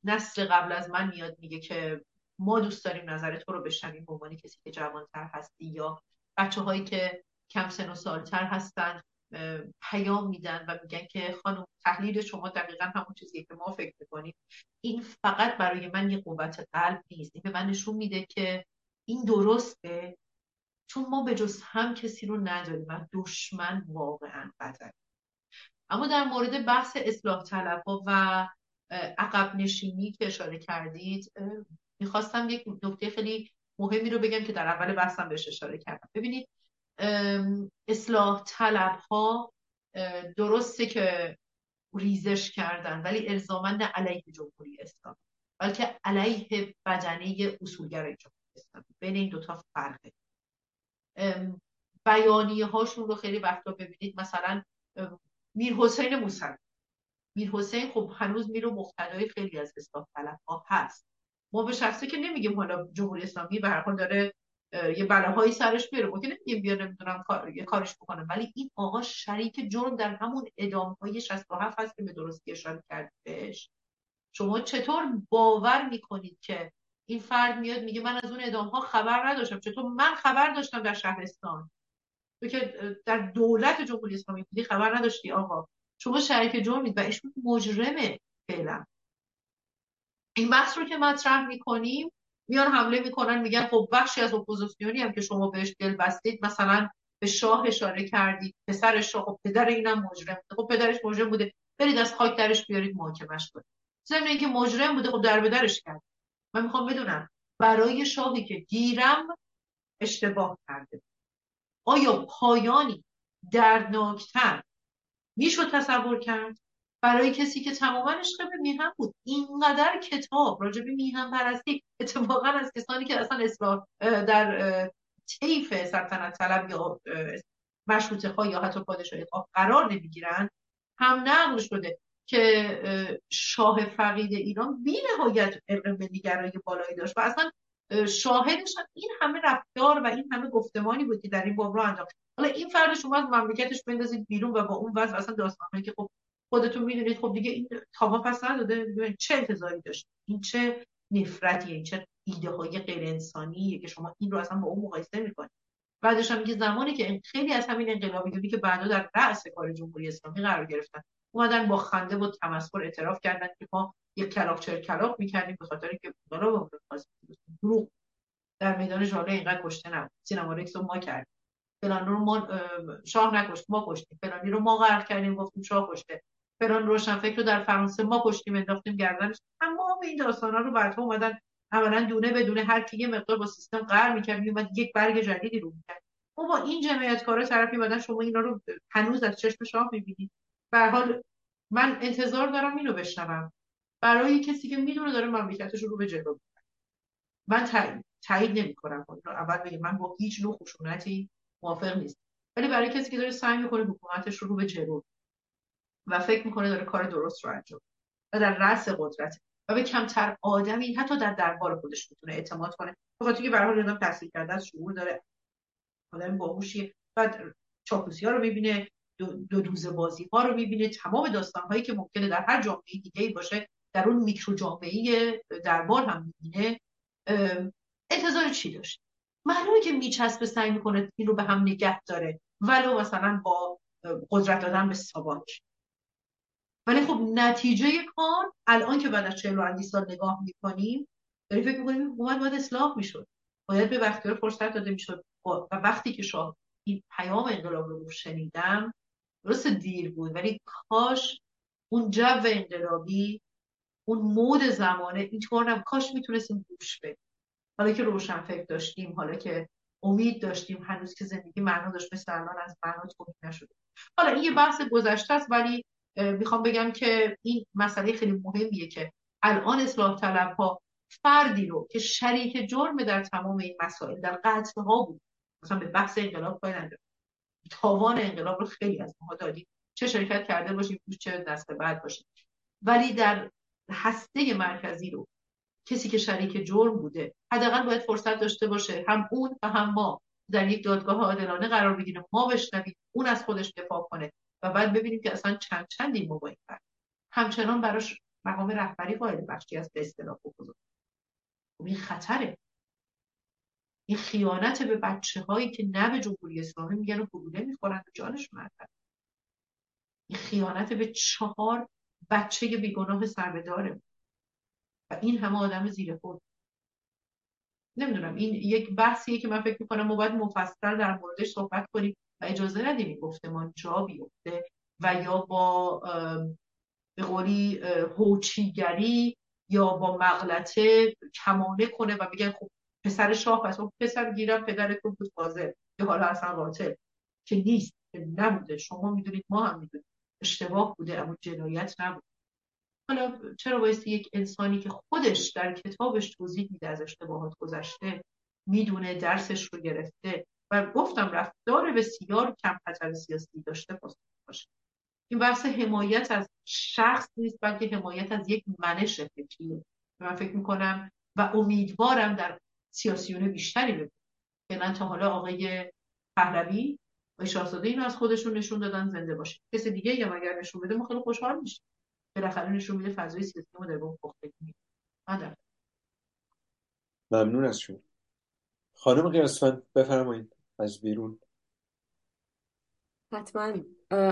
نسل قبل از من میاد میگه که ما دوست داریم نظر تو رو بشنویم به عنوان کسی که جوانتر هستی، یا بچه‌هایی که کم سن و سالتر هستن پیام میدن و میگن که خانم تحلیل شما دقیقاً همون چیزیه که ما فکر می‌کنیم. این فقط برای من یه قوت قلب نیست، این به من نشون میده که این درسته، چون ما به جز هم کسی رو نداریم و دشمن واقعاً بدنیم. اما در مورد بحث اصلاح طلب‌ها و عقب نشینی که اشاره کردید، میخواستم یک نکته خیلی مهمی رو بگم که در اول بحثم بهش اشاره کردم. ببینید اصلاح طلب ها درسته که ریزش کردن، ولی الزاماً نه علیه جمهوری اسلامی، بلکه علیه بدنه اصولگرای جمهوری اسلامی. بین این دوتا فرقه. بیانیه هاشون رو خیلی وقتا ببینید، مثلا میرحسین موسوی. میرحسین خب هنوز میره مقتدای خیلی از اصلاح طلب ها هست. ما به شخصی که نمیگیم حالا جمهوری اسلامی به هر حال داره یه بلاهایی سرش میاره، ما که نمیگیم بیا نمیدونم یه کارش بکنه، ولی این آقا شریک جرم در همون اعدام‌های 67 هست که به درستی اشاره کردیش. شما چطور باور میکنید که این فرد میاد میگه من از اون اعدام‌ها خبر نداشتم؟ چطور من خبر داشتم در شهرستان؟ تو که در دولت جمهوری اسلامی بودی خبر نداشتی آقا. شما شریک جرمید و ایشون مجرمه فعلا. این بحث رو که مطرح میکنیم میان حمله میکنن، میگن خب بخشی از اپوزیسیونی هم که شما بهش دل بستید، مثلا به شاه اشاره کردید، پسر شاه، خب پدر اینم مجرم بوده، خب پدرش مجرم بوده، برید از خاک درش بیارید محاکمش کنید. ضمن اینکه مجرم بوده خب در به درش کرد. من میخوام بدونم برای شاهی که گیرم اشتباه کرده، آیا پایانی دردناکتر میشد تصور کرد برای کسی که تماماً عشق به میهن بود؟ اینقدر کتاب راجع به میهن پرستی، اتفاقاً از کسانی که اصلا اصلاح در طیف سلطنت طلب یا مشروطه‌خواه یا حتی پادشاهی‌خواه قرار نمیگیرن هم نقل شده که شاه فقید ایران بی‌نهایت علم‌به‌نگرایی بالایی داشت و اصلا شاهدش این همه رفتار و این همه گفتمانی بود که در این باب راه انداخت. حالا این فرد شما از مملکتش بندازید بیرون و با اون وضع اصلا داستانهایی که خب خودتون میدونید، خب دیگه این تاوا پس نداده. چه انتظاری داشت؟ این چه نفرتیه، این چه ایده های غیر انسانیه که شما این رو اصلا با اون مقایسه میکنید. بعدش هم میگه زمانی که خیلی از همین انقلابیونی که بعدا در رأس کار جمهوری اسلامی قرار گرفتن اومدن با خنده و تمسخر اعتراف کردن که ما یک کلاغ چهار کلاغ میکردیم به خاطر اینکه دروغ دروغ در میدان ژاله اینقدر کشته نبود، سینما رکس ما کرد، فلان رو ما شاه نکشت ما کشتیم، فلانی رو ما غرق کردیم گفتیم شاه کشته، فلان روشنفکر رو در فرانسه ما کشتیم انداختیم گردنش. تمام این داستانا رو بعدها اومدن اولا دونه به دونه هر کی یه مقدار با سیستم قهر می‌کرد میومد یک برگ جدیدی رو می‌کرد. ما با این جنایتکارا طرفی بدن، شما اینا رو هنوز از چشم شاه می‌بینید. به هر حال من انتظار دارم اینو بشنوم برای کسی که میدونه داره مملکتش رو به جلو می‌بره. من تایید نمی‌کنم اون رو، اول بگم من با هیچ نوع خشونتی موافق نیست، ولی برای کسی که داره سعی می‌کنه حکومتش رو به جلو و فکر میکنه داره کار درست رو انجام و در رأس قدرت و به کمتر آدمی حتی در دربار خودش میتونه اعتماد کنه، بخاطر که به هر حال آدم تحصیل کرده است، شعور داره، آدم باهوشیه، بعد چاپلوسی ها رو میبینه، دو دوزه بازی ها رو میبینه، تمام داستان هایی که ممکنه در هر جامعه دیگه‌ای باشه در اون میکرو جامعه دربار هم میبینه. انتظار چی داشت؟ معلومه که میچسبه، سعی میکنه این رو به هم نگه داره ولو مثلا با قدرت دادن به ساواک. ولی خب نتیجه کار الان که بعد از 40 سال نگاه میکنیم داریم فکر میکنیم حکومت باید اصلاح میشد، باید به بختیار فرصت داده میشد. و وقتی که شاه این پیام انقلاب رو شنیدم درست دیر بود، ولی کاش اون جو انقلابی، اون مود زمانه اینطور نبود. کاش میتونستیم گوش بدیم، حالا که روشنفکر داشتیم، حالا که امید داشتیم، هنوز که زندگی معنا داشت، مثل الان از معنا توهی نشده. حالا این یه بحث گذشته است، ولی میخوام بگم که این مسئله خیلی مهمیه که الان اصلاح طلب ها فردی رو که شریک جرم در تمام این مسائل، در قتل ها بود مثلا به بحث انقلاب پای نداریم. تاوان انقلاب رو خیلی از ما دادید، چه شرکت کرده باشیم چه دسته بعد باشیم. ولی در هسته مرکزی رو کسی که شریک جرم بوده حداقل باید فرصت داشته باشه هم اون و هم ما در یک دادگاه عادلانه قرار بگیریم، ما بشنویم، اون از خودش دفاع کنه و بعد ببینیم که اصلا چند چندی ما با این فرد همچنان براش مقام رهبری قائل بخشی از به اصطلاح بگذاریم. این خطره، این خیانت به بچه‌هایی که نه به جمهوری اسلامی میگن و گلوله میخورن و جانش می‌رود. این خیانت به 4 بچه بیگناه سربه‌داره و این همه آدم زیر خود. نمیدونم، این یک بحثیه که من فکر میکنم ما باید مفصل در موردش صحبت کنیم و اجازه ندیم این گفتمان جا بیفته و یا با به قولی هوچیگری یا با مغلطه کمانه کنه و بگن خب پسر شاه پس پسر گیرم پدرتون بود فاضل که حالا اصلا قاتل که نیست، که نبوده، شما میدونید ما هم میدونیم اشتباه بوده اما جنایت نبود. حالا چرا بایستی یک انسانی که خودش در کتابش توضیح میده از اشتباهات گذشته، میدونه درسش رو گرفته و گفتم رفتار بسیار کم خطر سیاسی داشته باشه. این بحث حمایت از شخص نیست بلکه حمایت از یک منش فکریه. من فکر میکنم و امیدوارم در سیاسیون بیشتری ببینیم که نه تا حالا آقای پهلوی و شاهزاده اینو از خودشون نشون دادن، زنده باشه. کسی دیگه یا مگر نشون بده ما خیلی خوشحال میشیم. بالاخره نشون میده فضای سیاسی ما داره به اون پختگی میاد. ممنون از شما. خانم قیاسفند بفرمایید از بیرون. حتما.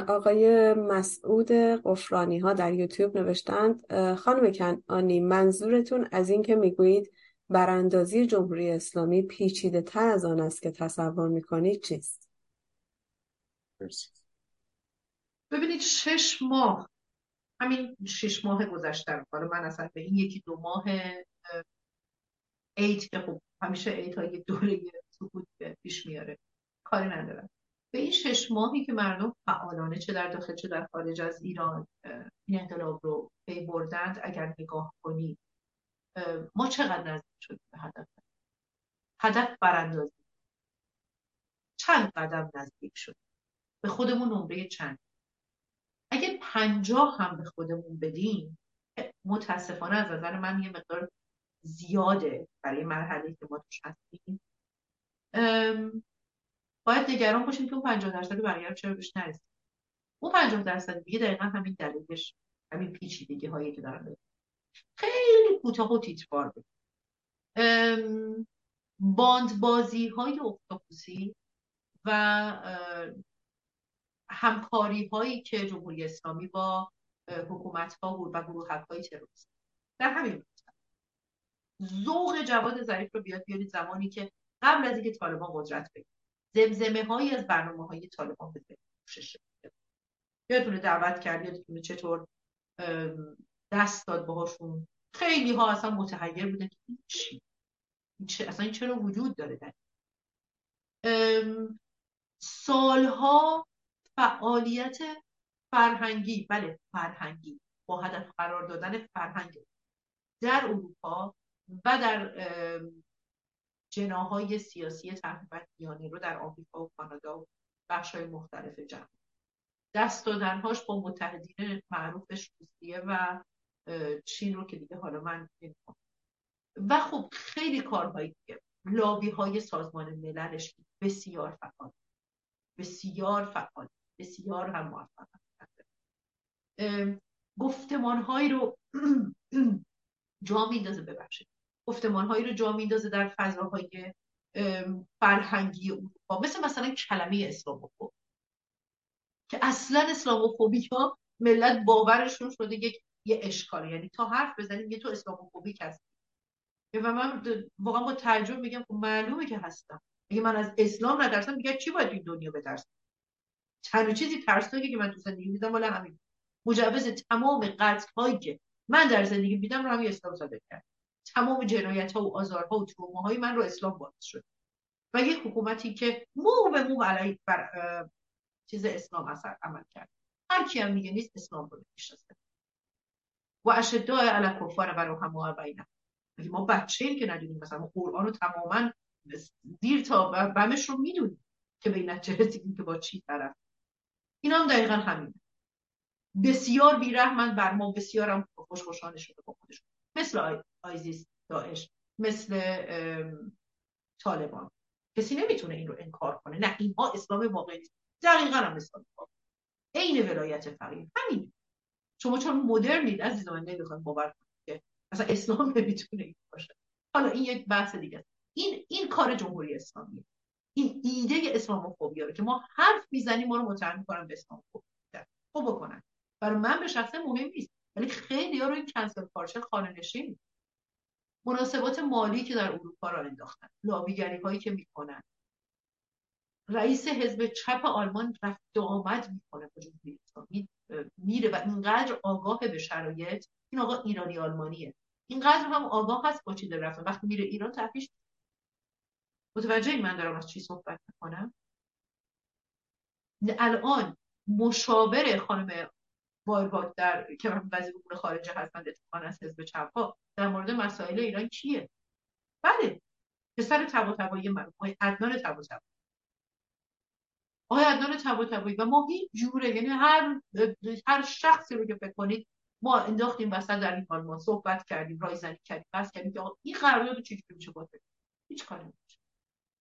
آقای مسعود قفرانی ها در یوتیوب نوشتند خانم کنعانی منظورتون از این که میگویید براندازی جمهوری اسلامی پیچیده تر از آن است که تصور میکنید چیست؟ مرسی. ببینید 6 ماه، همین 6 ماه گذشته، حالا من اصلا به این 1-2 ماه عید که خب همیشه عید ها یه دوره سکوت پیش میاره کاری ندارم، به این 6 ماهی که مردم فعالانه چه در داخل چه در خارج از ایران این انقلاب رو پی بردند اگر نگاه کنید ما چقدر نزدیک شدیم به هدف. هدف براندازی چند قدم نزدیک شد. به خودمون نمره چند اگه 50 هم به خودمون بدیم متاسفانه از نظر من یه مقدار زیاده برای مرحله‌ای که ما توش هستیم. باید نگران باشیم که اون 50% بقیه رو چرا بهش نرسیم. اون 50% دیگه دقیقاً همین دلیلش همین پیچیدگی‌هایی که دارن خیلی کوتاه و تیتروار بود. باندبازی‌های اختاپوسی و همکاری‌هایی که جمهوری اسلامی با حکومت‌ها بود و گروه‌های تروریستی در همین بود. ذوق جواد ظریف رو بیارید زمانی که قبل از اینکه طالبان قدرت بگیرن زمزمه‌هایی از برنامه‌های طالبان به پوشش شد. یادتونه دعوت کرد، یادتونه چطور دست داد باهاشون. خیلی ها اصلا متحیر بودن که این چی اصلا این چرا وجود داره. در سالها فعالیت فرهنگی، بله فرهنگی، با هدف قرار دادن فرهنگ در اروپا و در جناح‌های سیاسی تقریباً رو در آمریکا و کانادا و بخش‌های مختلف جهان دست دادن‌هاش با متحدین معروفش روسیه و چین رو که دیگه حالا من نمی‌خوام و خب خیلی کارهایی دیگه، لابی‌های سازمان مللش بسیار فعال بسیار هم موفق بوده. گفتمان‌هایی رو جا میندازه در فضاهای فرهنگی اروپا، مثلا کلمه اسلاموفوبی که اصلا اسلاموفوبی‌ها ملت باورشون شده یه اشکاله، یعنی تا حرف بزنیم یه تو اسلاموفوبیک هست. و من واقعا با تعجب میگم خب معلومه که هستم، اگه من از اسلام نترسم دیگه چی باید این دنیا بترسم؟ چند چیزی ترسناکی که من تو زندگی دیدم والا همین مجوز تمام قتل‌هایی که من در زندگی دیدم رو همین اسلام صادر کرد. تمام جنایت‌ها و آزارها و تروماهای من رو اسلام باعث شد و یک حکومتی که مو به مو علیه بر چیز اسلام اثر عمل کرد. هر کی هم میگه نیست اسلام رو میشناسه و اشداء علی الکفار و رحماء بینهم. ما بچه‌ایم که ندونیم مثلا قرآن رو تماماً زیر تا بمش رو میدونی که به این نتیجه رسیدیم که با چی طرف. اینا هم دقیقا همینه، بسیار بیرحمند بر ما، بسیار هم خوشخوشانه شده با خودشون، مثل آیزیس، داعش، مثل طالبان. کسی نمیتونه این رو انکار کنه، نه اینها اسلام واقعی، دقیقا هم اسلام واقعی، عین ولایت فقیه همین. شما چون مدرنید عزیزان نمیخواید باور کنید که اصلا اسلام نمیتونه این باشه. حالا این یک بحث دیگه است. این کار جمهوری اسلامی، این ایده اسلاموفوبیا رو که ما حرف میزنیم ما رو متهم می‌کنن به اسلاموفوبیا. خب بکنن. برای من به شخصه مهم نیست، ولی خیلی‌ها رو این کنسل کارچر خانه‌نشین، مناسبات مالی که در اروپا را انداختن، لابیگری‌هایی که میکنن، رئیس حزب چپ آلمان رفت و آمد میکنه با جمهوری اسلامی میره و اینقدر آگاه به شرایط، این آقا ایرانی آلمانیه، اینقدر هم آگاه هست با چی داره رفته، وقتی میره ایران تفیش. متوجه این من دارم از چی صحبت میکنم؟ الان مشاور خانم بارباک که وزیر امور خارجه هستند اتفاقا از حزب چپ‌ها در مورد مسائل ایران کیه؟ بله، پسر طباطبایی من، عدنان طباطبایی. آقای عدنان طباطبایی و ما هیچ جوره، یعنی هر شخصی رو که فکر کنید ما انداختیم وسط در این آلمان، صحبت کردیم، رایزنی کردیم، بس کردیم که آقا این قرارداد رو چجوری میشه باطل کرد؟ هیچ کاری نمیشه.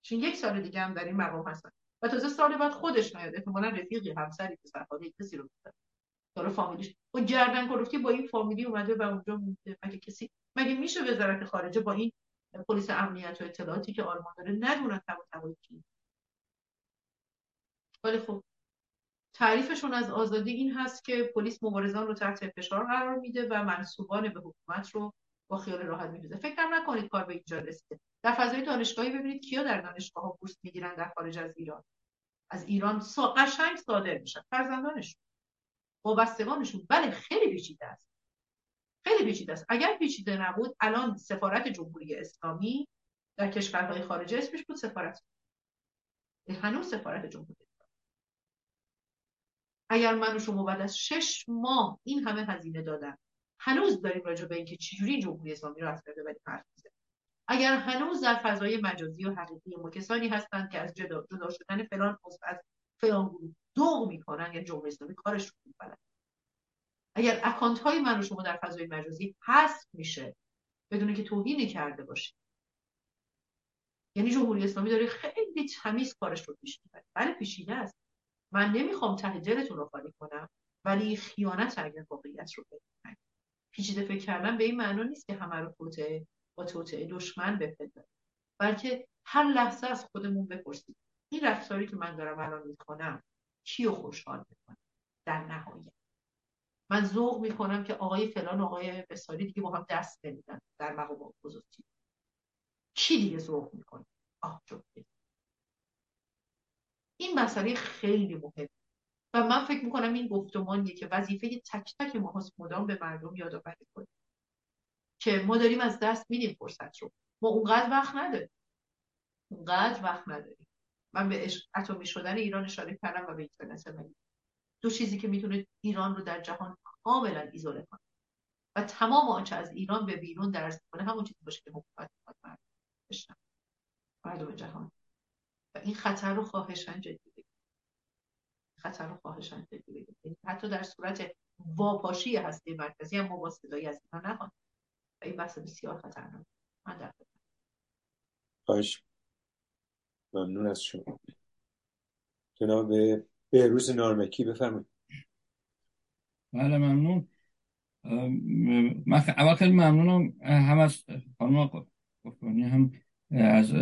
چون یک سال دیگه هم در این مقام هستن و تازه سال بعد خودش میاد احتمالاً رفیقی همسری پسرخاله کسی رو می‌ذاره. داره فامیلیش و گردن کلفتی با این فامیلی اومده و اونجا مونده. مگه میشه وزارت خارجه با این پلیس امنیت و اطلاعاتی که آلمان داره ندونن طباطبایی کی؟ ولی خب تعریفشون از آزادی این هست که پلیس مبارزان رو تحت فشار قرار میده و منصوبان به حکومت رو با خیال راحت میدوزه. فکر نکنید کار به اینجا رسیده. در فضای دانشگاهی ببینید کیا در دانشگاه‌ها بورس میگیرن در خارج از ایران. از ایران قشنگ صادر میشن فرزندانشون، وابستگانشون. بله خیلی پیچیده است. خیلی پیچیده است. اگر پیچیده نبود الان سفارت جمهوری اسلامی در کشورهای خارجه اسمش بود سفارت. هنوز سفارت جمهوری. اگر من و شما بعد از 6 ماه این همه هزینه دادن هنوز داریم راجع به اینکه چجوری جمهوری اسلامی رو از بین ببریم حرف میزنیم، اگر هنوز در فضای مجازی و حقیقی ما کسانی هستند که از جدا شدن فلان عضو از فلان گروه دوغ میکنن، یا جمهوری اسلامی کارش رو میکنه، اگر اکانت های من و شما در فضای مجازی حذف میشه بدون که توهینی کرده باشیم، یعنی جمهوری اسلامی داره خیلی تمیز کارش رو پیش میبره. بله پیچیده است. من نمیخوام ته دلتون رو خالی کنم، ولی خیانت اگر واقعیت رو بگم، پیچیده فکر کردن به این معنا نیست که همه رو با توطئه دشمن بپذیریم، بلکه هر لحظه از خودمون بپرسیم این رفتاری که من دارم الان میکنم کیو خوشحال میکنه؟ در نهایت من ذوق میکنم که آقای فلان آقای بساری دیگه با هم دست نمیدن در مقام اپوزیسیون. کی دیگه ذوق میکنه؟ آه جمعه. این مسئله خیلی مهمه و من فکر میکنم این گفتمانیه که وظیفه تک تک ما هست مدام به مردم یادآوری کنیم که ما داریم از دست میدیم فرصت رو. ما اونقدر وقت نداریم. من به اتمی شدن ایران اشاره کردم و به اینترنشنالیسم، دو چیزی که میتونه ایران رو در جهان کاملا ایزوله کنه و تمام آنچه از ایران به بیرون درس کنه همون چیزی باشه که حکومت میخواد مردم جهان. و این خطر رو خواهشاً جدی بگیرید. حتی در صورت واپاشی هسته مرکزی هم ما با صدایی از اینا نخواهیم و این بحث بسیار خطرناک. من در خدمتم. خواهش ممنون از شما. جناب بهروز نارمکی بفرمایید. بله ممنون. من اول خیلی ممنونم هم از خانم قفرانی هم از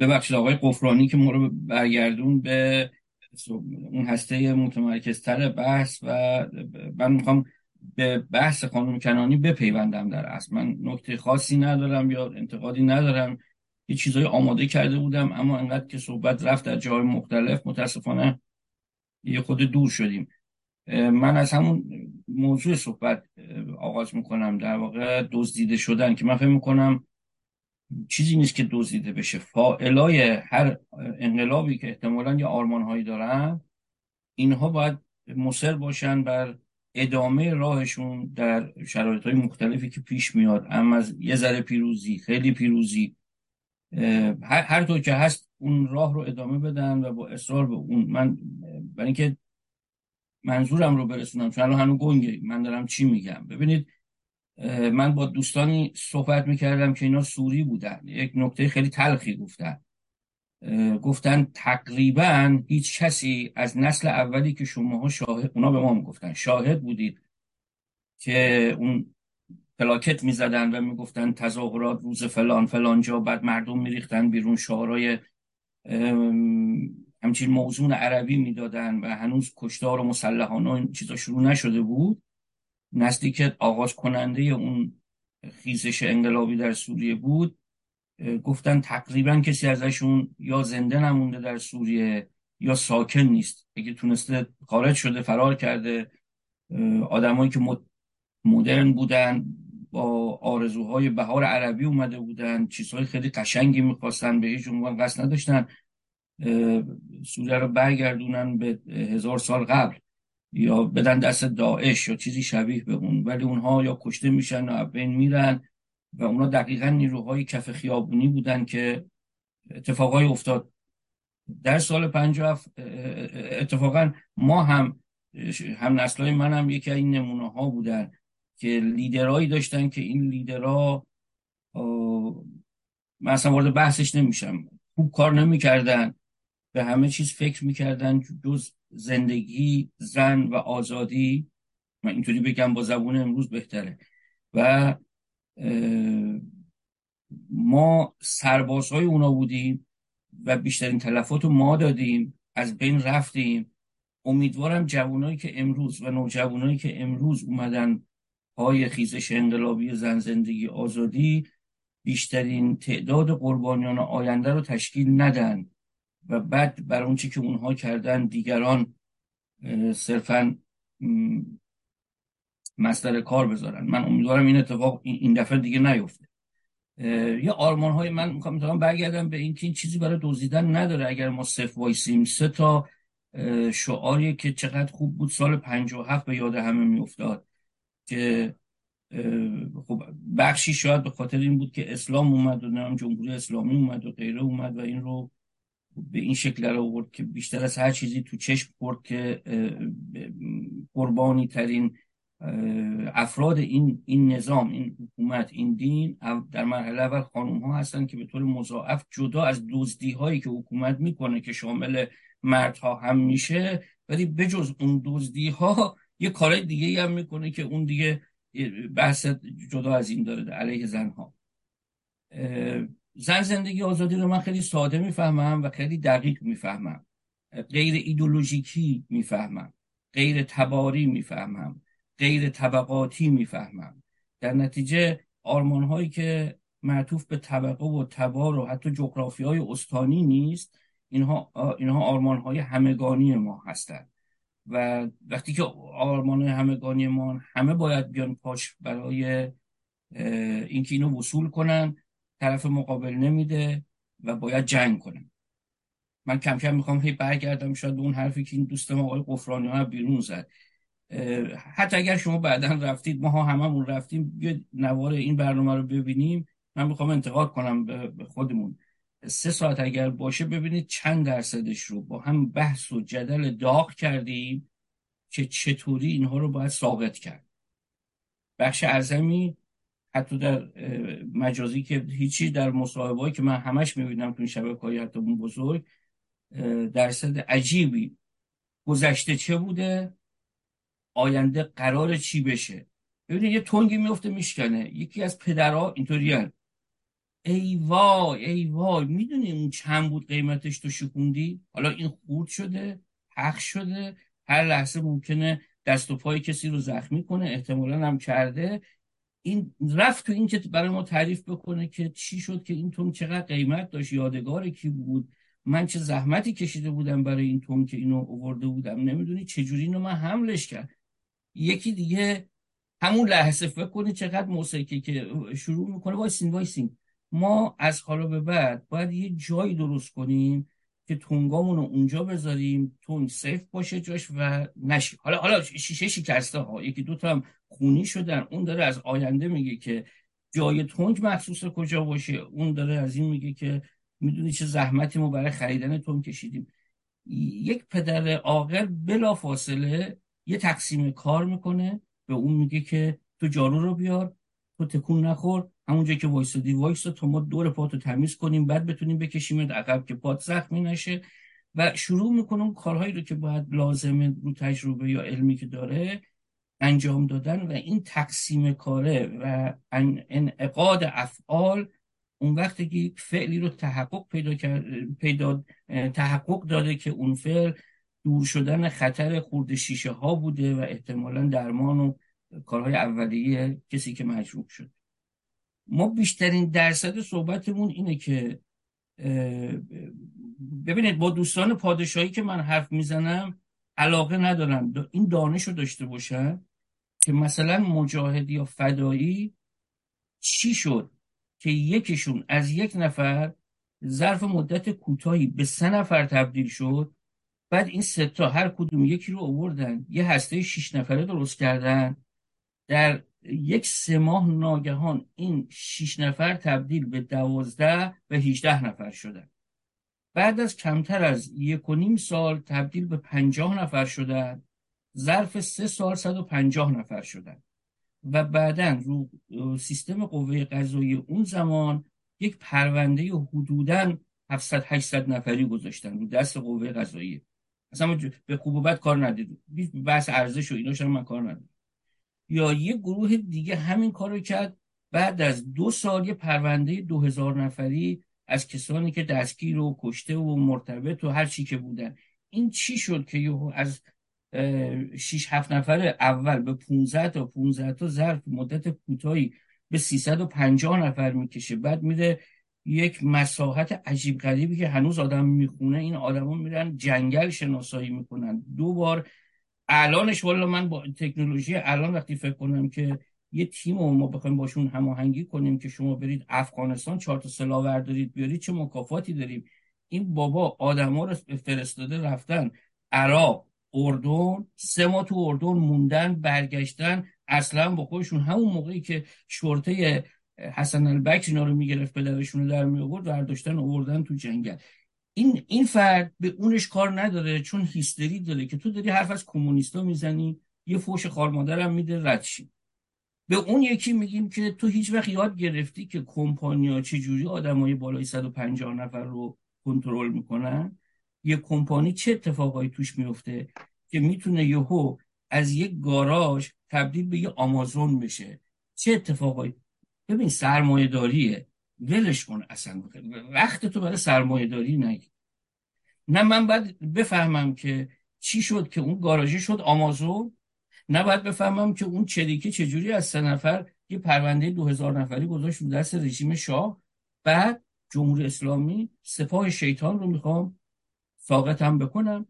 ببخشید آقای قفرانی که ما رو برگردون به اون هسته متمرکزتر بحث و من میخوام به بحث خانم کنعانی بپیوندم. در اصل من نکته خاصی ندارم یا انتقادی ندارم، یه چیزای آماده کرده بودم اما انقدر که صحبت رفت در جای مختلف متاسفانه یه خود دور شدیم. من از همون موضوع صحبت آغاز میکنم، در واقع دزدیده شدن که من فکر میکنم چیزی نیست که دزدیده بشه. فاعلای هر انقلابی که احتمالاً یه آرمانهایی دارن، اینها باید مصر باشن بر ادامه راهشون در شرایطهای مختلفی که پیش میاد، اما از یه ذره پیروزی، خیلی پیروزی هر طور که هست اون راه رو ادامه بدم و با اصرار به اون، من برای اینکه منظورم رو برسونم، چون الان هنوز گنگه من دارم چی میگم. ببینید من با دوستانی صحبت میکردم که اینا سوری بودن، یک نکته خیلی تلخی گفتن تقریبا هیچ کسی از نسل اولی که شماها شاهد، اونا به ما میگفتن شاهد بودید که اون پلاکت میزدن و میگفتن تظاهرات روز فلان فلان جا، بعد مردم میریختن بیرون، شعارهای همچین موزون عربی میدادن و هنوز کشتار و مسلحانه این چیزا شروع نشده بود. نسلی که آغاز کننده اون خیزش انقلابی در سوریه بود، گفتن تقریبا کسی ازشون یا زنده نمونده در سوریه یا ساکن نیست، اگه تونسته خارج شده، فرار کرده. آدمایی که مدرن بودن، با آرزوهای بهار عربی اومده بودن، چیزهای خیلی قشنگی میخواستن، به هیچ عنوان قصد نداشتن سوریه رو برگردونن به 1000 سال قبل یا بدن دست داعش یا چیزی شبیه به اون، ولی اونها یا کشته میشن یا بین میرن و اونا دقیقاً نیروهای کف خیابونی بودن که اتفاقای افتاد در سال 57. اتفاقاً ما هم نسلای من هم یکی از این نمونه ها بودن که لیدرایی داشتن که این لیدرها، من اصلا وارد بحثش نمیشم، خوب کار نمیکردن، به همه چیز فکر میکردن جز زندگی، زن و آزادی. من اینطوری بگم با زبون امروز بهتره. و ما سربازهای اونا بودیم و بیشترین تلفات رو ما دادیم، از بین رفتیم. امیدوارم جوانایی که امروز و نوجوانایی که امروز اومدن پای خیزش انقلابی زن، زندگی، آزادی، بیشترین تعداد قربانیان آینده رو تشکیل ندن و بعد بر اون چی که اونها کردن دیگران صرفاً مصدر کار بذارن. من امیدوارم این اتفاق این دفعه دیگه نیفته. یه آرمان های من میخوام برگردم به این که این چیزی برای دزدیدن نداره. اگر ما صف وایسیم، 3 تا شعاری که چقدر خوب بود سال 57 به یاد همه میافتاد، که خب بخشی شاید به خاطر این بود که اسلام اومد و نام جمهوری اسلامی اومد و غیره اومد و این رو به این شکل رو آورد که بیشتر از هر چیزی تو چشم خورد که قربانی ترین افراد این نظام، این حکومت، این دین در مرحله اول خانوم ها هستن که به طور مضاعف جدا از دزدی هایی که حکومت میکنه که شامل مردها هم میشه، ولی بجز اون دزدی ها یه کار دیگه هم میکنه که اون دیگه بحث جدا از این داره علیه زن ها. زن، زندگی، آزادی رو من خیلی ساده میفهمم و خیلی دقیق میفهمم، غیر ایدولوژیکی میفهمم، غیر تباری میفهمم، غیر طبقاتی میفهمم. در نتیجه آرمان هایی که معطوف به طبقه و تبار و حتی جغرافیای استانی نیست، اینها آرمان های همگانی ما هستند و وقتی که آرمان های همگانی ما، همه باید بیان پاش برای اینکه اینو وصول کنن، طرف مقابل نمیده و باید جنگ کنن. من کم کم میخوام برگردم شاید اون حرفی که این دوستم آقای قفرانی ها بیرون زد. حتی اگر شما بعدا رفتید، ما ها هممون رفتیم، بیاید نوار این برنامه رو ببینیم. من میخوام انتقاد کنم به خودمون. 3 ساعت اگر باشه ببینید چند درصدش رو با هم بحث و جدل داغ کردیم که چطوری اینها رو باید ثابت کرد. بخش اعظمی حتی در مجازی که هیچی، در مصاحبه‌ای که من همش میبینم تو این شبکه‌های حتی بزرگ، درصد عجیبی گذشته چه بوده، آینده قرار چی بشه. ببینید یه تنگی میفته میشکنه. یکی از پدرها اینطوریه: ای وای ای وای، میدونی اون چند بود قیمتش، تو شکوندی، حالا این خورد شده، حق شده، هر لحظه ممکنه دست و پای کسی رو زخمی کنه، احتمالاً هم کرده. این رفت تو این که برای ما تعریف بکنه که چی شد که این توم چقدر قیمت داشت، یادگار کی بود، من چه زحمتی کشیده بودم برای این توم که اینو آورده بودم، نمیدونی چجوری اینو من حملش کرد. یکی دیگه همون لحظه فکر کنه چقدر موسیقی که شروع میکنه: وایسین ما از حالا به بعد باید یه جایی درست کنیم که تنگامون رو اونجا بذاریم، تنگ سیف باشه جاش و نشه. حالا شیشه شکسته ها، 1-2 تا هم خونی شدن. اون داره از آینده میگه که جای تنگ مخصوص کجا باشه. اون داره از این میگه که میدونی چه زحمتی ما برای خریدن تنگ کشیدیم. یک پدر عاقل بلا فاصله یه تقسیم کار میکنه، به اون میگه که تو جارو رو بیار، تو تکون نخور، همونجا که وایسادی وایسا تا ما دور پاتو تمیز کنیم، بعد بتونیم بکشیمت عقب که پات زخمی نشه. و شروع میکنم کارهایی رو که باید لازمه رو تجربه یا علمی که داره انجام دادن. و این تقسیم کاره و انعقاد افعال اون وقتی که یک فعلی رو تحقق تحقق داده که اون فعل دور شدن خطر خورد شیشه ها بوده و احتمالاً درمان و کارهای اولیه کسی که مجروح شد. ما بیشترین درصد صحبتمون اینه که ببینید با دوستان پادشاهی که من حرف میزنم علاقه ندارن این دانش رو داشته باشن که مثلا مجاهد یا فدایی چی شد که یکیشون از یک نفر ظرف مدت کوتاهی به 3 نفر تبدیل شد، بعد این 3 تا هر کدوم یکی رو آوردن، یه هسته 6 نفره درست کردن، در 1-3 ماه ناگهان این 6 نفر تبدیل به 12 و 18 نفر شدن، بعد از کمتر از 1.5 سال تبدیل به 50 نفر شدن، ظرف 3 سال 150 نفر شدن. و بعدن رو سیستم قوه قضایی اون زمان یک پرونده حدوداً 700-800 نفری گذاشتن رو دست قوه قضایی. اصلا به خوب و بد کار ندید، بس ارزش و ایناش من کار ندید. یا یه گروه دیگه همین کار رو کرد، بعد از 2 سال یه پرونده 2000 نفری از کسانی که دستگیر و کشته و مرتبط و هر چی که بودن. این چی شد که از 6-7 نفر اول به 15 تا ظرف مدت کوتاهی به 350 نفر میکشه، بعد میره یک مساحت عجیب غریبی که هنوز آدم میخونه. این آدم ها میرن جنگل شناسایی میکنن 2 بار. الانش والا من با تکنولوژی الان وقتی فکر کنم که یه تیم رو ما بخوایم باشون هماهنگی کنیم که شما برید افغانستان 4 تا سلاح بردارید بیارید چه مکافاتی داریم. این بابا آدم ها رو فرستاده رفتن عراق، اردن، 3 ماه تو اردن موندن، برگشتن، اصلا با خودشون همون موقعی که شورته حسن البکر اینا رو میگرفت پدرشون رو در میآورد برداشتن آوردن تو جنگل. این فرد به اونش کار نداره چون هیستری داره که تو داری حرف از کمونیستا میزنی، یه فوش خارمادرم میده ردشی. به اون یکی میگیم که تو هیچ وقت یاد گرفتی که کمپانیا چجوری آدمای بالای 150 نفر رو کنترل میکنن؟ یه کمپانی چه اتفاقایی توش میفته که میتونه یهو از یک گاراژ تبدیل به یه آمازون بشه؟ چه اتفاقایی؟ ببین سرمایه داریه، ولش کن اصلا، وقت تو برای سرمایه داری نگی. نه من باید بفهمم که چی شد که اون گاراژ شد آمازون، نه باید بفهمم که اون چریکه چجوری از 3 نفر یه پرونده 2000 نفری گذاشت رو دست رژیم شاه، بعد جمهوری اسلامی سپاه شیطان رو میخوام ساقط هم بکنم.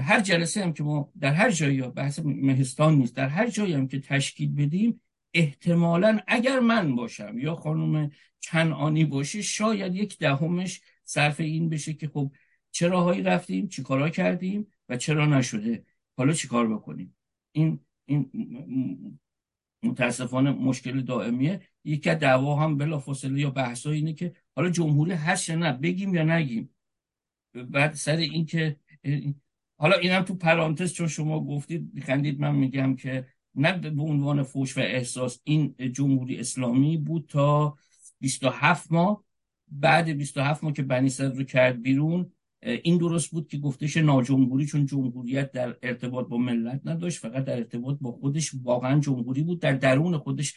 هر جلسه هم که ما در هر جایی، بحث مهستان نیست، در هر جایی هم که تشکیل بدیم احتمالاً اگر من باشم یا خانم کنعانی باشه شاید 1/10 صرف این بشه که خب چه راهایی رفتیم، چی کارا کردیم و چرا نشده، حالا چی کار بکنیم. این متاسفانه مشکل دائمیه. یکی از دعوا هم بلافاصله یا بحثا اینه که حالا جمهوری هست یا نه، بگیم یا نگیم. بعد سر این که حالا اینم تو پرانتز، چون شما گفتید خندید، من میگم که نه به عنوان فوش و احساس، این جمهوری اسلامی بود تا 27 ماه. بعد 27 ماه که بنی صدر رو کرد بیرون، این درست بود که گفتش ناجمهوری، چون جمهوریت در ارتباط با ملت نداشت، فقط در ارتباط با خودش واقعا جمهوری بود، در درون خودش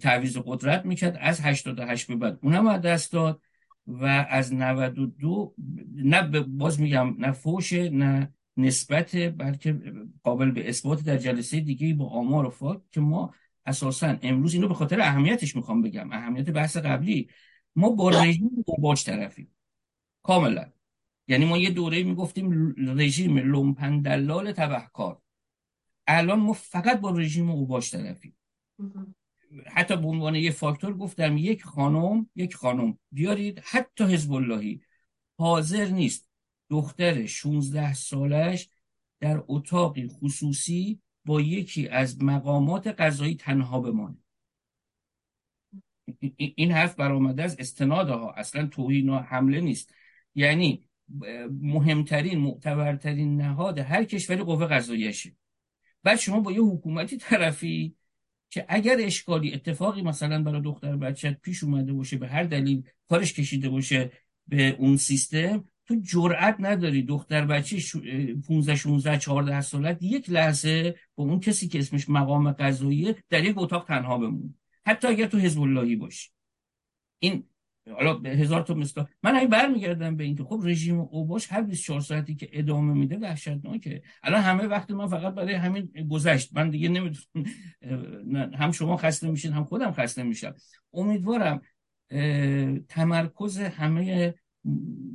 تعویض قدرت میکرد. از 88 به بعد اونم از دست داد و از 92 نه باز میگم نه فوشه نه نسبت، بلکه قابل به اثبات در جلسه دیگه با آمار و فاک که ما اساسا امروز اینو به خاطر اهمیتش میخوام بگم، اهمیت بحث قبلی، ما با رژیم اوباش طرفیم کاملا. یعنی ما یه دوره میگفتیم رژیم لومپن دلال تبهکار، الان ما فقط با رژیم اوباش طرفیم. حتی به عنوان یه فاکتور گفتم یک خانم بیارید حتی حزب اللهی حاضر نیست دختر 16 سالش در اتاقی خصوصی با یکی از مقامات قضایی تنها بمانه. این حرف برآمده از استنادها، اصلا توهین و حمله نیست. یعنی مهمترین معتبرترین نهاد هر کشوری قوه قضاییشه. بعد شما با یه حکومتی طرفی که اگر اشکالی اتفاقی مثلا برای دختر بچت پیش اومده باشه، به هر دلیل کارش کشیده باشه به اون سیستم، تو جرئت نداری دختر بچه 15 16 14 سالت یک لحظه با اون کسی که اسمش مقام قضاییه در یک اتاق تنها بمونه، حتی اگر تو حزب اللهی باشی. این حالا هزار تا مثال. من همین برمیگردم به این که خب رژیم اوباش هر 24 ساعتی که ادامه میده وحشتناکه. الان همه وقت من فقط برای همین گذشت. من دیگه نمیدونم، هم شما خسته میشین هم خودم خسته میشم. امیدوارم تمرکز همه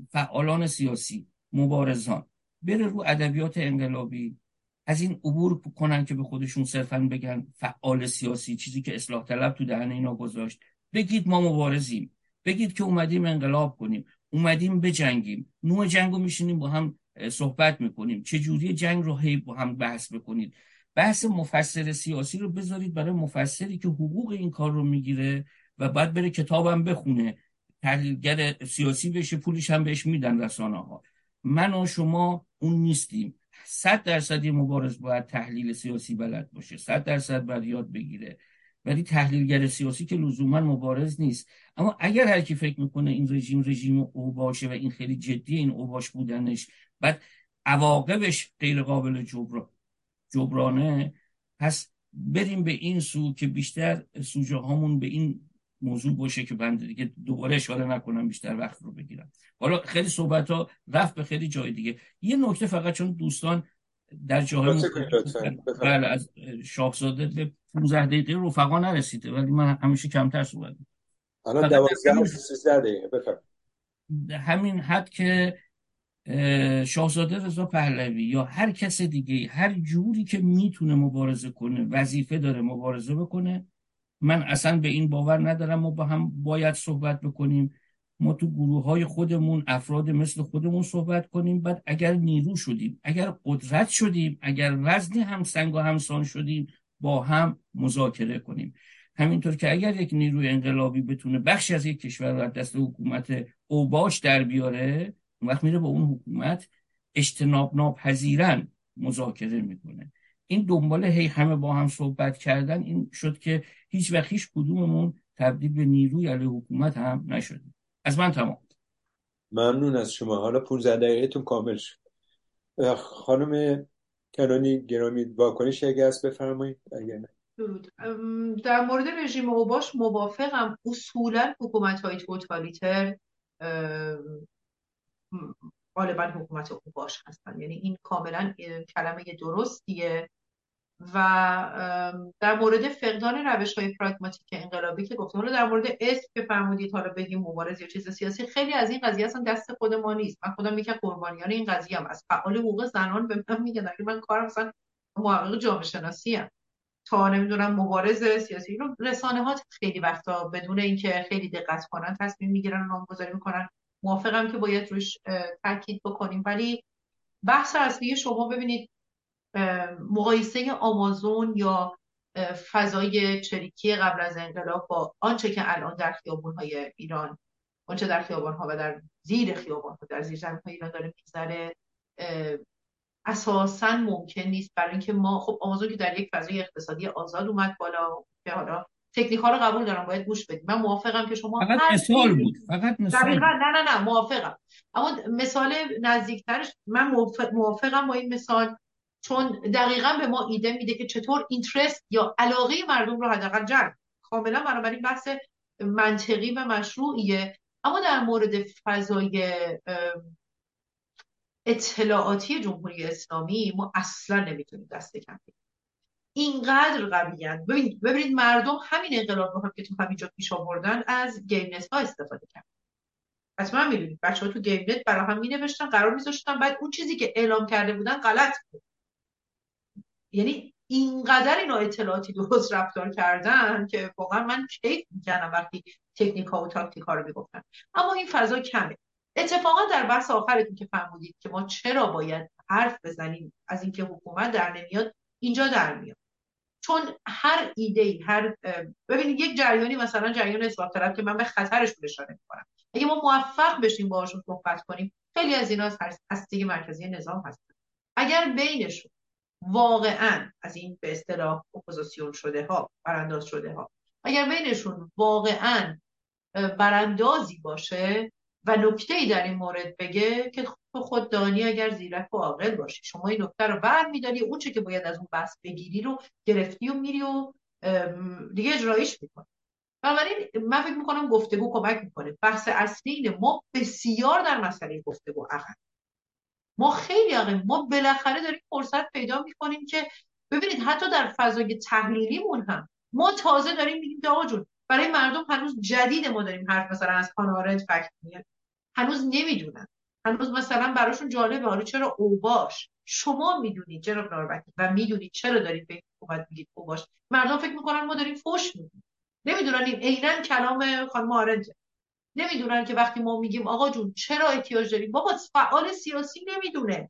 فعالان سیاسی، مبارزان، بره رو ادبیات انقلابی، از این عبور کنن که به خودشون صرفاً بگن فعال سیاسی، چیزی که اصلاح طلب تو دهن اینا گذاشت. بگید ما مبارزیم، بگید که اومدیم انقلاب کنیم، اومدیم بجنگیم، نوع جنگ رو میشینیم با هم صحبت میکنیم، چجوری جنگ رو هی با هم بحث بکنید. بحث مفسر سیاسی رو بذارید برای مفسری که حقوق این کار رو میگیره و بعد بره کتابم بخونه، تحلیلگر سیاسی بشه، پولش هم بهش میدن رسانه‌ها. من و شما اون نیستیم. 100% مبارز باید تحلیل سیاسی بلد باشه، 100% باید یاد بگیره، ولی تحلیلگر سیاسی که لزوما مبارز نیست. اما اگر هر کی فکر میکنه این رژیم اوباشه و این خیلی جدیه این اوباش بودنش، بعد عواقبش غیر قابل جبرانه، پس بریم به این سو که بیشتر سوژه هامون به این موضوع باشه که بنده دیگه دوباره اشاره نکنم، بیشتر وقت رو بگیرم. حالا خیلی صحبت ها رفت به خیلی جای دیگه. یه نکته فقط، چون دوستان در جاهای بله از شاهزاده به 15 دقیقه رفقا نرسیده، ولی من همیشه کمتر صحبت می‌کنم. الان 12 و 13 دقیقه بفرمایید. همین حد که شاهزاده رضا پهلوی یا هر کس دیگه، هر جوری که میتونه مبارزه کنه، وظیفه داره مبارزه بکنه. من اصلا به این باور ندارم ما با هم باید صحبت بکنیم، ما تو گروه‌های خودمون افراد مثل خودمون صحبت کنیم، بعد اگر نیرو شدیم، اگر قدرت شدیم، اگر وزنی هم سنگ و همسان شدیم، با هم مذاکره کنیم. همینطور که اگر یک نیروی انقلابی بتونه بخشی از یک کشور رو از دست حکومت اوباش در بیاره، اون وقت میره با اون حکومت اجتناب ناپذیرا مذاکره میکنه. این دنباله هی همه با هم صحبت کردن این شد که هیچ وقت هیچ کدوممون تبدیل به نیروی علیه حکومت هم نشدیم. از من تمام. ممنون از شما. حالا 15 دقیقه‌تون کامل شد. خانم کنعانی گرامی واکنشی اگه هست بفرمایید، اگه نه. در مورد رژیم اوباش موافقم. اصولا حکومت‌های توتالیتر غالبا حکومت اوباش هستن، یعنی این کاملا کلمه درستیه. و در مورد فقدان روش‌های پراگماتیک انقلابی که گفتم، در مورد اسم که فرمودید، حالا بگیم مبارز یا چیز سیاسی، خیلی از این قضیه اصلا دست خود ما نیست. من خودم یکی از قربانیان این قضیه‌ام. از فعال حقوق زنان به من میگن که من کارم مثلا محقق جامعه شناسی‌ام تا نمیدونم مبارز سیاسی. رو رسانه‌ها خیلی وقتا بدون اینکه خیلی دقت کنن تصمیم میگیرن و نامگذاری میکنن. موافقم که باید روش تاکید بکنیم، ولی بحث اصلی شما ببینید مقایسه آمازون یا فضای چریکی قبل از انقلاب با آنچه که الان در خیابان‌های ایران، آنچه در خیابان‌ها و در زیر خیابان‌ها، در زیر زمین‌های ایران داره می‌گذره، اساساً ممکن نیست. برای اینکه ما خب آمازون که در یک فضای اقتصادی آزاد اومد بالا، که حالا تکنیک‌ها رو قبول دارم، باید گوش بدیم. من موافقم که شما فقط مثال بود، فقط مثال. دقیقاً نه موافقم. اما مثال نزدیک‌ترش، من موافقم با این مثال، چون دقیقاً به ما ایده میده که چطور اینترست یا علاقه مردم رو حداقل جلب. کاملاً بنابراین بحث منطقی و مشروعیه. اما در مورد فضای اطلاعاتی جمهوری اسلامی ما اصلاً نمیتونیم دست کم بگیریم. اینقدر قویان. ببینید مردم همین انقلاب رو هم که تو همینجا پیش آوردن از گیمنت ها استفاده کردن. حتما می‌بینید بچه‌ها تو گیمنت برای هم می‌نوشتن، قرار می‌ذاشتن، بعد اون چیزی که اعلام کرده بودن غلط بود. یعنی اینقدر اینا اطلاعاتی درست رفتار کردن که واقعا من کیف می‌کنم وقتی تکنیک‌ها و تاکتیک‌ها رو می‌گفتن. اما این فضا کمه. اتفاقا در بحث آخرتون که فهمیدید که ما چرا باید حرف بزنیم از اینکه حکومت در نمیاد، اینجا در میاد. چون هر ایده‌ای، هر ببینید یک جریانی مثلا جریان اصلاح طلب که من به خطرش اشاره می‌کنم، اگه ما موفق بشیم باهاشون صحبت کنیم، خیلی از اینا هستی مرکزی نظام هستن. اگر بینشون واقعاً از این به اصطلاح اپوزیسیون شده ها، برانداز شده ها، اگر بینشون واقعاً براندازی باشه و نکته‌ای در این مورد بگه که خود دانی اگر زیرک و عاقل باشی، شما این نکته رو برمی‌داری، اون چه که باید از اون بس بگیری رو گرفتی و میری و دیگه اجرایش می‌کنی. بنابراین من فکر می‌کنم گفتگو کمک می‌کنه. بحث اصلی اینه ما بسیار در مسئله گفتگو عقب، ما خیلی عقب، ما بالاخره داریم فرصت پیدا می‌کنیم که ببینید حتی در فضای تحلیلیمون هم ما تازه داریم میگیم دعا جون برای مردم هنوز جدید، ما داریم حرف مثلا از کانارنج فکت میاد، هنوز نمیدونن، هنوز مثلا براشون جالبه. حالا چرا اوباش؟ شما میدونید جناب نارمکی و میدونید چرا دارید به حکومت میگید اوباش. مردم فکر میکنن ما داریم فحش میدیم، نمیدونن این عیناً کلام خانم آرنج، نمیدونن که وقتی ما میگیم آقا جون چرا احتیاج داریم، بابا فعال سیاسی نمیدونه،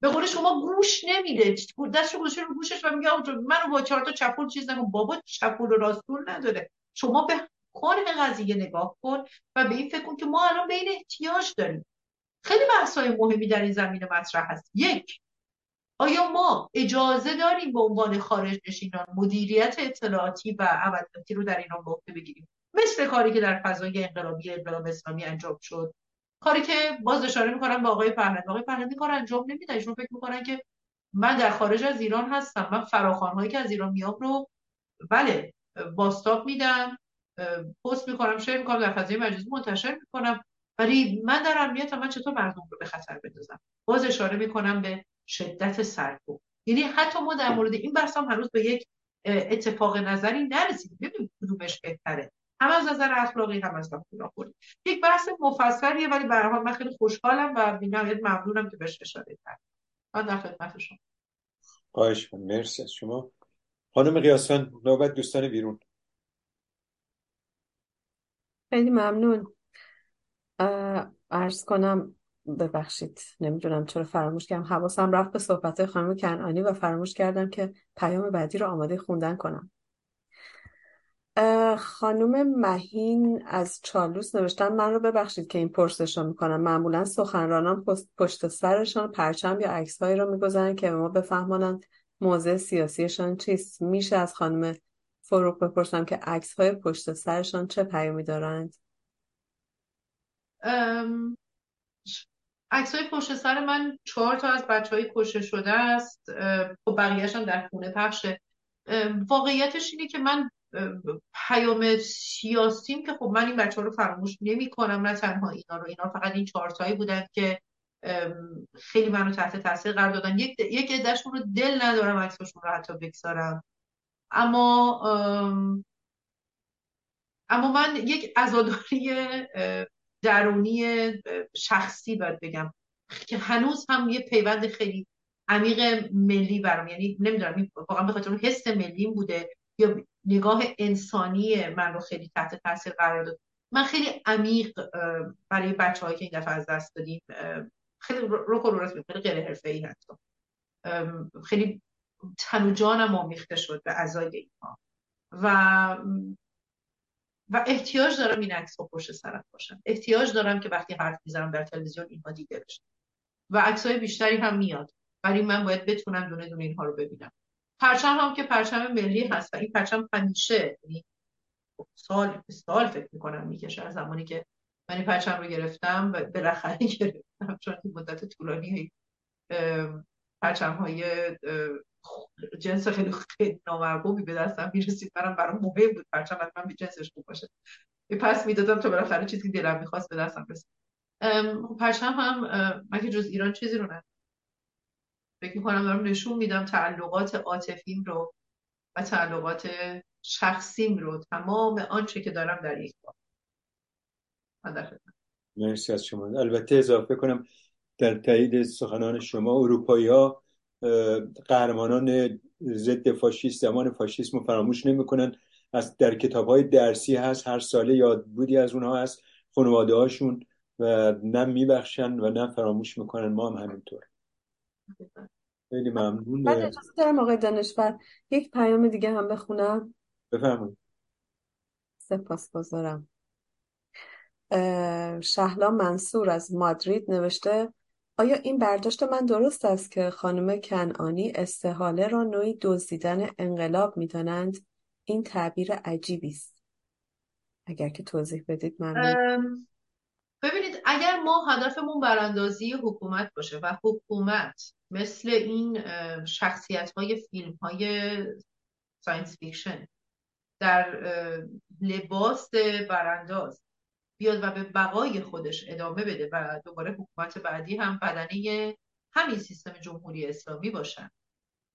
به قول شما گوش نمیده، دستش گوشه رو گوشش و میگه آقا جون منو با چهار تا چپول چیز نگو. بابا چپول و راستول نداره. شما به کل قضیه نگاه کن و به این فکر کن که ما الان به این احتیاج داریم. خیلی بحث‌های مهمی در این زمینه مطرح هست. یک، آیا ما اجازه داریم به عنوان خارج نشینان مدیریت اطلاعاتی و عملیاتی رو در ایران به عهده بگیریم؟ مثل کاری که در فضای انقلابی انقلاب اسلامی انجام شد، کاری که باز اشاره می‌کنم به آقای پهلوی. آقای پهلوی کار انجام نمیده، ایشون فکر می‌کنن که من در خارج از ایران هستم، من فراخوان‌هایی که از ایران میام رو بله باستاب میدم، پست میکنم، شیر میکنم، در فضای مجازی منتشر میکنم، ولی من در امنیتم، من چطور مردم رو به خطر بندازم؟ باز اشاره میکنم به شدت سرکوب. یعنی حتی ما در مورد این بحث هم هنوز به یک اتفاق نظری نرسیدیم. ببینیم کدومش بهتره، هم از نظر اخلاقی هم از نظر خلقی. یک بحث مفصلیه، ولی به هر حال من خیلی خوشحالم و بی‌نهایت ممنونم که بهش اشاره کردید. من در خدمت شما. خواهش می‌کنم. مرسی از شما. خانم قیاسفند، نوبت دوستان بیرون. خیلی ممنون. عرض کنم، ببخشید نمیدونم چرا فراموش کردم، حواسم رفت به صحبت‌های خانم کنعانی و فراموش کردم که پیام بعدی رو آماده خوندن کنم. خانم مهین از چالوس نوشتن من رو ببخشید که این پرسش رو میکنم، معمولا سخنرانان پشت سرشان پرچم یا عکس‌هایی رو میگذارن که ما بفهمانن موضع سیاسیشان چیست. میشه از خانم فروغ بپرسم که عکس‌های پشت سرشان چه پیامی دارند؟ عکس‌های پشت سر من 4 تا از بچه‌های کشته شده است و بقیه‌اش هم در خونه پخشه. واقعیتش اینه که من پیام سیاسیم که خب من این بچه‌ها رو فراموش نمی‌کنم، نه تنها اینا رو، اینا فقط این 4 تایی بودن که خیلی منو تحت تاثیر قرار دادن. یک عده‌شون رو دل ندارم عکسشون رو حتی بگذارم، اما من یک عزاداری درونی شخصی باید بگم که هنوز هم یه پیوند خیلی عمیق ملی برام، یعنی نمیدونم واقعا به خاطر اون حس ملیم بوده یا نگاه انسانی من رو خیلی تحت تاثیر قرار داد. من خیلی عمیق برای بچه‌هایی که این دفعه از دست دادیم، خیلی روکوراس می‌کنه، غیر حرفه‌ای هستم، خیلی تن و جانم آمیخته شد به عزای اینها و احتیاج دارم این عکس‌ها پشت سرم باشن، احتیاج دارم که وقتی حرف میزنم در تلویزیون اینها دیده بشه و عکس‌های بیشتری هم میاد، ولی من باید بتونم دونه دونه اینها رو ببینم. پرچم هم که پرچم ملی هست و این پرچم همیشه، یعنی سال فکر میکنم میکشه از زمانی که من این پرچم رو گرفتم و بالاخره گرفتم، چون این مدت طولانی پرچم‌های جنس خیلی نامرغوبی به دستم میرسید، منم برام مهم بود پرچم حتما به جنسش خوب باشه، پس میدادم تا بالاخره چیزی که دلم میخواست به دستم رسید. پرچم هم من که جز ایران چیزی رو ندارم، فکر میکنم دارم نشون میدم تعلقات عاطفیم رو و تعلقات شخصیم رو، تمام آنچه که دارم در یک بار. مرسی از شما. البته اضافه کنم در تایید سخنان شما، اروپایی‌ها قهرمانان ضد فاشیست زمان فاشیسم رو فراموش نمی‌کنن. از در کتاب‌های درسی هست، هر ساله یاد بودی از اونها هست، خانواده‌هاشون، و نه میبخشن و نه فراموش میکنن. ما هم همینطور. خیلی ممنون. من اجازه دارم آقای دانشفر یک پیام دیگه هم بخونم؟ بفرمایید. سپاسگزارم. شهلا منصور از مادرید نوشته آیا این برداشت من درست است که خانم کنعانی استحاله را نوعی دزدیدن انقلاب می‌دانند؟ این تعبیر عجیبی است. اگر که توضیح بدید ممنون. ببینید اگر ما هدفمون براندازی حکومت باشه و حکومت مثل این شخصیت‌های فیلم‌های ساینس فیکشن در لباس برانداز بیاد و به بقای خودش ادامه بده و دوباره حکومت بعدی هم بدنه همین سیستم جمهوری اسلامی باشن،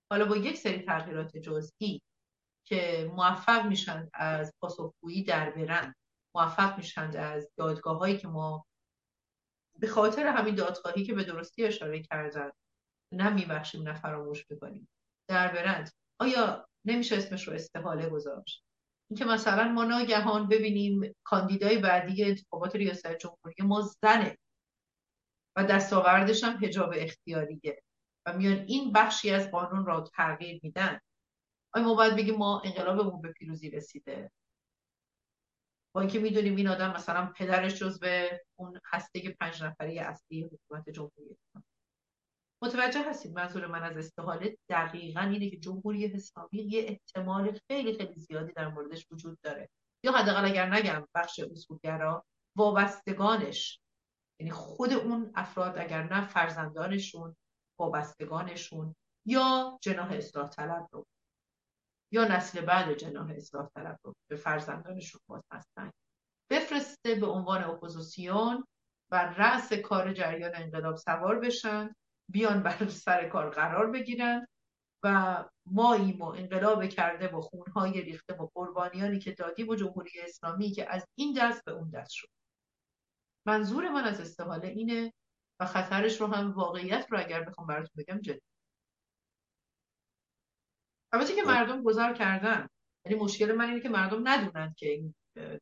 حالا با یک سری تغییرات جزئی که موفق میشن از پاسخگویی در برن، موفق میشن از دادگاه‌هایی که ما به خاطر همین دادخواهی که به درستی اشاره کردن نه میبخشیم نه فراموش میکنیم در برند، آیا نمیشه اسمش رو استحاله گذاشت؟ این که مثلا ما ناگهان ببینیم کاندیدای بعدی انتخابات ریاست جمهوری ما زنه و دستاوردش هم حجاب اختیاریه و میان این بخشی از قانون را تغییر میدن، آیا ما باید بگیم ما انقلابمون به پیروزی رسیده؟ با اینکه میدونیم این آدم مثلا پدرش جزو اون هسته که 5 نفری اصلی حکومت جمهوری. متوجه هستید منظور من از استحاله دقیقاً اینه که جمهوری اسلامی یه احتمال خیلی خیلی زیادی در موردش وجود داره، یا حداقل اگر نگم بخش اصولگرا وابستگانش، یعنی خود اون افراد اگر نه فرزندانشون، وابستگانشون یا جناح اصلاح طلب رو یا نسل بعد جناح اصلاح طلب رو به فرزندانشون باز هستن بفرسته به عنوان اپوزیسیون و رأس کار جریان انقلاب سوار بشن، بیان بر سر کار قرار بگیرن و ماییم و انقلاب کرده و خونهای ریخته و قربانیانی که دادیم و جمهوری اسلامی که از این دست به اون دست شد. منظور من از استحاله اینه و خطرش رو هم، واقعیت رو اگر بخوام براتون بگم جدی. البته که مردم گذار کردن، یعنی مشکل من اینه که مردم ندونن که این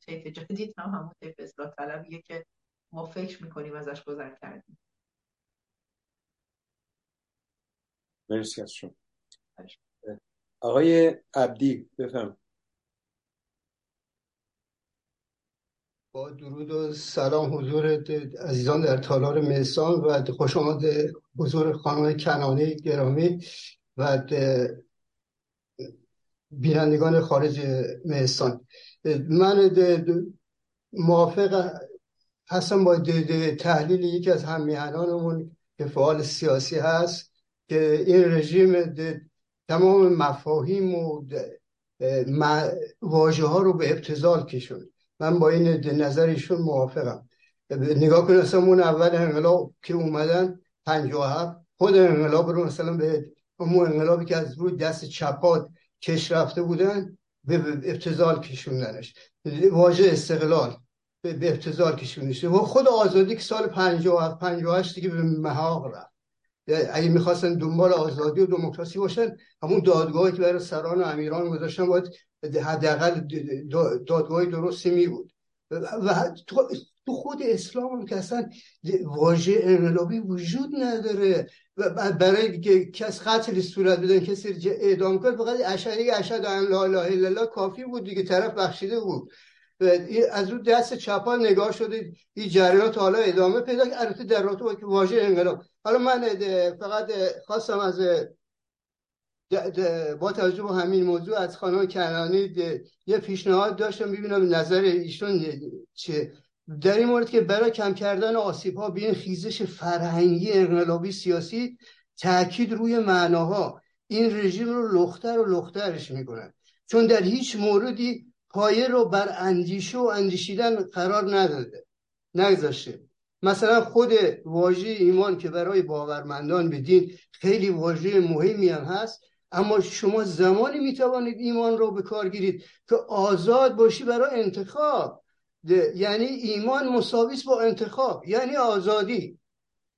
طیف جدید هم همون طیف اصلاح طلبیه که ما فکر میکنیم ازش گذر کردیم. مرسی از شما. آقای عبدی بفهم. با درود و سلام حضور عزیزان در تالار مهسان و خوش آمد حضور خانم کنعانی گرامی و بینندگان خارج مهسان. من موافق هستم با تحلیل یکی از هم‌میهنانمون که فعال سیاسی هست که این رژیم تمام مفاهیم و واژه ها رو به ابتذال کشوند. من با این نظر ایشون موافقم. نگاه کنید مثلا اون اول انقلاب که اومدن 57 خود انقلاب رو مثلا به اون انقلابی که از روی دست چپات کش رفته بودن به ابتذال کشوندنش، واژه استقلال به ابتذال کشوندنش و خود آزادی که سال 57 58 دیگه به محاق رفت. اگه میخواستن دنبال آزادی و دموکراسی باشن همون دادگاهی که برای سران و امیران گذاشتن باید حداقل دادگاهی درستی میبود و تو خود اسلام هم که اصلا واژه انقلابی وجود نداره و برای که کس قتلی صورت بدن کسی اعدام کرد فقط اشهد ان لا اله الا الله کافی بود دیگه، طرف بخشیده بود. از اون دست چپا نگاه شده این جریانات حالا ادامه پیدا کرد، البته در رابطه با واژه انقلاب. حالا من فقط خواستم از با توجه به همین موضوع از خانم کنعانی یه پیشنهاد داشتم ببینم نظر ایشون چه در این مورد که برای کم کردن آسیب‌ها به این خیزش فرهنگی انقلابی سیاسی تاکید روی معناها این رژیم رو لختر و لخترش میکنن، چون در هیچ موردی پایه رو بر اندیشه و اندیشیدن قرار نداده نگذاشته. مثلا خود واژه ایمان که برای باورمندان به دین خیلی واژه مهمی هم هست، اما شما زمانی میتوانید ایمان رو به کار گیرید که آزاد باشی برای انتخاب، یعنی ایمان مساویس با انتخاب یعنی آزادی.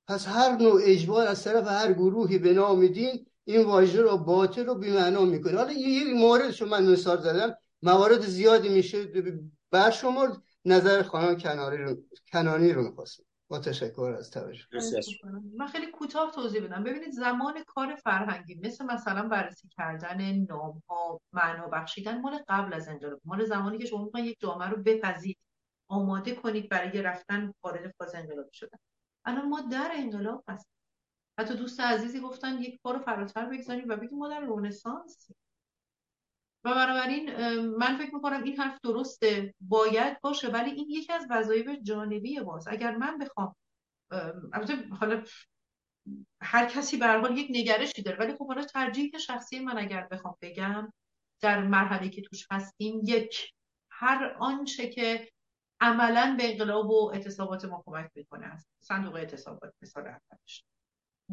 پس هر نوع اجبار از طرف هر گروهی به نام دین این واژه رو باطل و بی‌معنا میکنه. حالا یه موردش من مثال زدم، موارد زیادی میشه بر شمرد. نظر خانم کنعانی رو می‌خواستم. با تشکر از توجهتون. من خیلی کوتاه توضیح بدم. ببینید زمان کار فرهنگی مثلا بررسی کردن نام‌ها، معنا بخشیدن، مال قبل از انقلاب، مال زمانی که شما می‌خواید یک جامعه رو بپزید، آماده کنید برای رفتن خارج فاز انقلابی شدن. الان ما در انقلاب هستیم. حتی دوست عزیزی گفتن یک بار فراتر بگذاریم و بگیم ما در رنسانس. و بنابراین من فکر میکنم این حرف درسته، باید باشه، ولی این یکی از وظایف جانبی ماست. اگر من بخوام، البته حالا هر کسی به هر حال یک نگرشی داره، ولی خب حالا ترجیح شخصی من اگر بخوام بگم، در مرحله که توش هستیم، یک، هر آنچه که عملاً به انقلاب و اعتصابات ما کمک میکنه است، صندوق اعتصابات مثال اولش.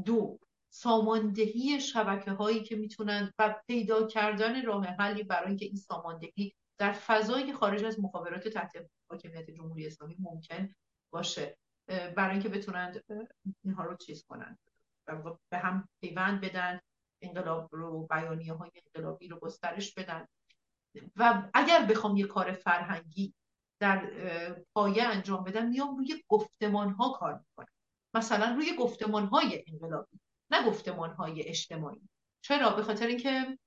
دو، ساماندهی شبکه هایی که میتونن و پیدا کردن راه حلی برای اینکه این ساماندهی در فضایی که خارج از مخابرات تحت حاکمیت جمهوری اسلامی ممکن باشه، برای اینکه بتونن اینها رو چیز کنن، به هم پیوند بدن، انقلاب رو، بیانیه های انقلابی رو گسترش بدن. و اگر بخوام یه کار فرهنگی در پایه انجام بدم، میام روی گفتمان ها کار میکنم، مثلا روی گفتمان های انقلابی، نه گفتمان‌های اجتماعی. چرا؟ به خاطر اینکه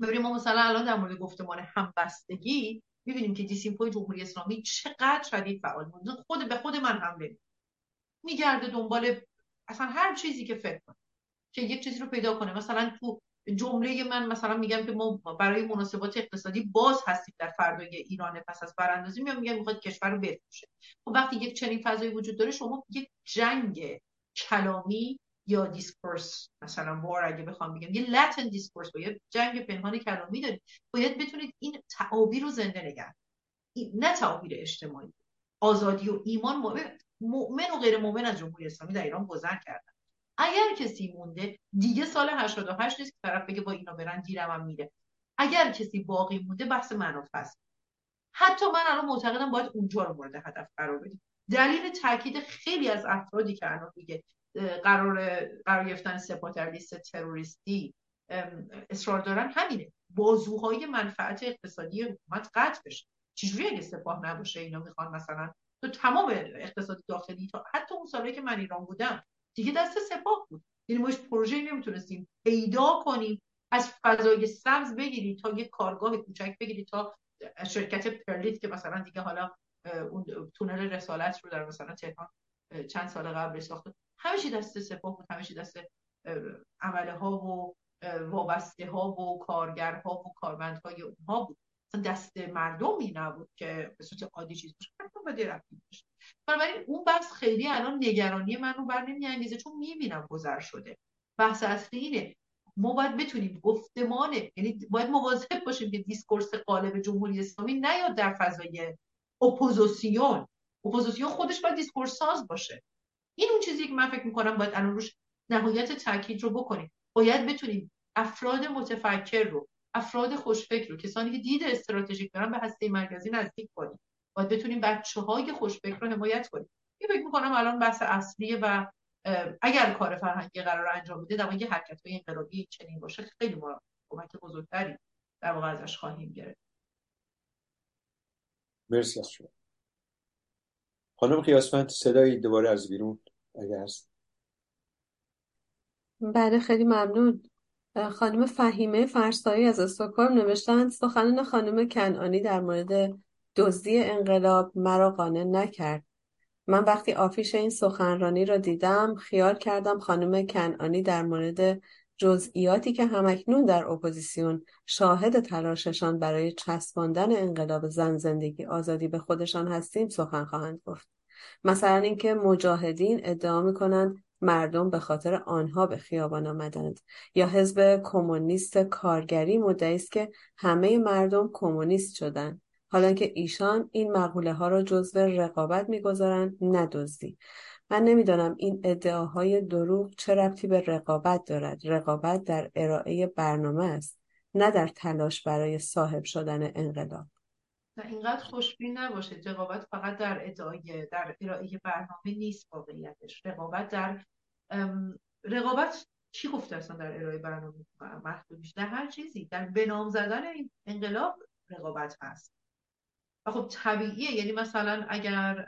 ببینیم ما مثلا الان در مورد گفتمان همبستگی می‌بینیم که دیسیمپوی جمهوری اسلامی چقدر شدید فعال بود، خود به خود من حمله می‌گرده دنبال اصلا هر چیزی که فکر کنه که یک چیزی رو پیدا کنه. مثلا تو جمله من مثلا میگم که ما برای مناسبات اقتصادی باز هستیم در فردای ایران پس از براندازی، میگم میخواد کشور رو بفروشه. خب وقتی یک چنین فضایی وجود داره، شما یک جنگ کلامی یا دیسکورس، مثلا وار اگه بخوام بگم، یه لاتن دیسکورس، یه جنگ پنهان کلامی دارید. باید بتونید این تعابیر رو زنده نگه، نه تعابیر اجتماعی. آزادی و ایمان، مؤمن و غیر مؤمن از جمهوری اسلامی در ایران گذر کردن. اگر کسی مونده، دیگه سال 88 نیست که طرف بگه با اینا برن دیرم هم میره. اگر کسی باقی مونده، بحث منافع است. حتی من الان معتقدم باید اونجا رو مورد هدف قرار بدیم. دلیل تاکید خیلی از افرادی که الان دیگه قرار گرفتن سپاه در لیست تروریستی اصرار دارن همینه، بازوهای منفعت اقتصادی حکومت قطع بشه. چجوری اگه سپاه نباشه؟ اینا میخوان مثلا تو تمام اقتصاد داخلی، تا حتی اون سالایی که من ایران بودم دیگه دست سپاه بود، یعنی ما هیچ پروژه‌ای نمیتونستیم پیدا کنیم، از فضای سبز بگیرید تا یک کارگاه کوچک بگیرید تا شرکت پرلیت که مثلا دیگه حالا اون تونل رسالت رو در مثلا تهران چند سال قبل ساخت. همیشه دست سپاه بود، همیشه دست عمله ها و وابسته ها و کارگرها و کارمندهای اونها بود، دست مردمی نبود که به صورت عادی چیز باشه و درکی باشه. بنابراین اون بحث خیلی الان نگرانی من رو برنمی‌انگیزه، چون میبینم گذر شده. بحث اصلی اینه، ما باید بتونیم گفتمانه، یعنی باید مواظب باشیم که دیسکورس قالب جمهوری اسلامی نیاد در فضای اپوزیسیون. اپوزیسیون خودش باید دیسکورس ساز باشه. این اون چیزی که من فکر می‌کنم باید الان روش نهایت تاکید رو بکنیم. باید بتونیم افراد متفکر رو، افراد خوشفکر رو، کسانی که دید استراتژیک دارن به هسته مرکزی نزدیک کنیم. باید بتونیم بچه‌های خوشفکر رو حمایت کنیم. این فکر می‌کنم الان بحث اصلیه و اگر کار فرهنگی قرار انجام بده، در واقع حرکت‌های انقلابی چنین باشه، خیلی ما کمک بزرگتری در واقع ازش خواهیم گرفت. مرسی از شما. خانم قیاسفند، صدایی دوباره از بیرون اگه هست. بله خیلی ممنون. خانم فهیمه فرسایی از استکهلم نوشتن سخنان خانم کنعانی در مورد دزدی انقلاب مرا قانع نکرد. من وقتی آفیش این سخنرانی را دیدم خیال کردم خانم کنعانی در مورد جزئیاتی که همکنون در اپوزیسیون شاهد تلاششان برای چسباندن انقلاب زن زندگی آزادی به خودشان هستیم سخن خواهند گفت. مثلا اینکه مجاهدین ادعا می‌کنند مردم به خاطر آنها به خیابان آمدند، یا حزب کمونیست کارگری مدعی است که همه مردم کمونیست شدند، حالا که ایشان این مقوله ها را جزو رقابت می‌گذارند نه دزدی. من نمیدانم این ادعاهای دروغ چه ربطی به رقابت دارد. رقابت در ارائه برنامه است، نه در تلاش برای صاحب شدن انقلاب. نه اینقدر خوشبین نباشید. رقابت فقط در ارائه برنامه نیست واقعیتش. رقابت چی گفته اصلا در ارائه برنامه محدود میشه؟ در هر چیزی، در بنام زدن انقلاب رقابت هست. و خب طبیعیه، یعنی مثلا اگر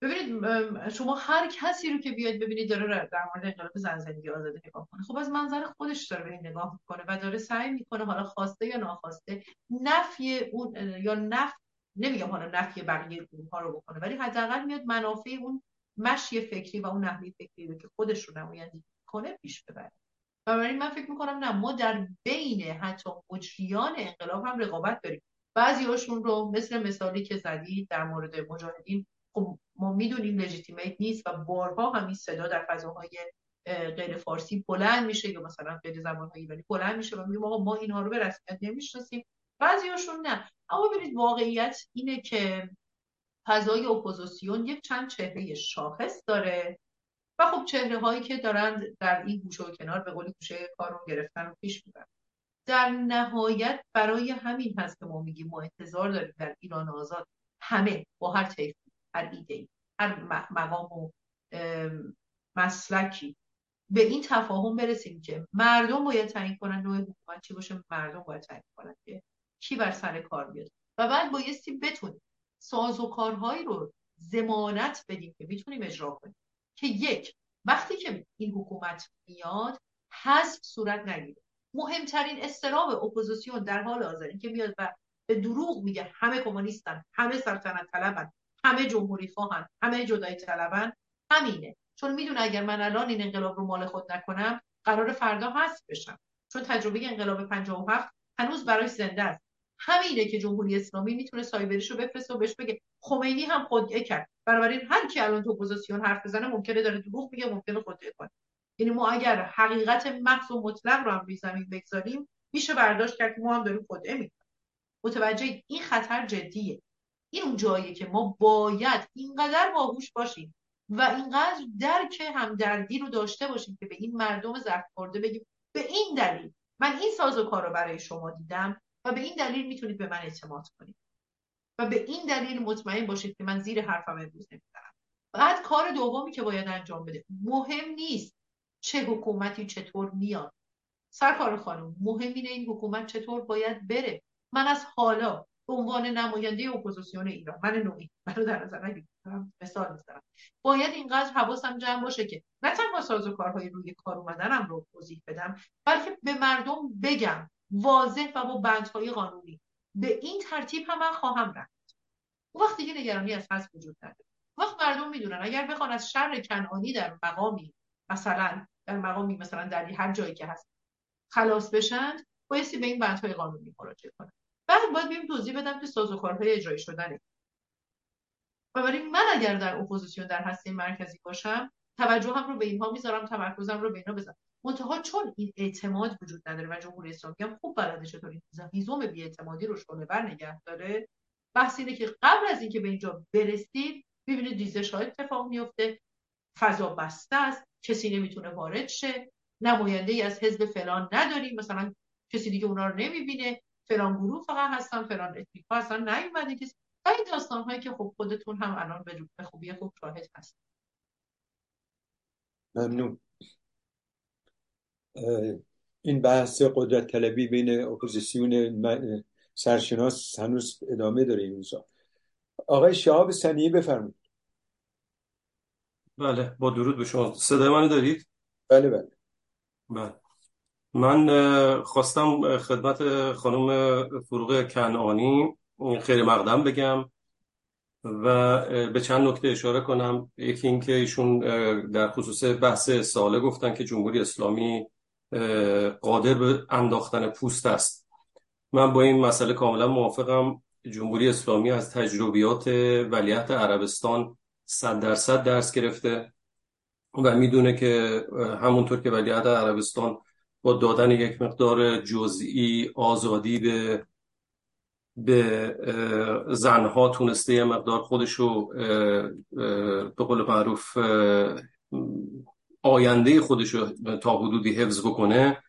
ببینید شما هر کسی رو که بیاید ببینید داره در مورد انقلاب زنجیری آزادی نگاه کنه، خب از منظر خودش داره به این نگاه میکنه و داره سعی میکنه حالا خواسته یا ناخواسته نفی اون یا نمیگم حالا نفی بقیه گروه‌ها رو بکنه، ولی حداقل میاد منافع اون مشی فکری و اون نحوه فکری رو که خودش رو نمایندگی کنه پیش ببره. بنابراین من فکر میکنم نه، ما در بین حتی مجریان انقلاب هم رقابت داریم. بعضی‌هاشون رو مثل مثالی که زدی در مورد مجاهدین، خب ما میدونیم لژیتیمیت نیست و بارها همین صدا در فضاهای غیر فارسی بلند میشه یا مثلا غیر زبان‌های ایرانی بلند میشه و میگیم آقا ما اینها رو به رسمیت نمیشناسیم. بعضی‌هاشون نه. اما ببینید واقعیت اینه که فضای اپوزیسیون یک چند چهره شاخص داره و خب چهره‌هایی که دارن در این گوشه و کنار به قول گوشه کارو گرفتن و پیش میبرن. در نهایت برای همین هست که ما میگیم ما انتظار داریم در ایران آزاد همه با هر طیف، هر ایده‌ای، هر مقام و مسلکی به این تفاهم برسیم که مردم باید تعیین کنن نوع حکومت چی باشه، مردم باید تعیین کنن که کی بر سر کار بیاد و بعد بایستی بتونیم ساز و کارهایی رو ضمانت بدیم که میتونیم اجرا کنیم که یک، وقتی که این حکومت میاد حذف صورت نگیره. مهمترین اضطراب اپوزیسیون در حال حاضر این که میاد و به دروغ میگه همه کمونیستن، همه سلطنت طلبن، همه جمهوری خواهن، همه جدایی طلبن، همینه. چون میدونه اگر من الان این انقلاب رو مال خود نکنم قرار فردا حذف بشم، چون تجربه انقلاب 57 هنوز براش زنده است. همینه که جمهوری اسلامی میتونه سایبریشو بفرسته و بهش بگه خمینی هم خودعه کرد. بنابراین هر کی الان تو اپوزیسیون حرف بزنه ممکنه داره دروغ میگه، ممکنه خودعه کنه. یعنی ما اگر حقیقت محض و مطلق رو هم روی زمین بگذاریم میشه برداشت کرد که ما هم داریم خودعه میکنیم. متوجه این خطر جدیه. این اون جاییه که ما باید اینقدر باهوش باشیم و اینقدر درک همدردی رو داشته باشیم که به این مردم زخم خورده بگیم به این دلیل من این سازوکار رو برای شما دیدم و به این دلیل میتونید به من اعتماد کنید و به این دلیل مطمئن باشید که من زیر حرفم امروز نمیذارم. بعد کار دومی که باید انجام بده، مهم نیست چه حکومتی چطور میاد سرکار خانم، مهم اینه این حکومت چطور باید بره. من از حالا به عنوان نماینده اپوزیسیون ایران، من نوعی رو در نظر نگیرم، مثال میزنم، باید اینقدر حواسم جمع باشه که نه تنها سازوکارهای روی کار اومدنم رو توضیح بدم بلکه به مردم بگم واضح و با بندهای قانونی به این ترتیب هم من خواهم رفت. اون وقت دیگه نگرانی از حذف وجود نداره. اون وقت مردم میدونن اگر بخوان از شر کنعانی در مقامی مثلا در هر جایی که هست خلاص بشن بایستی به این بندهای قانونی مراجعه کنن. بعد باید بیم توضیح بدم که سازوکارهای اجرایی شدنه. بنابراین من اگر در اپوزیسیون در هسته مرکزی باشم توجهم رو به اینها میذارم، تمرکزم رو به اینا بذارم. منتها چون این اعتماد وجود نداره و جمهوری اسلامی هم خوب بلده چطور این هیزم بی‌اعتمادی رو شونه بر نگه داره، بحث اینه که قبل از اینکه به اینجا برسید ببینید ریزش‌ها اتفاق میفته، فضا بسته است، کسی نمیتونه وارد شه، نماینده‌ای از حزب فلان نداریم، مثلا کسی دیگه اونا رو نمیبینه، فلان گروه فقط هستن، فلان اتنیک‌ها هستن، نمیاد کسی. این داستان‌هایی که خب خودتون هم الان به خوبی خوب شاهد هست. ممنون. این بحث قدرت طلبی بین اپوزیسیون سرشناس هنوز ادامه داره. این روزا آقای شهاب سنیعی بفرمایید. بله، با درود به شما. صدای منو دارید؟ بله بله بله. من خواستم خدمت خانم فروغ کنعانی خیر مقدم بگم و به چند نکته اشاره کنم. یکی این که ایشون در خصوص بحث ساله گفتن که جمهوری اسلامی قادر به انداختن پوست است. من با این مسئله کاملا موافقم. جمهوری اسلامی از تجربیات ولیعهد عربستان 100% درس گرفته و میدونه که همونطور که ولیعهد عربستان با دادن یک مقدار جزئی آزادی به زنها تونسته یه مقدار خودشو به قول معروف آینده خودشو تا حدودی حفظ بکنه،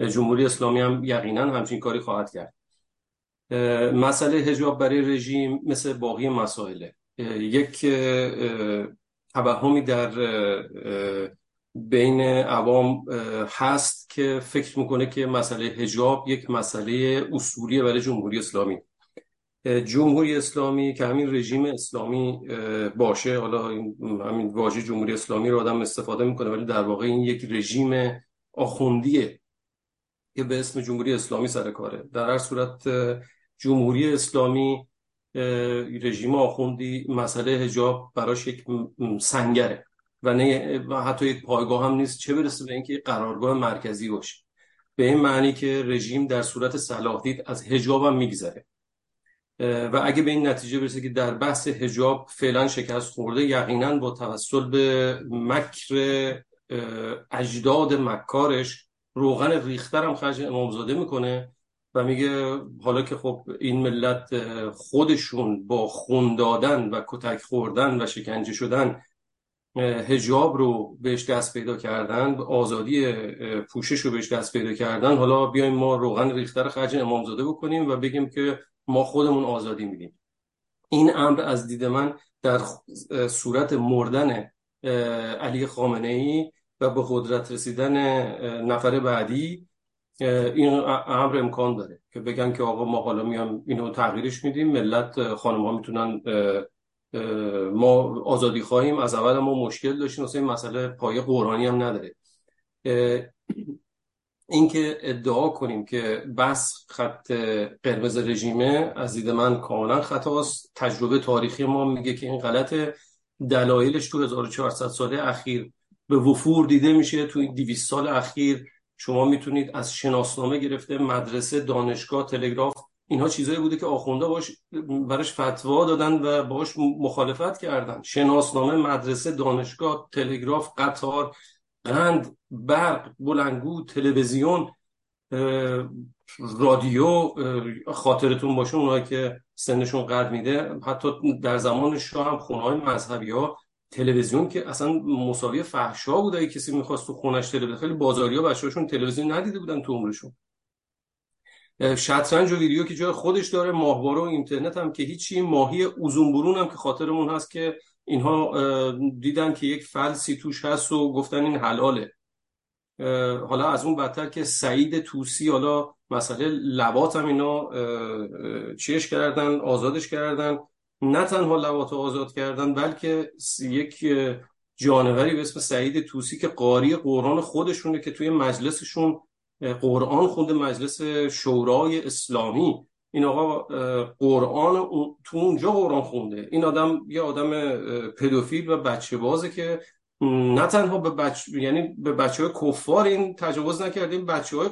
جمهوری اسلامی هم یقینا همچین کاری خواهد کرد. مسئله حجاب برای رژیم مثل باقی مسائله، یک توهمی در بین عوام هست که فکر میکنه که مسئله حجاب یک مسئله اصولی برای جمهوری اسلامی. جمهوری اسلامی که همین رژیم اسلامی باشه. حالا همین واژه جمهوری اسلامی رو آدم استفاده میکنه، ولی در واقع این یک رژیم آخوندیه که به اسم جمهوری اسلامی سر کاره. در هر صورت جمهوری اسلامی رژیم آخوندی مسئله حجاب براش یک سنگره و نه و حتی یک پایگاه هم نیست، چه برسه به اینکه قرارگاه مرکزی باشه، به این معنی که رژیم در صورت صلاح دید از حجاب هم میگذره. و اگه به این نتیجه برسه که در بحث حجاب فعلا شکست خورده، یقینا با توسل به مکر اجداد مکارش روغن ریخترم خرج امامزاده میکنه و میگه حالا که خب این ملت خودشون با خون دادن و کتک خوردن و شکنجه شدن حجاب رو بهش دست پیدا کردن، آزادی پوشش رو بهش دست پیدا کردن، حالا بیایم ما روغن ریختر خرج امامزاده بکنیم و بگیم که ما خودمون آزادی میدیم. این امر از دید من در صورت مردن علی خامنه‌ای و به قدرت رسیدن نفر بعدی این امر امکان داره که بگن که آقا ما حالا میام اینو تغییرش میدیم، ملت خانم‌ها میتونن، ما آزادی خواهیم، از اول ما مشکل داشتیم، اصلا این مسئله پایه قرآنی هم نداره. این که ادعا کنیم که بس خط قرمز رژیمه از دید من کاملا خطاست. تجربه تاریخی ما میگه که این غلطه. دلایلش تو 1400 ساله اخیر به وفور دیده میشه. تو این 200 سال اخیر شما میتونید از شناسنامه گرفته، مدرسه، دانشگاه، تلگراف، اینها چیزایی بوده که آخوندا براش فتوا دادن و باش مخالفت کردن. شناسنامه، مدرسه، دانشگاه، تلگراف، قطار، قند، برق، بلندگو، تلویزیون، رادیو. خاطرتون باشه اونایی که سنشون قد میده، حتی در زمان شاه هم خونه‌های مذهبی‌ها تلویزیون که اصلا مساوی فحشا بوده، اگه کسی می‌خواست تو خونش تلویزیون، خیلی بازاری‌ها بچه‌هاشون تلویزیون ندیده بودن تو عمرشون. شطرنج و ویدیو که جای خودش داره، ماهواره و اینترنت هم که هیچی، ماهی اوزونبرون هم که خاطرمون هست که اینها دیدن که یک فلسی توش هست و گفتن این حلاله. حالا از اون بدتر که سعید طوسی، حالا مسئله لواط هم اینا چیش کردن، آزادش کردن. نه تنها لواط آزاد کردن، بلکه یک جانوری به اسم سعید طوسی که قاری قرآن خودشونه، که توی مجلسشون قرآن خونده، مجلس شورای اسلامی. این آقا قرآن تو اونجا قرآن خونده. این آدم یه آدم پدوفیل و بچه بازه که نه تنها به بچه های کفار این تجاوز نکرده، این بچه های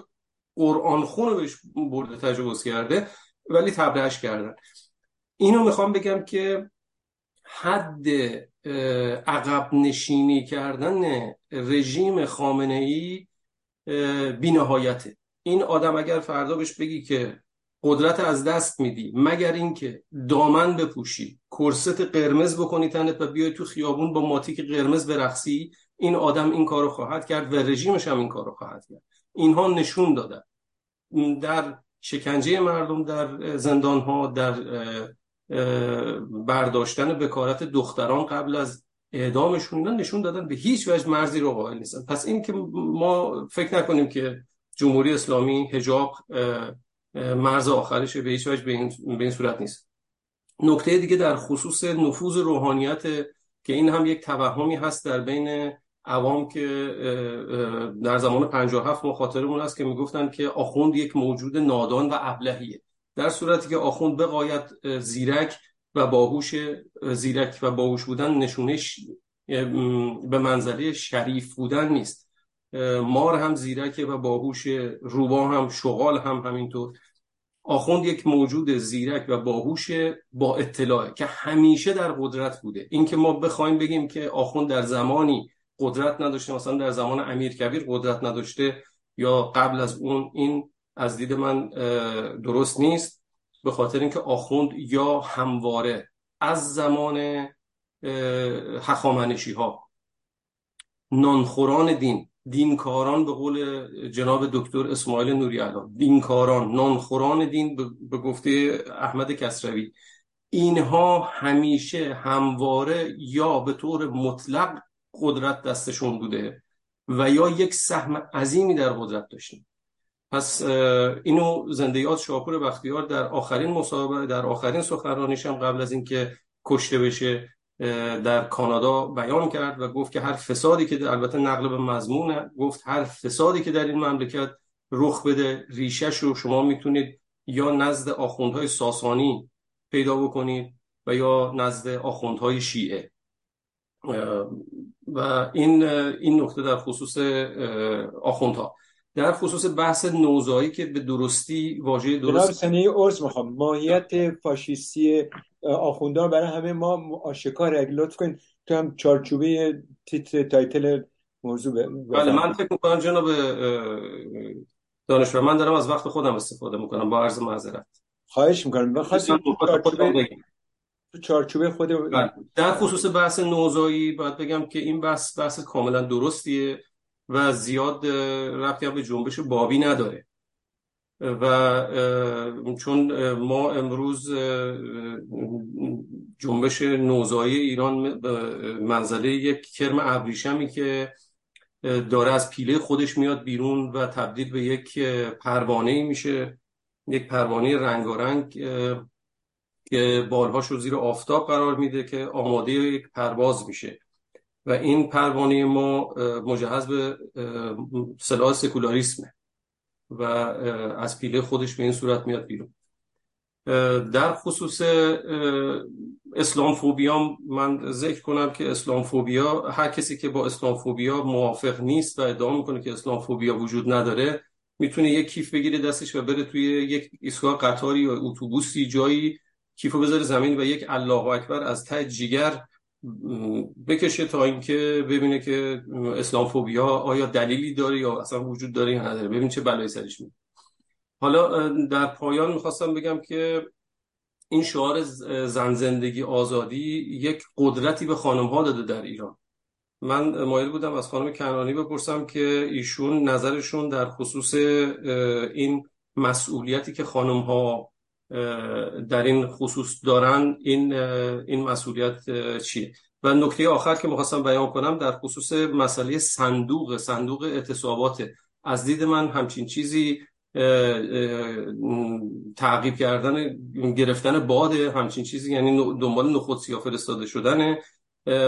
قرآن خون بهش برده تجاوز کرده، ولی تبرئه‌اش کردن. اینو میخوام بگم که حد عقب نشینی کردن رژیم خامنه‌ای بی‌نهایته. این آدم اگر فردا بهش بگی که قدرت از دست میدی مگر اینکه دامن بپوشی، کرست قرمز بکنی تنت و بیای تو خیابون با ماتیک قرمز برقصی، این آدم این کارو خواهد کرد و رژیمش هم این کارو خواهد کرد. اینها نشون دادن در شکنجه مردم، در زندانها، در برداشتن بکارت دختران قبل از اعدامشون، اینا نشون دادن به هیچ وجه مرزی رو قائل نیستن. پس این که ما فکر نکنیم که جمهوری اسلامی حجاب مرز آخرشه، به هیچ وجه به این صورت نیست. نکته دیگه در خصوص نفوذ روحانیت، که این هم یک توهمی هست در بین عوام، که در زمان 57 خاطرمون هست که میگفتن که آخوند یک موجود نادان و ابلهیه، در صورتی که آخوند به غایت زیرک و باهوش. زیرک و باهوش بودن نشونه به منزله شریف بودن نیست. مار هم زیرکه و باهوش، روبا هم، شغال هم همینطور. آخوند یک موجود زیرک و باهوش با اطلاعه که همیشه در قدرت بوده. این که ما بخوایم بگیم که آخوند در زمانی قدرت نداشته، مثلا در زمان امیرکبیر قدرت نداشته یا قبل از اون، این از دید من درست نیست، به خاطر اینکه آخوند یا همواره از زمان هخامنشی ها، نانخوران دین، دینکاران، به قول جناب دکتر اسماعیل نوری علا، دینکاران، نانخوران دین، به گفته احمد کسروی، اینها همیشه همواره یا به طور مطلق قدرت دستشون بوده و یا یک سهم عظیمی در قدرت داشتن. پس اینو زنده‌یاد شاپور بختیار در آخرین مصاحبه، در آخرین سخنرانیش هم قبل از اینکه کشته بشه در کانادا بیان کرد و گفت که هر فسادی که البته نقل به مضمون گفت هر فسادی که در این مملکت رخ بده ریشه‌ش رو شما میتونید یا نزد آخوندهای ساسانی پیدا بکنید و یا نزد آخوندهای شیعه. و این نکته در خصوص آخوندها. در خصوص بحث نوزایی که به درستی واژه درست سنی عرض میخوام، ماهیت فاشیستی آخوندها برای همه ما آشکاره، لطف کنید تو هم چارچوبه تیتر تایتل موضوع. بله من فکر میکنم جناب دانشور من دارم از وقت خودم استفاده میکنم، با عرض معذرت. خواهش میکنم بخواستید تو چارچوبه خود. در خصوص بحث نوزایی باید بگم که این بحث کاملا درستیه و زیاد ربطی به جنبش بابی نداره و چون ما امروز جنبش نوزایی ایران منزله یک کرم ابریشمی که داره از پیله خودش میاد بیرون و تبدیل به یک پروانه میشه، یک پروانه رنگارنگ که بالهاش رو زیر آفتاب قرار میده که آماده یک پرواز میشه و این پروانه ما مجهز به سلاح سکولاریسمه و از پیله خودش به این صورت میاد بیرون. در خصوص اسلامفوبیا من ذکر کنم که اسلامفوبیا، هر کسی که با اسلامفوبیا موافق نیست و ادعا میکنه که اسلامفوبیا وجود نداره میتونه یک کیف بگیره دستش و بره توی یک ایستگاه قطاری یا اتوبوسی جایی کیفو بذاره زمین و یک الله اکبر از ته جیگر بکشه تا اینکه ببینه که اسلامفوبیا آیا دلیلی داره یا اصلا وجود داره یا نداره، ببین چه بلایی سرش میاد. حالا در پایان میخواستم بگم که این شعار زن زندگی آزادی یک قدرتی به خانم‌ها داده در ایران. من مایل بودم از خانم کنعانی بپرسم که ایشون نظرشون در خصوص این مسئولیتی که خانم‌ها در این خصوص دارن، این مسئولیت چیه؟ و نکته آخر که می‌خواستم بیان کنم در خصوص مسئله صندوق اعتصابات، از دید من همچین چیزی تعقیب کردن گرفتن باده، همچین چیزی یعنی دنبال نخود سیاه فرستاده شدنه.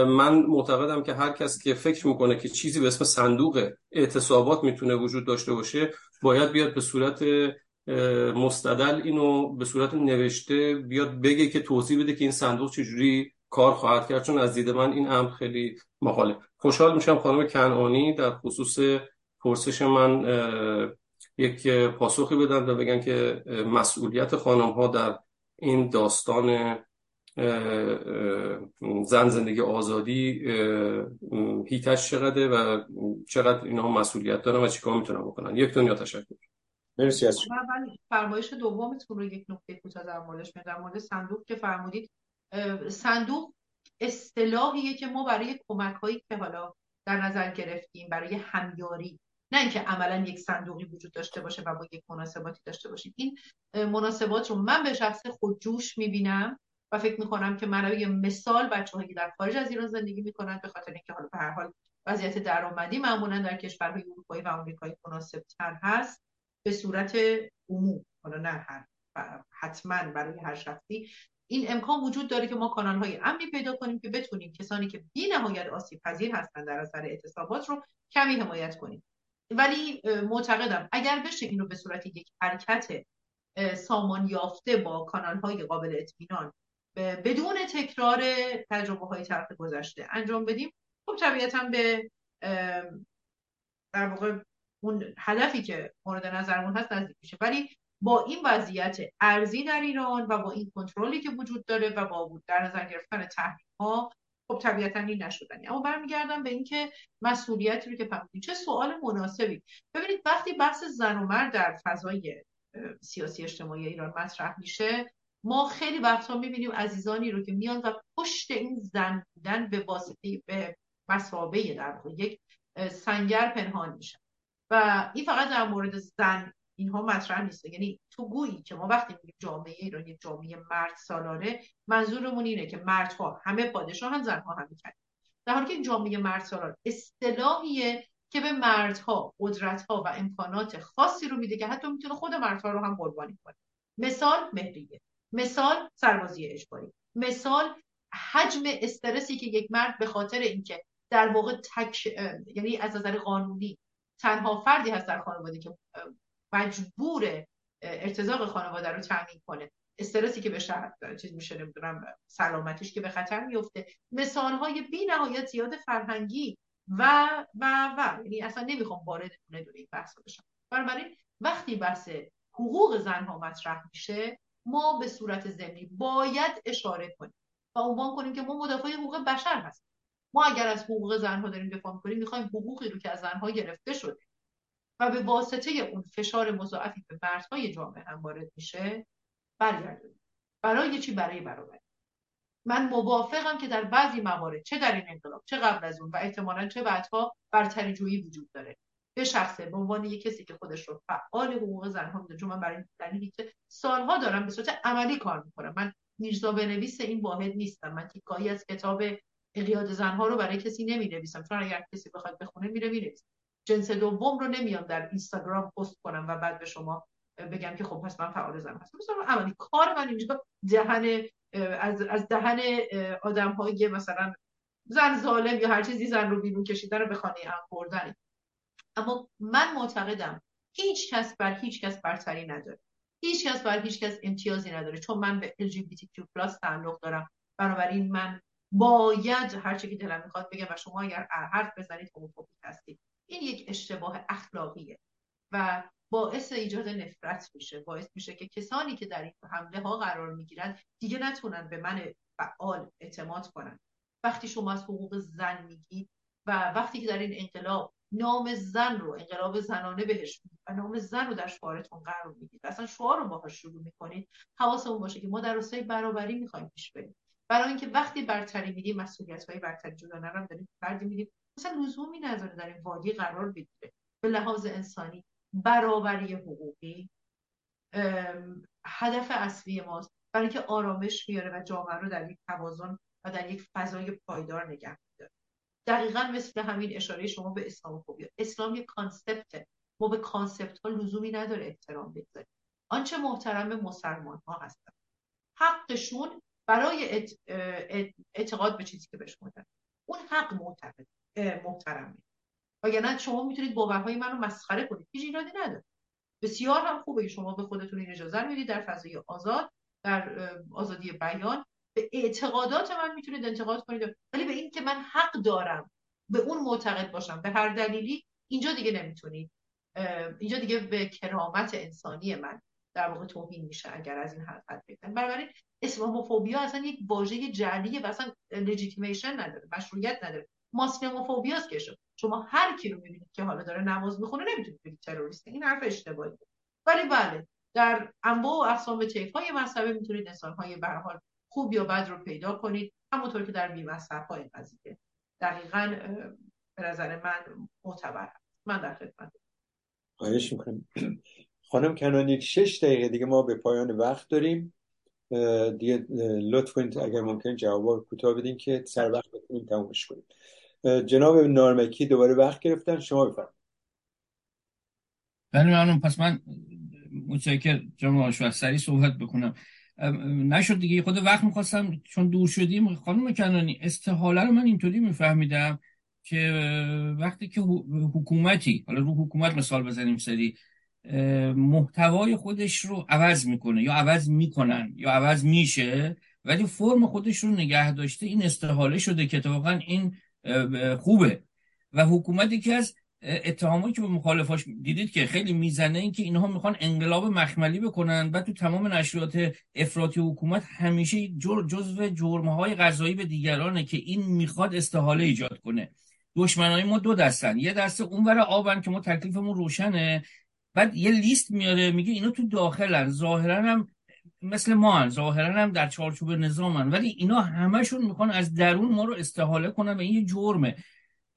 من معتقدم که هر کسی که فکر میکنه که چیزی به اسم صندوق اعتصابات میتونه وجود داشته باشه باید بیاد به صورت مستدل اینو به صورت نوشته بیاد بگه که توضیح بده که این صندوق چجوری کار خواهد کرد، چون از دید من این امر خیلی محاله. خوشحال میشم خانم کنعانی در خصوص پرسش من یک پاسخی بدن و بگن که مسئولیت خانم‌ها در این داستان زن زندگی آزادی هیتش چقدره و چقدر اینها مسئولیت دارن و چیکار میتونن بکنن. یک دنیا تشکر. مرسی از شما. فرمایش دومتون رو یک نکته کوتاه در موردش بگم، در مورد صندوق که فرمودید. صندوق اصطلاحیه که ما برای کمک‌هایی که حالا در نظر گرفتیم برای همیاری، نه اینکه عملا یک صندوقی وجود داشته باشه و با یک مناسباتی داشته باشیم. این مناسبات رو من به شخص خودجوش میبینم و فکر میکنم که من یه مثال بچه‌هایی که در خارج از ایران زندگی میکنن، به خاطر اینکه حالا به هر حال وضعیت درآمدی معمولا در کشورهای اروپایی و آمریکایی مناسب‌تر هست به صورت عموم، حالا نه حتما برای هر شخصی. این امکان وجود داره که ما کانال‌های امنی پیدا کنیم که بتونیم کسانی که بی‌نهایت آسیب‌پذیر هستن در اثر اعتصابات رو کمی حمایت کنیم. ولی معتقدم اگر بشه این رو به صورت یک حرکت سامان یافته با کانال‌های قابل اطمینان بدون تکرار تجربه‌های طرف گذشته انجام بدیم، خب طبیعتاً به در واقع اون هدفی که مورد نظرمون هست نزدیک میشه. ولی با این وضعیت ارزی در ایران و با این کنترلی که وجود داره و با بود در نظر گرفتن تحریم‌ها، خب طبیعتاً این نشدنی. اما برمیگردم به اینکه مسئولیتی رو که فهمیدین چه سوال مناسبی. ببینید وقتی بحث زن و مرد در فضای سیاسی اجتماعی ایران مطرح میشه، ما خیلی وقتا میبینیم عزیزانی رو که میان و پشت این زن بودن به واسطه به مسابقه در واقع یک سنگر پنهان میشن و این فقط در مورد زن اینها مطرح نیست. یعنی تو گویی که ما وقتی میگیم جامعه ایران یک جامعه مرد سالاره، منظورمون اینه که مردها همه پادشاهن، زنها همه کلید، در حالی که این جامعه مرد سالار اصطلاحیه که به مردها قدرتها و امکانات خاصی رو میده که حتی میتونه خود مردها رو هم قربانی کنه. مثال مهریه، مثال سربازی اجباری، مثال حجم استرسی که یک مرد به خاطر اینکه در واقع یعنی از نظر قانونی تنها فردی هست در خانواده که مجبور ارتزاق خانواده رو تامین کنه، استرسی که به چیز میشه، نمیدونم سلامتیش که به خطر میفته. مثال های بی نهایت زیاد فرهنگی و یعنی اصلا نمیخوام وارد دونه این بحث بشم. بنابراین وقتی بحث حقوق زنها مطرح میشه ما به صورت ضمنی باید اشاره کنیم و عنوان کنیم که ما مدافع حقوق بشر هستیم. ما اگر از حقوق زنها داریم دفاع می‌کنیم می‌خوایم حقوقی رو که از زنها گرفته شده و به واسطه اون فشار مضاعفی به مردهای جامعه هم وارد میشه برگردونیم. برای چی؟ برای برابری. من موافقم که در بعضی موارد چه در این انقلاب چه قبل از اون و احتمالاً چه بعدها برتری جویی وجود داره. به شخصه به عنوان یک کسی که خودش رو فعال حقوق زنها می‌دونه، چون من برای دلیلی که سالها دارم به صورت عملی کار می‌کنم. من میرزا بنویس این واحد نیستم. من تیکه‌ای از کتاب اقیاد زنها رو برای کسی نمی‌نویسم، چون اگر کسی بخواد بخونه میره می‌نویسه. جنس دوم رو نمیام در اینستاگرام پست کنم و بعد به شما بگم که خب پس من فعال زن هستم. مثلا عملی کار من اینجا دهن از دهن آدم‌های مثلا زن ظالم یا هر چیزی زن رو بیرون کشیدن رو به خانه ام بردن. اما من معتقدم هیچ کس بر هیچ کس برتری نداره. هیچ کس بر هیچ کس امتیازی نداره. چون من به LGBTQ+ تعلق دارم، بنابراین من باید هر چی که دلم میخواد بگم و شما اگر حرف بزنید هوموفوبیک هستید. این یک اشتباه اخلاقیه و باعث ایجاد نفرت میشه، باعث میشه که کسانی که در این حمله ها قرار میگیرن دیگه نتونن به من فعال اعتماد کنن. وقتی شما از حقوق زن میگید و وقتی که در این انقلاب نام زن رو، انقلاب زنانه بهش میگید و نام زن رو در شعارتون قرار میدید، اصلا شعار رو باهاش شروع میکنید، حواسمون باشه که ما در راستای برابری میخوایم پیش بریم. برای اینکه وقتی برتری میدیم مسئولیت‌های برتری جدانه رو داریم فردی میدیم، اصلا لزومی نداره در این وادی قرار بگیره. به لحاظ انسانی برابری حقوقی هدف اصلی ماست، برای اینکه آرامش میاره و جامعه رو در یک توازن و در یک فضای پایدار نگه می‌داره. دقیقاً مثل همین اشاره شما به اسلاموفوبیا. اسلام یک کانسپته. ما به کانسپت‌ها لزومی نداره احترام بگذاریم. آنچه محترم مسلمان‌ها هستن، حقشون برای اعتقاد به چیزی که بهش میگن، اون حق محترمه. وگرنه شما میتونید باورهای من رو مسخره کنید، هیچ ایرادی نداره. بسیار هم خوبه شما به خودتون این اجازه رو میدید در فضای آزاد، در آزادی بیان، به اعتقادات من میتونید انتقاد کنید، ولی به این که من حق دارم به اون معتقد باشم به هر دلیلی، اینجا دیگه نمیتونید. اینجا دیگه به کرامت انسانی من در واقع توهین میشه اگر از این حرکت بکنن. بنابراین اسلاموفوبیا اصلا یک واژه جعلیه و اصلا لجیتیمیشن نداره، مشروعیت نداره. ماسلموفوبیا است که شما هر کی رو میبینید که حالا داره نماز میخونه نمیتونید بگید تروریسته. این حرف اشتباهیه. ولی بله، در انواع و اقسام طیف‌های مذهبی میتونید انسان‌های به هر حال خوب یا بد رو پیدا کنید، همونطور که در بی‌مذهب‌ها این قضیه دقیقاً به نظر من معتبر. من در خدمتتون. خواهش می‌کنم. خانم کنعانی 6 دقیقه دیگه ما به پایان وقت داریم. دیگه لطف کنید اگر ممکن جواب کوتاه بدین که سر وقت بتونیم تمومش کنیم. جناب نارمکی دوباره وقت گرفتن، شما بفرمایید. بله ممنون. پس من متشکرم جناب آشوستری صحبت بکنم. نشد دیگه، خود وقت می‌خواستم چون دور شدیم. خانم کنعانی استحاله رو من اینطوری می‌فهمیدم که وقتی که حکومتی، حالا رو حکومت مثال بزنیم، سری محتوای خودش رو عوض میکنه یا عوض میکنن یا عوض میشه ولی فرم خودش رو نگه داشته، این استحاله شده که واقعا این خوبه. و حکومتی که از اتهامایی که به مخالفاش دیدید که خیلی میزنه این که اینها میخوان انقلاب مخملی بکنن و تو تمام نشریات افراطی حکومت همیشه جزو جرمهای قضایی به دیگرانه که این میخواد استحاله ایجاد کنه. دشمنای ما دو دستن، یه دسته اونور آبن که ما تکلیفمون روشنه، بعد یه لیست میاره میگه اینا تو داخلن، ظاهرن هم مثل ما هن، ظاهرن هم در چارچوب نظامن، ولی اینا همشون میخوان از درون ما رو استحاله کنن و این یه جرمه.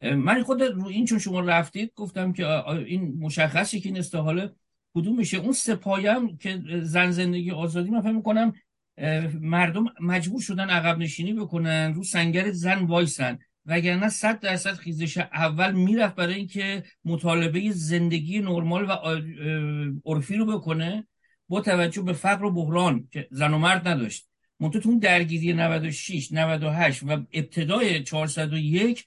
من خود رو این چون شما رفتید گفتم که این مشخصه که این استحاله کدوم میشه. اون سپایم که زن زندگی آزادی، من فهم میکنم مردم مجبور شدن عقب نشینی بکنن، رو سنگر زن وایسن. وگرنه 100% خیزش اول میرفت برای اینکه مطالبه زندگی نرمال و عرفی رو بکنه با توجه به فقر و بحران که زن و مرد نداشت. منطقه اون درگیری 96 98 و ابتدای 401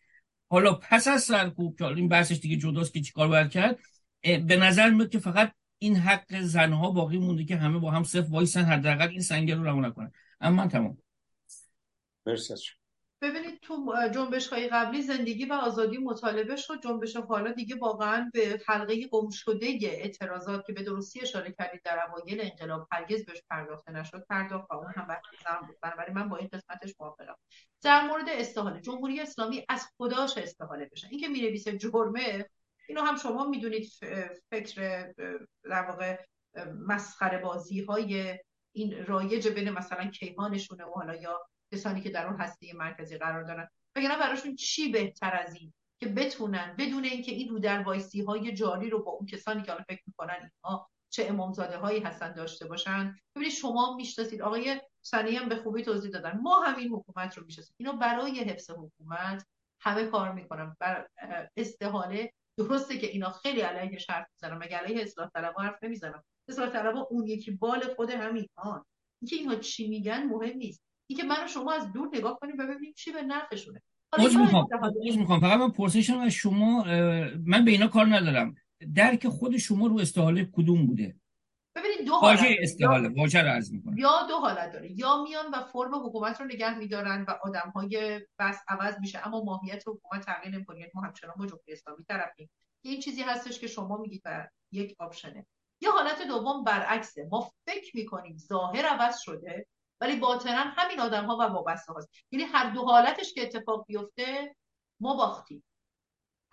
حالا پس از سرکوب که این بحثش دیگه جداست که چیکار باید کرد، به نظر میاد که فقط این حق زنها باقی مونده که همه با هم صف وایسن حداقل این سنگر رو رها نکنن. اما تمام. مرسی. ببینید تو جنبش‌های قبلی زندگی و آزادی مطالبه شد، جنبش حالا دیگه واقعا به حلقه گم شده اعتراضات که به درستی اشاره کردید در اوایل انقلاب هرگز بهش پرداخته نشد پرداخت و اون هم وقتی بود. بنابراین من با این قسمتش موافقم. در مورد استحاله جمهوری اسلامی از خداش استحاله بشه، این که می‌نویسه جرمه، اینو هم شما می‌دونید فکر در واقع مسخره بازی‌های این رایج بین مثلا کیهانشونه و حالا یا کسانی که در اون هسته مرکزی قرار دارن، بگن براشون چی بهتر از این که بتونن بدون اینکه این رو در وایسی‌های جاری رو با اون کسانی که الان فکر می‌کنن اینها چه امامزاده‌هایی هستن داشته باشن. ببینید شما می‌شناسید، آقای سنی هم به خوبی توضیح دادن، ما همین حکومت رو می‌شناسیم، اینا برای حفظ حکومت همه کار می‌کنن. بر استحاله درسته که اینا خیلی علیهش حرف می‌زنن، مگر علیه اصلاح طلب‌ها حرف نمی‌زنن؟ اصلاح طلب‌ها اون یکی بال خود همین‌ها، اینکه اینها چی میگن مهم نیست، اینکه من و شما از دور نگاه کنیم و ببینیم چی به نفعشونه. میخوام فقط من پرسشم از شما، من به اینا کار ندارم، درک خود شما رو استحاله کدوم بوده؟ ببینید دو حالت استحاله واژه رو عرض می‌کنم، یا دو حالت داره، یا میان و فرم حکومت رو نگه می‌دارن و آدم‌های بس عوض میشه اما ماهیت حکومت تغییر نمی‌کنه، ما همچنان با جمهوری اسلامی طرفیم. این چیزی هستش که شما میگید و یک آپشنه. یا حالت دوم برعکسه، ما فکر می‌کنیم ظاهر عوض شده ولی باطنن همین آدم‌ها و وابسته هاست. یعنی هر دو حالتش که اتفاق بیفته ما باختیم.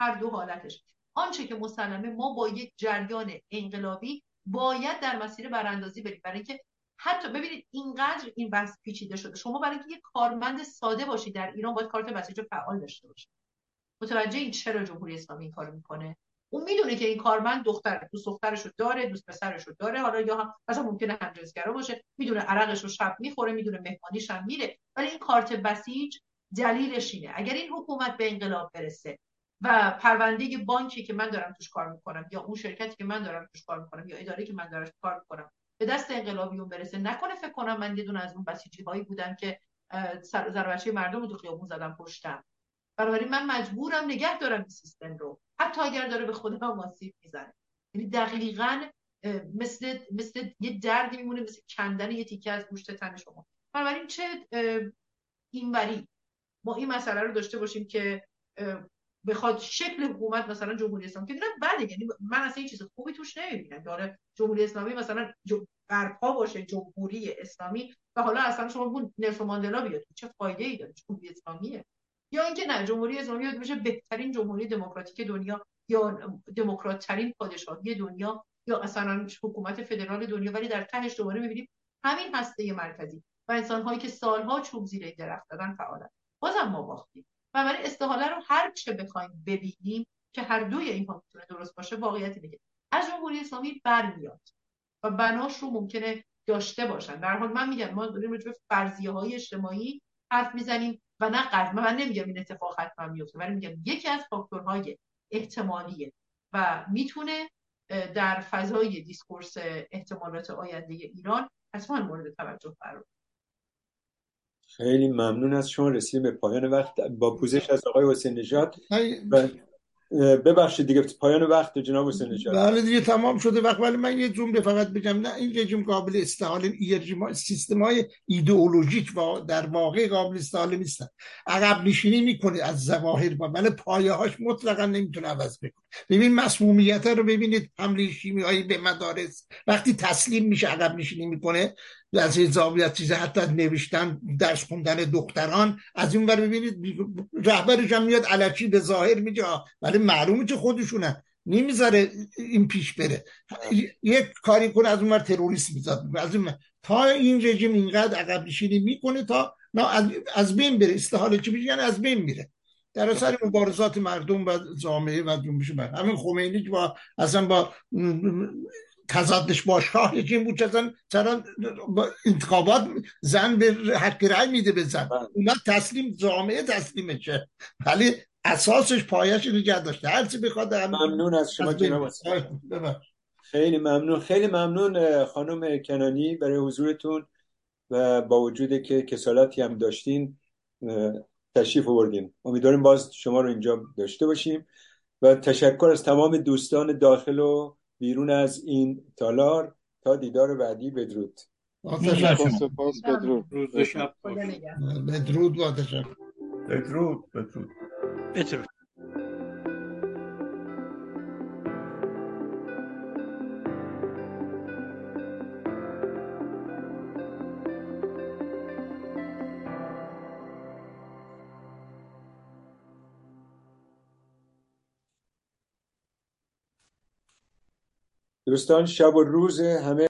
هر دو حالتش. آنچه که مسلمه ما با یک جریان انقلابی باید در مسیر براندازی بریم، برای اینکه حتی ببینید اینقدر این بحث پیچیده شده. شما برای اینکه یک کارمند ساده باشی در ایران باید کارت بسیج فعال داشته باشی. متوجه این چرا جمهوری اسلامی این کارو میکنه؟ اون میدونه که این کارمند دوست دخترش رو داره، دوست پسرش رو داره، حالا یا هم مثلا ممکنه همجنسگرا باشه، میدونه عرقش رو شب میخوره، میدونه مهمانیش هم میره، ولی این کارت بسیج دلیلش اینه. اگر این حکومت به انقلاب برسه و پرونده بانکی که من دارم توش کار میکنم یا اون شرکتی که من دارم توش کار میکنم یا اداره که من دارم توش کار میکنم به دست انقلابیون برسه، نکنه فکر کنم من دیدون از اون بسیجی هایی بودم که ضربچه مردم رو تو خیابون زدم پشتم، برای من مجبورم نگه دارم این سیستم رو حتی اگر داره به خودم آسیب میزنه. یعنی دقیقاً مثل یه دردی میمونه، مثل کندن یه تیکه از گوشت تن شما. بنابراین چه اینوری ما این مسئله رو داشته باشیم که بخواد شکل حکومت مثلا جمهوری اسلامی که دیدم بله، یعنی من اصلا این چیز خوبی توش نمیبینم داره جمهوری اسلامی مثلا برپا باشه جمهوری اسلامی و حالا اصلا شما بود نلسون ماندلا بیاد، چه فایده ای داره جمهوری اسلامیه؟ یا اینکه نه، جمهوری اسلامی یاد میشه بهترین جمهوری دموکراتیک دنیا یا دموکرات ترین پادشاهی دنیا یا اصلا حکومت فدرال دنیا، ولی در تهش دوباره میبینیم همین هسته مرکزی و انسان هایی که سالها چوب زیر درخت دادن فعالن. بازم ما باختیم. و برای استحاله رو هر چه بخوایم ببینیم که هر دوی اینها میتونه درست باشه، واقعیت دیگه از جمهوری اسلامی برمیاد و بناش رو ممکنه داشته باشن. در حال من میگم ما داریم راجع به فرضیه های اجتماعی حرف میزنیم و نه قطعا من نمیگم این اتفاق حتما میفته، ولی میگم یکی از فاکتورهای احتمالیه و میتونه در فضای دیسکورس احتمالات آینده ایران حتما مورد توجه قرار. خیلی ممنون از شما، رسیدیم به پایان وقت با پوزش از آقای حسین نژاد. ببخشید دیگه پایان وقت جناب حسین نژاد. بله دیگه تمام شده وقت، ولی من یه جمله فقط بگم. نه این رژیم قابل استحاله، این رژیم سیستم‌های ایدئولوژیک و در واقع قابل استحاله نیستن. عقب نشینی میکنه از ظواهر و بله پایه‌هاش مطلقاً نمیتونه عوض بکنه. ببین مسمومیت رو ببینید، حمله شیمیایی به مدارس وقتی تسلیم میشه عقب نشینی میکنه، از زاویه چیز حتی نوشتن درس خوندن دختران از این ور، ببینید رهبر جمعیت علکی به ظاهر میگه ولی معلومه که خودشونه، نمیذاره این پیش بره، یک کاری کنه از اون ور تروریسم میذاره از این، تا این رژیم اینقدر عقب نشینی میکنه تا از بین بره. استحاله چی میگن از بین میره در اثر مبارزات مردم و جامعه و جنبش بر همین خمینی که با اصلا با تضادش با شاه یکی این بود که زن انتخابات زن به حق رأی میده به زن، اونا تسلیم، جامعه تسلیمه چه، ولی اساسش پایش نگه داشته، هرچی بخواد. ممنون از شما جناب، خیلی ممنون، خیلی ممنون خانم کنعانی برای حضورتون و با وجود که کسالتی هم داشتین تشریف آوردین. امیدواریم باز شما رو اینجا داشته باشیم و تشکر از تمام دوستان داخل و بیرون از این تالار. تا دیدار بعدی، بدرود. سپاس، بدرود. روز شب بخیر. بدرود و تشکر. بدرود، بدرود. بدرود. دوستان شب و روز همه